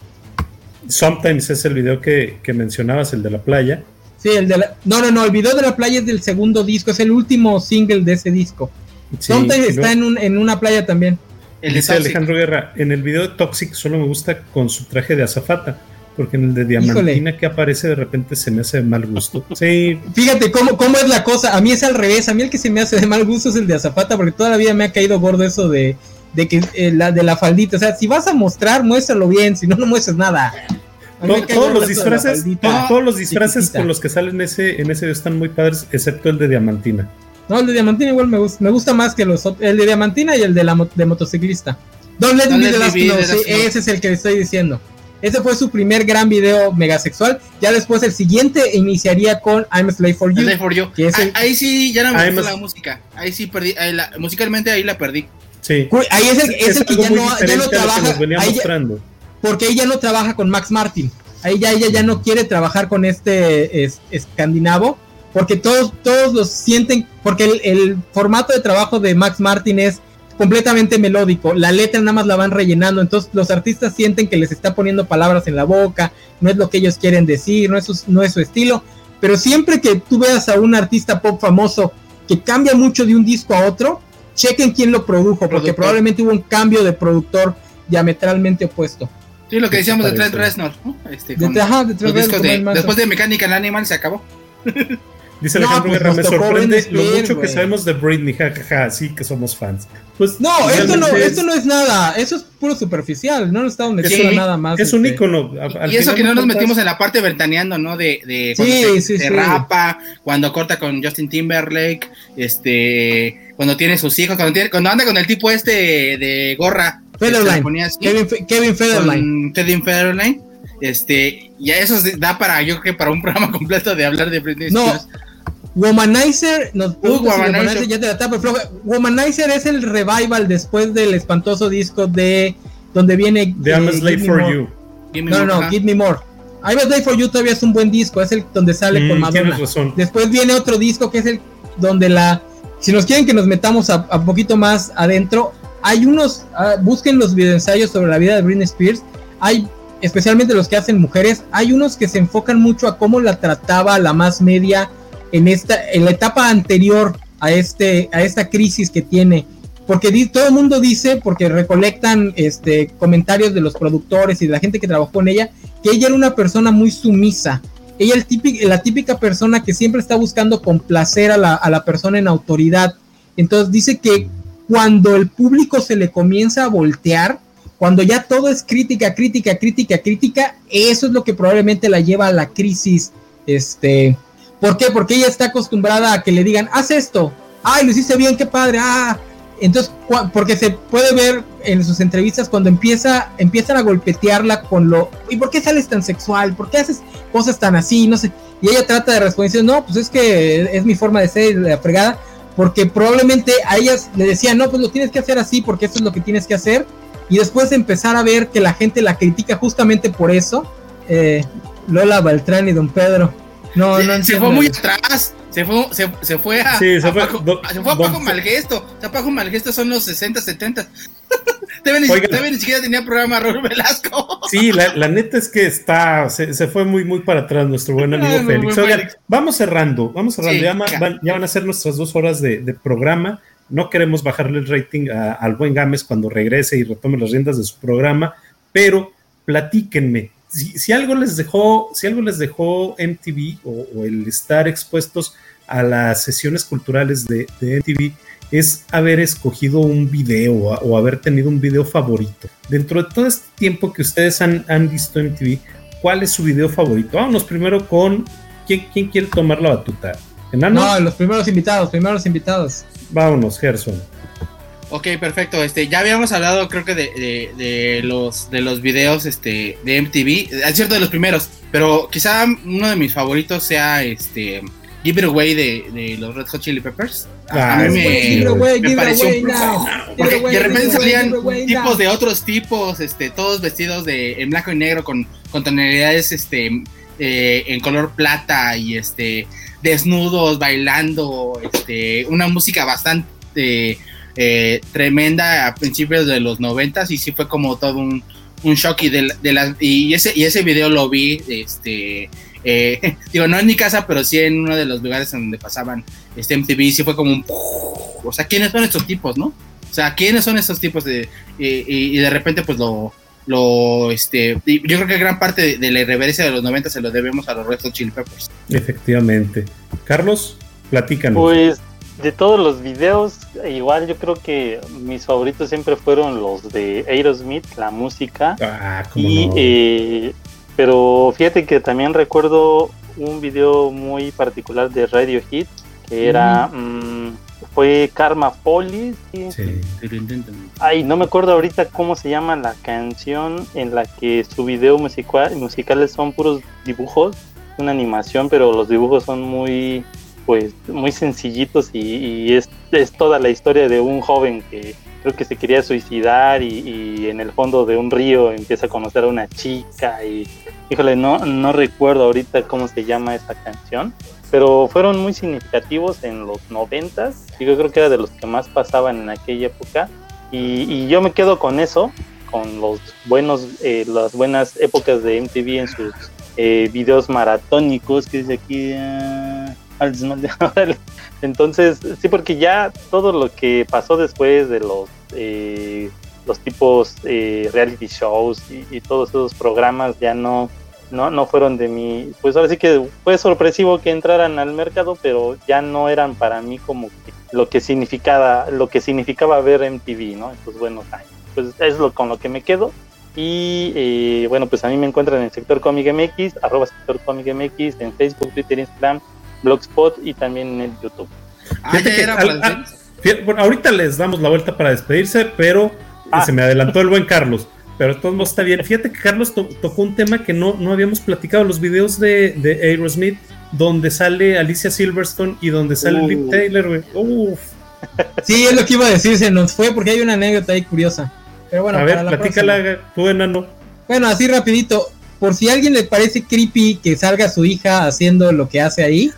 Sometimes es el video que, que mencionabas, el de la playa. Sí, el de la, no, no, no, el video de la playa es del segundo disco, es el último single de ese disco. Sí, Sometimes está en, un, en una playa también. El dice Alejandro Guerra, en el video de Toxic solo me gusta con su traje de azafata, porque en el de Diamantina, híjole, que aparece de repente se me hace de mal gusto. Sí. Fíjate cómo, cómo es la cosa. A mí es al revés. A mí el que se me hace de mal gusto es el de azafata, porque toda la vida me ha caído gordo eso de, de que eh, la de la faldita. O sea, si vas a mostrar, muéstralo bien. Si no, no muestres nada. Todo, todos, los disfraces, faldita, todos los disfraces chiquita. Con los que salen en ese, en ese están muy padres, excepto el de Diamantina. No, el de Diamantina igual me gusta, me gusta más que los otros. El de Diamantina y el de la de motociclista. Don't Let Me No, ese es el que estoy diciendo. Ese fue su primer gran video megasexual. Ya después el siguiente iniciaría con I'm a Slave for You. Slave for You. Que es el... Ahí sí ya no me gusta a... la música. Ahí sí perdí. Ahí la... Musicalmente ahí la perdí. Sí. Ahí es el, es es el que ya no, ya no trabaja. Ahí ya... Porque ella no trabaja con Max Martin. Ahí ya ella ya no quiere trabajar con este es, escandinavo. Porque todos, todos los sienten. Porque el, el formato de trabajo de Max Martin es completamente melódico, la letra nada más la van rellenando, entonces los artistas sienten que les está poniendo palabras en la boca, no es lo que ellos quieren decir, no es su, no es su estilo, pero siempre que tú veas a un artista pop famoso que cambia mucho de un disco a otro, chequen quién lo produjo, porque productor. Probablemente hubo un cambio de productor diametralmente opuesto. Sí, lo que decíamos de Trent Reznor, ¿no? Este, de, ajá, de Trent Reznor de, después de Mechanical Animal se acabó. Dice Alejandro Guerra, no, pues me sorprende Spears, lo mucho wey. Que sabemos de Britney, jajaja, ja, ja, sí que somos fans. Pues no, esto no, es... esto no es nada, eso es puro superficial, no nos estamos metiendo sí, nada más. Es un ícono. Al y eso que no nos contas... metimos en la parte ventaneando, ¿no? De, de cuando sí, se, sí, se sí. rapa, cuando corta con Justin Timberlake, este, cuando tiene sus hijos, cuando tiene, cuando anda con el tipo este de gorra. Federline, así, Kevin, Kevin Federline. Kevin Federline, este, y a eso da para, yo creo que para un programa completo de hablar de Britney no. Spears. Womanizer, nos uh, Womanizer. Womanizer, ya te la tapa, floja. Womanizer es el revival después del espantoso disco de donde viene The eh, I'm a Slave for You. No, no, no, Give Me More. I Was Made For You todavía es un buen disco, es el donde sale mm, con Madonna. Después viene otro disco que es el donde la... Si nos quieren que nos metamos a, a poquito más adentro, hay unos... Uh, busquen los videoensayos sobre la vida de Britney Spears. Hay, especialmente los que hacen mujeres, hay unos que se enfocan mucho a cómo la trataba la más media en esta, en la etapa anterior a este, a esta crisis que tiene. Porque di, todo el mundo dice, porque recolectan este, comentarios de los productores y de la gente que trabajó con ella, que ella era una persona muy sumisa. Ella el típica, la típica persona que siempre está buscando complacer a la, a la persona en autoridad. Entonces dice que cuando el público se le comienza a voltear, cuando ya todo es crítica, crítica, crítica, crítica, eso es lo que probablemente la lleva a la crisis. Este, ¿por qué? Porque ella está acostumbrada a que le digan, haz esto, ay, lo hiciste bien, qué padre, ah... Entonces, porque se puede ver en sus entrevistas cuando empieza, empiezan a golpetearla con lo, ¿y por qué sales tan sexual? ¿Por qué haces cosas tan así? No sé. Y ella trata de responder, no, pues es que es mi forma de ser, de la fregada, porque probablemente a ellas le decían, no, pues lo tienes que hacer así, porque esto es lo que tienes que hacer. Y después de empezar a ver que la gente la critica justamente por eso, eh, Lola Beltrán y Don Pedro. No, no se fue muy atrás. Se fue, se, se fue a, sí, se a fue, Paco, do, se fue a Paco do, Malgesto. O sea, Paco Malgesto son los sesenta, setenta. Todavía ni siquiera tenía programa Raúl Velasco. Sí, la, la neta es que está, se, se fue muy, muy para atrás nuestro buen amigo no, Félix. Oigan, Félix. Vamos cerrando, vamos cerrando. Sí, ya, ya. Van, ya van a ser nuestras dos horas de, de programa. No queremos bajarle el rating a, al buen Gámez cuando regrese y retome las riendas de su programa, pero platíquenme. Si, si algo les dejó, si algo les dejó M T V o, o el estar expuestos a las sesiones culturales de, de M T V, es haber escogido un video o, o haber tenido un video favorito. Dentro de todo este tiempo que ustedes han, han visto M T V, ¿cuál es su video favorito? Vámonos primero con ¿quién, quién quiere tomar la batuta? ¿Enano? No, los primeros invitados, primeros invitados. Vámonos, Gerson. Ok, perfecto. Este, ya habíamos hablado, creo que de, de, de los de los videos, este, de M T V, es cierto, de los primeros, pero quizá uno de mis favoritos sea este Give It Away de, de los Red Hot Chili Peppers. Ah, a mí me, away, me pareció un no, porque away, de repente salían away, tipos now. de otros tipos, este, todos vestidos de en blanco y negro con, con tonalidades, este, eh, en color plata y este desnudos bailando, este, una música bastante Eh, tremenda a principios de los noventas, y sí fue como todo un, un shock, y de, de la, y ese y ese video lo vi, este eh, digo, no en mi casa, pero sí en uno de los lugares en donde pasaban este M T V, sí fue como un, o sea, ¿quiénes son estos tipos, no? O sea, ¿quiénes son estos tipos? De, y, y, y de repente pues lo, lo este yo creo que gran parte de, de la irreverencia de los noventas se lo debemos a los Red Hot Chili Peppers. Efectivamente. Carlos, platícanos. Pues de todos los videos, igual yo creo que mis favoritos siempre fueron los de Aerosmith, la música. Ah, cómo y, no. eh, pero fíjate que también recuerdo un video muy particular de Radio Kill, que era, mm. mmm, fue Karma Police. Sí, pero intentan. Ay, no me acuerdo ahorita cómo se llama la canción en la que su video musical, musicales son puros dibujos, una animación, pero los dibujos son muy... pues muy sencillitos, y, y es, es toda la historia de un joven que creo que se quería suicidar y, y en el fondo de un río empieza a conocer a una chica, y híjole, no, no recuerdo ahorita cómo se llama esta canción, pero fueron muy significativos en los noventas, y yo creo que era de los que más pasaban en aquella época, y, y yo me quedo con eso, con los buenos, eh, las buenas épocas de M T V en sus eh, videos maratónicos que dice aquí... Eh, entonces sí, porque ya todo lo que pasó después de los eh, los tipos eh, reality shows y, y todos esos programas ya no, no no fueron de mí, pues ahora sí que fue sorpresivo que entraran al mercado, pero ya no eran para mí como que lo que significaba lo que significaba ver M T V, ¿no? Estos buenos años, pues es lo con lo que me quedo. Y eh, bueno, pues a mí me encuentran en el Sector Comic M X, arroba Sector Comic M X en Facebook, Twitter, Instagram, Blogspot y también en el YouTube. Ah, ya era al, al, fíjate, bueno, ahorita les damos la vuelta para despedirse, pero ah. se me adelantó el buen Carlos, pero todo está bien. Fíjate que Carlos to, tocó un tema que no, no habíamos platicado, los videos de, de Aerosmith, donde sale Alicia Silverstone y donde sale uh. Liv Taylor. Uf. Sí, es lo que iba a decir, se nos fue porque hay una anécdota ahí curiosa. Pero bueno, a ver, platícala tú, enano. Bueno, así rapidito, por si a alguien le parece creepy que salga su hija haciendo lo que hace ahí,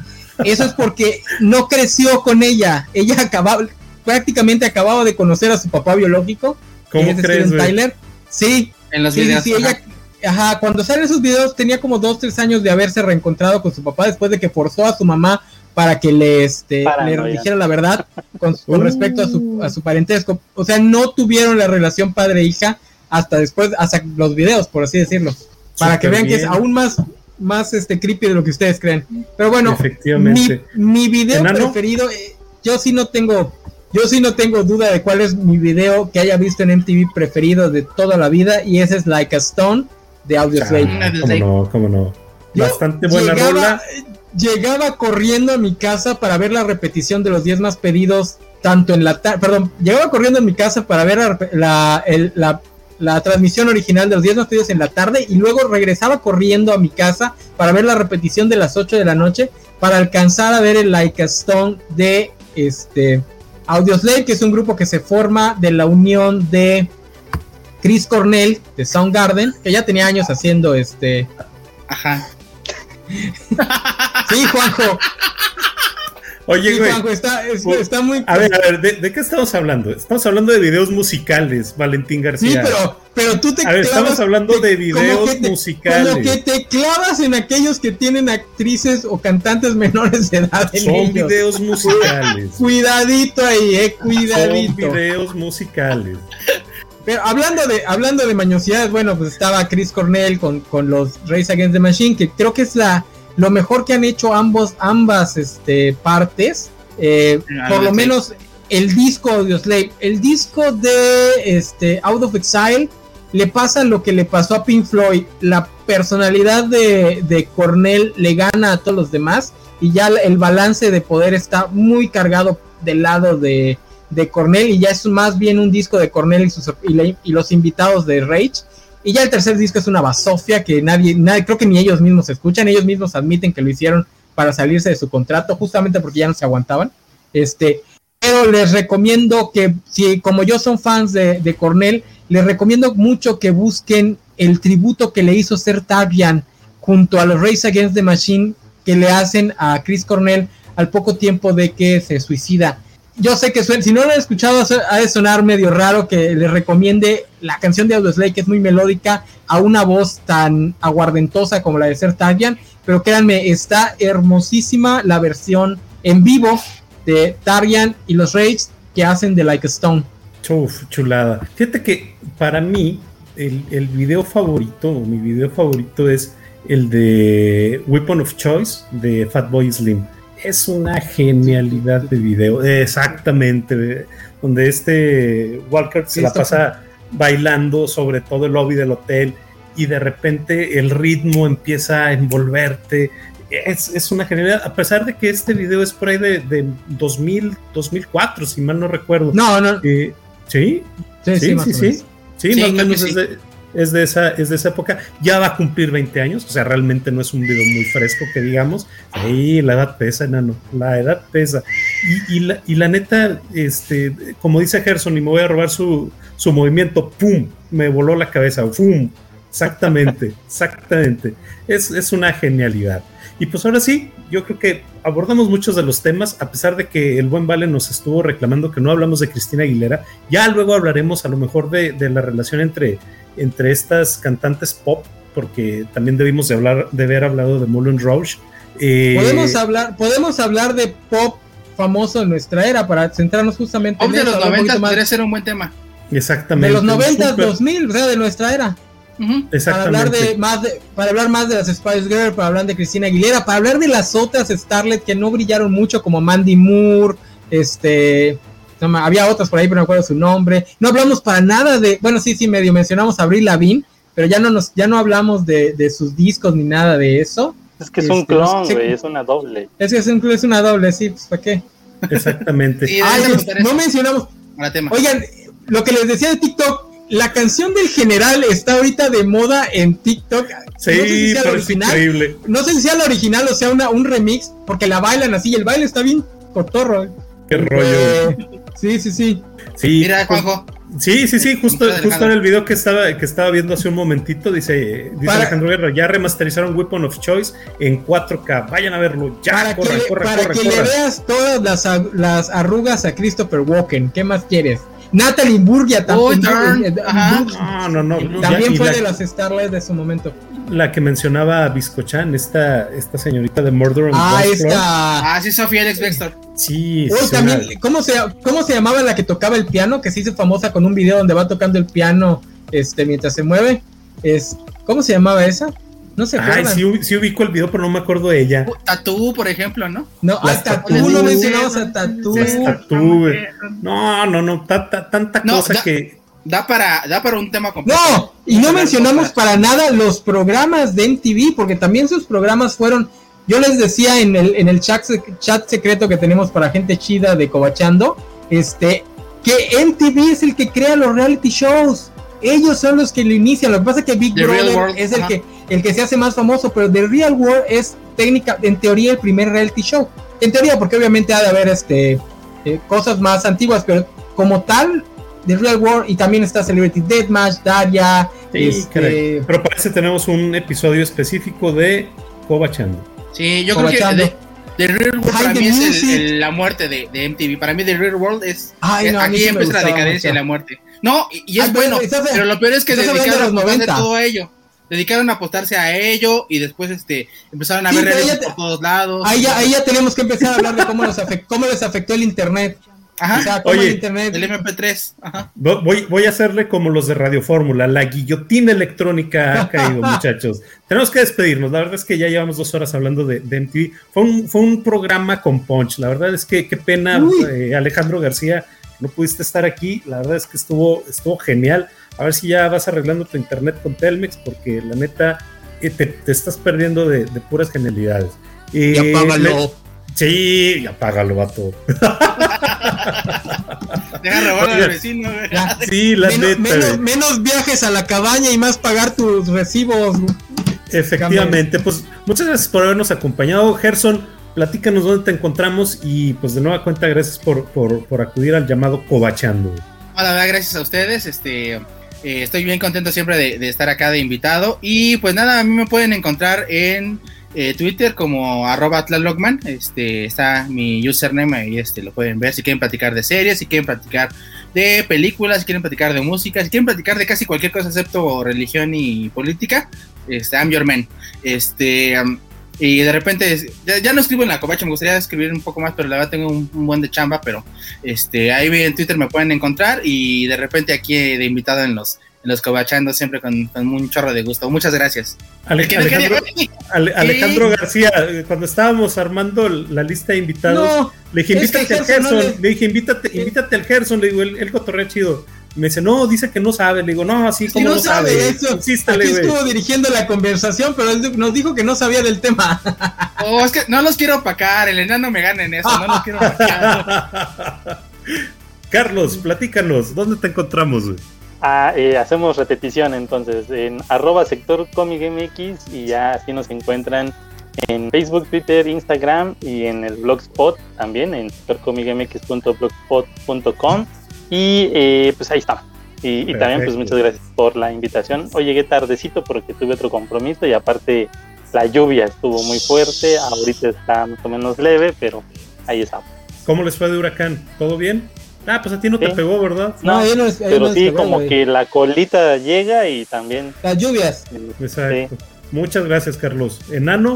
eso es porque no creció con ella. Ella acababa, prácticamente acababa de conocer a su papá biológico. ¿Cómo crees, güey? Tyler. Sí. En los sí, videos. Sí, ajá. Ella, ajá, cuando salen esos videos tenía como dos, tres años de haberse reencontrado con su papá después de que forzó a su mamá para que le, este, le dijera la verdad con, con uh. respecto a su, a su parentesco. O sea, no tuvieron la relación padre-hija hasta después, hasta los videos, por así decirlo. Para Super que vean bien. Que es aún más... más este creepy de lo que ustedes creen. Pero bueno, efectivamente. Mi, mi video ¿Enano? preferido, eh, yo sí no tengo, yo sí no tengo duda de cuál es mi video que haya visto en M T V preferido de toda la vida, y ese es Like a Stone de Audioslave. Ah, ¿cómo no? ¿Cómo no? Bastante yo buena llegaba, rola. Llegaba corriendo a mi casa para ver la repetición de los diez más pedidos, tanto en la ta- perdón, llegaba corriendo a mi casa para ver la la, el, la la transmisión original de los diez más pedidos en la tarde, y luego regresaba corriendo a mi casa para ver la repetición de las ocho de la noche para alcanzar a ver el Like a Stone de este Audioslave, que es un grupo que se forma de la unión de Chris Cornell de Soundgarden, que ya tenía años haciendo este ajá sí Juanjo Oye, sí, güey. Juanjo, está, es, o, está muy... A ver, a ver, ¿de, ¿de qué estamos hablando? Estamos hablando de videos musicales, Valentín García. Sí, pero, pero tú te a clavas... A ver, estamos hablando te, de videos como te, musicales. Como que te clavas en aquellos que tienen actrices o cantantes menores de edad. Son ellos. Videos musicales. Cuidadito ahí, eh, cuidadito. Son videos musicales. Pero hablando de hablando de mañosidades, bueno, pues estaba Chris Cornell con, con los Rage Against the Machine, que creo que es la... lo mejor que han hecho ambos, ambas este, partes, eh, por lo menos el disco Audioslave, el disco de este, Out of Exile, le pasa lo que le pasó a Pink Floyd, la personalidad de, de Cornell le gana a todos los demás, y ya el balance de poder está muy cargado del lado de, de Cornell, y ya es más bien un disco de Cornell y, sus, y, le, y los invitados de Rage. Y ya el tercer disco es una basofia que nadie, nadie, creo que ni ellos mismos escuchan, ellos mismos admiten que lo hicieron para salirse de su contrato, justamente porque ya no se aguantaban. Este, pero les recomiendo que, si como yo son fans de, de Cornell, les recomiendo mucho que busquen el tributo que le hizo Ser Tavian junto a los Rage Against the Machine que le hacen a Chris Cornell al poco tiempo de que se suicida. Yo sé que suena, si no lo han escuchado, ha de sonar medio raro que les recomiende la canción de Audioslave, que es muy melódica, a una voz tan aguardentosa como la de Ser Tavian, pero créanme, está hermosísima la versión en vivo de Tavian y los Rage que hacen de Like a Stone. Uf, chulada. Fíjate que para mí el, el video favorito, o mi video favorito, es el de Weapon of Choice de Fatboy Slim. Es una genialidad de video, exactamente, donde este Walker se la pasa bailando sobre todo el lobby del hotel y de repente el ritmo empieza a envolverte. Es, es una genialidad, a pesar de que este video es por ahí de, de dos mil, dos mil cuatro, si mal no recuerdo. No, no. Eh, ¿sí? Sí, sí, sí, sí, sí, sí. Sí, sí, más o menos sí. Es, de, es, de esa, es de esa época. Ya va a cumplir veinte años, o sea, realmente no es un video muy fresco que digamos. Ahí la edad pesa, enano, la edad pesa. Y, y, la, y la neta, este, como dice Gerson, y me voy a robar su, su movimiento, ¡pum! Me voló la cabeza, ¡pum! Exactamente, exactamente. Es, es una genialidad. Y pues ahora sí, yo creo que abordamos muchos de los temas, a pesar de que el buen Vale nos estuvo reclamando que no hablamos de Cristina Aguilera. Ya luego hablaremos a lo mejor de, de la relación entre, entre estas cantantes pop, porque también debimos de, hablar, de haber hablado de Moulin Rouge. Eh, podemos hablar podemos hablar de pop famoso en nuestra era, para centrarnos justamente en eso. De los noventa podría ser un buen tema. Exactamente. De los noventa, dos mil, o sea, de nuestra era. Uh-huh. Para hablar de más de, para hablar más de las Spice Girls, para hablar de Cristina Aguilera, para hablar de las otras starlets que no brillaron mucho como Mandy Moore, este, no, había otras por ahí pero no recuerdo su nombre. No hablamos para nada de, bueno sí sí medio mencionamos a Avril Lavigne, pero ya no nos, ya no hablamos de, de sus discos ni nada de eso. Es que es este, un clon, güey, no sé, es una doble. Es que es, un, es una doble, sí, pues ¿para qué? Exactamente. Ay, no, no mencionamos. Oigan, lo que les decía de TikTok. La canción del general está ahorita de moda en TikTok. Sí, no sé si sea la original, increíble. No sé si sea la original o sea una, un remix, porque la bailan así y el baile está bien cotorro. Qué rollo. Eh, sí, sí, sí. Sí. Mira, Juanjo, Sí, sí, sí, justo, justo en el video que estaba, que estaba viendo hace un momentito, dice, dice para, Alejandro Guerra, ya remasterizaron Weapon of Choice en cuatro K, vayan a verlo, ya, para corre, que, corre, para corre, que corre. Le veas todas las, las arrugas a Christopher Walken, ¿qué más quieres? Natalie Imbruglia también, oh, no, no, no, también ya, fue la, de las starlets de su momento. La que mencionaba Biscochan, esta, esta señorita de Murder on the Floor. Ah, esta. Ah, sí, Sofía Alex Bextor. Sí. Uy, también, una... ¿cómo, se, ¿cómo se llamaba la que tocaba el piano? Que se hizo famosa con un video donde va tocando el piano este, mientras se mueve. Es, ¿cómo se llamaba esa? No se acuerdan. Ay, sí, sí ubico el video, pero no me acuerdo de ella. Tatú, por ejemplo, ¿no? No, a Tatú, no mencionamos a Tatú. Tatú. No, no, no, ta, ta, tanta no, cosa da, que... Da para, da para un tema completo. No, y no mencionamos para nada los programas de M T V, porque también sus programas fueron... Yo les decía en el, en el chat, chat secreto que tenemos para gente chida de Covachando, este, que M T V es el que crea los reality shows. Ellos son los que lo inician. Lo que pasa es que Big The Brother World, es el uh-huh. que el que se hace más famoso, pero The Real World es técnica, en teoría, el primer reality show. En teoría, porque obviamente ha de haber este eh, cosas más antiguas, pero como tal, The Real World, y también está Celebrity Deathmatch, Daria. Sí, este... Pero parece que tenemos un episodio específico de Covachando. Sí, yo Covachando. creo que The, The Real World Ay, para mí es el, el, la muerte de, de M T V. Para mí The Real World es... Ay, no, aquí empieza la decadencia de la muerte. No, y, y es Ay, bueno, pero, pero lo peor es que dedicaron a apostarse a todo ello. Dedicaron a apostarse a ello y después este empezaron a sí, ver redes por todos lados. Ahí ya, ahí ya tenemos que empezar a hablar de cómo, nos afectó, cómo les afectó el internet. Ajá, o sea, cómo Oye, el internet. El eme pe tres. Ajá. Voy, voy a hacerle como los de Radio Fórmula. La guillotina electrónica ha caído, muchachos. Tenemos que despedirnos. La verdad es que ya llevamos dos horas hablando de, de M T V. Fue un, fue un programa con punch. La verdad es que qué pena, eh, Alejandro García. No pudiste estar aquí, la verdad es que estuvo estuvo genial, a ver si ya vas arreglando tu internet con Telmex, porque la neta, eh, te, te estás perdiendo de, de puras genialidades. Eh, y apágalo. Le... Sí, y apágalo, vato. Deja robar al vecino. Ya. Sí, la menos, neta. Menos, menos viajes a la cabaña y más pagar tus recibos. Efectivamente, pues muchas gracias por habernos acompañado, Gerson. Platícanos dónde te encontramos y pues de nueva cuenta gracias por, por, por acudir al llamado Covachando. Hola, gracias a ustedes, este eh, estoy bien contento siempre de, de estar acá de invitado y pues nada, a mí me pueden encontrar en eh, Twitter como arroba tlalogman, este, está mi username ahí, este, lo pueden ver si quieren platicar de series, si quieren platicar de películas, si quieren platicar de música, si quieren platicar de casi cualquier cosa excepto religión y política, este, I'm your man, este... Um, y de repente, ya, ya no escribo en la Covacha, me gustaría escribir un poco más, pero la verdad tengo un, un buen de chamba, pero este ahí en Twitter me pueden encontrar y de repente aquí de invitado en los en los Covachando siempre con, con un chorro de gusto. Muchas gracias. Ale, que Alejandro, Ale, Alejandro García, cuando estábamos armando la lista de invitados, no, le dije, invítate al Gerson, no le... le dije, invítate, invítate al Gerson, le digo, el, el cotorreo chido. Me dice, no, dice que no sabe. Le digo, no, así como sí, no, no sabe. sabe eso. Insístale, aquí estuvo wey. dirigiendo la conversación, pero él nos dijo que no sabía del tema. Oh, es que no los quiero opacar. El enano me gana en eso. No los quiero opacar. Carlos, platícanos. ¿Dónde te encontramos? Ah, eh, hacemos repetición entonces. En arroba sector comic mx y ya así nos encuentran en Facebook, Twitter, Instagram y en el Blogspot también, en sector comic m x punto blogspot punto com. Y eh, pues ahí está. Y, y también pues muchas gracias por la invitación. Hoy llegué tardecito porque tuve otro compromiso y aparte la lluvia estuvo muy fuerte. Ahorita está más o menos leve, pero ahí estamos. ¿Cómo les fue de huracán? ¿Todo bien? Ah, pues a ti no sí. te pegó, ¿verdad? No, no, no es, pero no sí, pegó, como güey. que la colita llega y también... Las lluvias. Exacto. Sí. Muchas gracias, Carlos. Enano...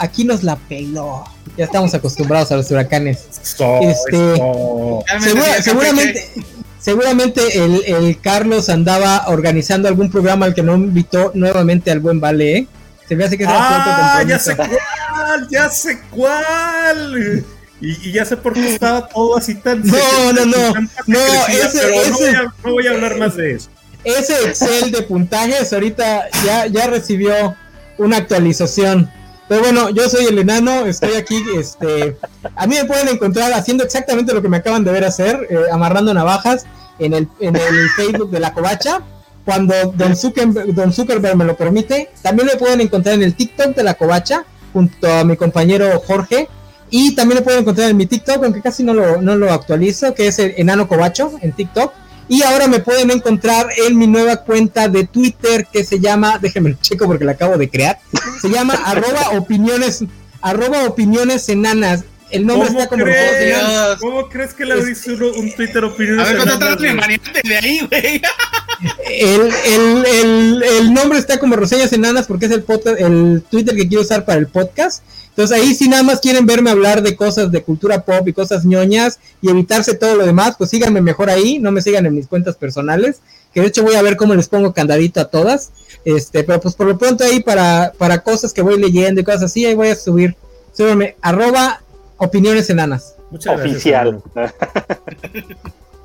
Aquí nos la peló. Ya estamos acostumbrados a los huracanes. So, este, so. Segura, seguramente, seguramente el, el Carlos andaba organizando algún programa al que no invitó nuevamente al buen Vale, ¿eh? Se me hace que ah, ya sé cuál, ya sé cuál. Y, y ya sé por qué estaba todo así tan. No, secreto, no, no. Tan no, crecida, ese, pero ese, no, voy a, no voy a hablar más de eso. Ese Excel de puntajes ahorita ya, ya recibió una actualización. Pero bueno, yo soy el enano, estoy aquí, este, a mí me pueden encontrar haciendo exactamente lo que me acaban de ver hacer, eh, amarrando navajas en el, en el Facebook de La Covacha, cuando Don Zuckerberg, Don Zuckerberg me lo permite. También me pueden encontrar en el TikTok de La Covacha, junto a mi compañero Jorge, y también me pueden encontrar en mi TikTok, aunque casi no lo, no lo actualizo, que es el enano Covacho en TikTok. Y ahora me pueden encontrar en mi nueva cuenta de Twitter que se llama, déjenme checo porque la acabo de crear, se llama arroba opiniones, arroba opiniones enanas. El nombre está como crees? ¿Cómo crees que le hizo este, un Twitter opinión? A ver, contratame, maniate de ahí, güey. El, el, el, el nombre está como Reseñas Enanas porque es el podcast, el Twitter que quiero usar para el podcast. Entonces ahí si nada más quieren verme hablar de cosas de cultura pop y cosas ñoñas y evitarse todo lo demás, pues síganme mejor ahí, no me sigan en mis cuentas personales, que de hecho voy a ver cómo les pongo candadito a todas. Este, pero pues por lo pronto ahí para, para cosas que voy leyendo y cosas así, ahí voy a subir. Súbeme arroba opiniones enanas. Muchas Oficial. Gracias.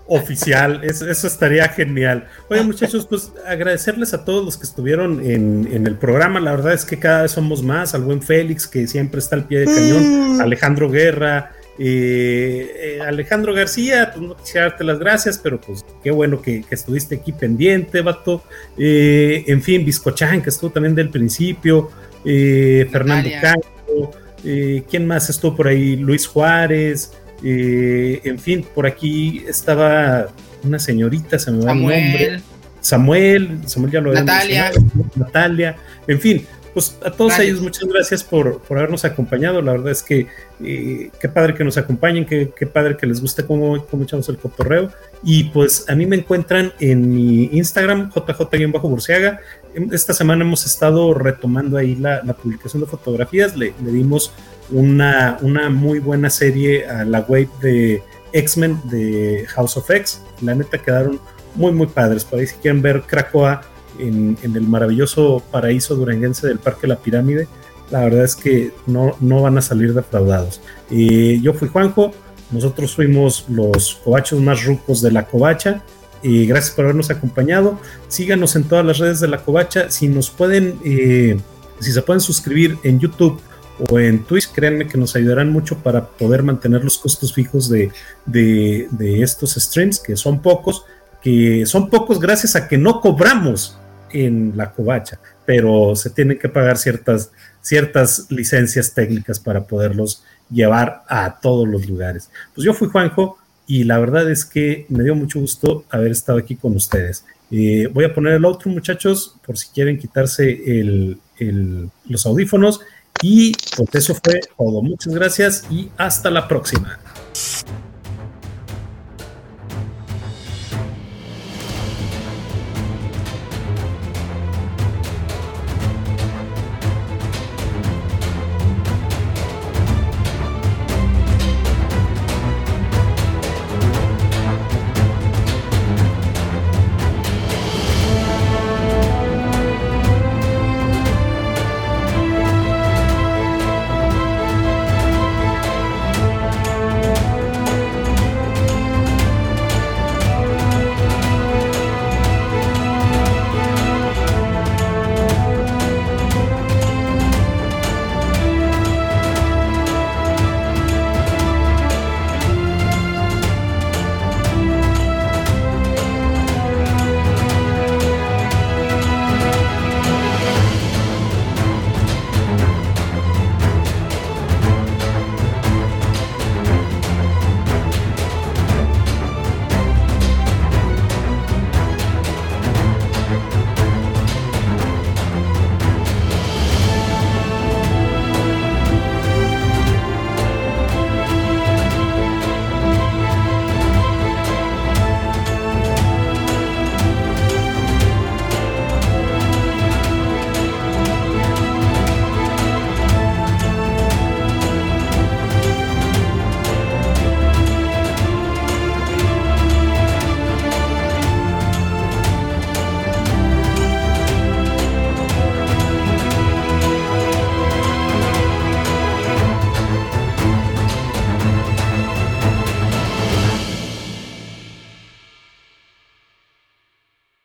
Oficial, eso, eso estaría genial. Oye, muchachos, pues agradecerles a todos los que estuvieron en, en el programa. La verdad es que cada vez somos más. Al buen Félix, que siempre está al pie de cañón. Mm. Alejandro Guerra, eh, eh, Alejandro García, pues no quisiera darte las gracias, pero pues qué bueno que, que estuviste aquí pendiente, vato. Eh, en fin, Biscochán, que estuvo también del principio. Eh, Fernando Canto. Eh, ¿Quién más estuvo por ahí? Luis Juárez, eh, en fin, por aquí estaba una señorita, se me va el nombre. Samuel, Samuel ya lo había Natalia. Natalia, en fin, pues a todos vale. ellos muchas gracias por, por habernos acompañado. La verdad es que eh, qué padre que nos acompañen, qué, qué padre que les guste cómo, cómo echamos el cotorreo. Y pues a mí me encuentran en mi Instagram, jj-burciaga. Esta semana hemos estado retomando ahí la, la publicación de fotografías. Le, le dimos una, una muy buena serie a la wave de X-Men de House of X. La neta quedaron muy, muy padres. Por ahí, si quieren ver Krakoa en, en el maravilloso paraíso duranguense del Parque La Pirámide, la verdad es que no, no van a salir defraudados. Eh, yo fui Juanjo. Nosotros fuimos los covachos más rucos de la covacha. Eh, gracias por habernos acompañado. Síganos en todas las redes de la covacha. Si nos pueden, eh, si se pueden suscribir en YouTube o en Twitch, créanme que nos ayudarán mucho para poder mantener los costos fijos de, de, de estos streams, que son pocos, que son pocos gracias a que no cobramos en la covacha, pero se tienen que pagar ciertas, ciertas licencias técnicas para poderlos llevar a todos los lugares. Pues yo fui Juanjo y la verdad es que me dio mucho gusto haber estado aquí con ustedes. Eh, voy a poner el outro, muchachos, por si quieren quitarse el, el, los audífonos, y pues eso fue todo. Muchas gracias y hasta la próxima.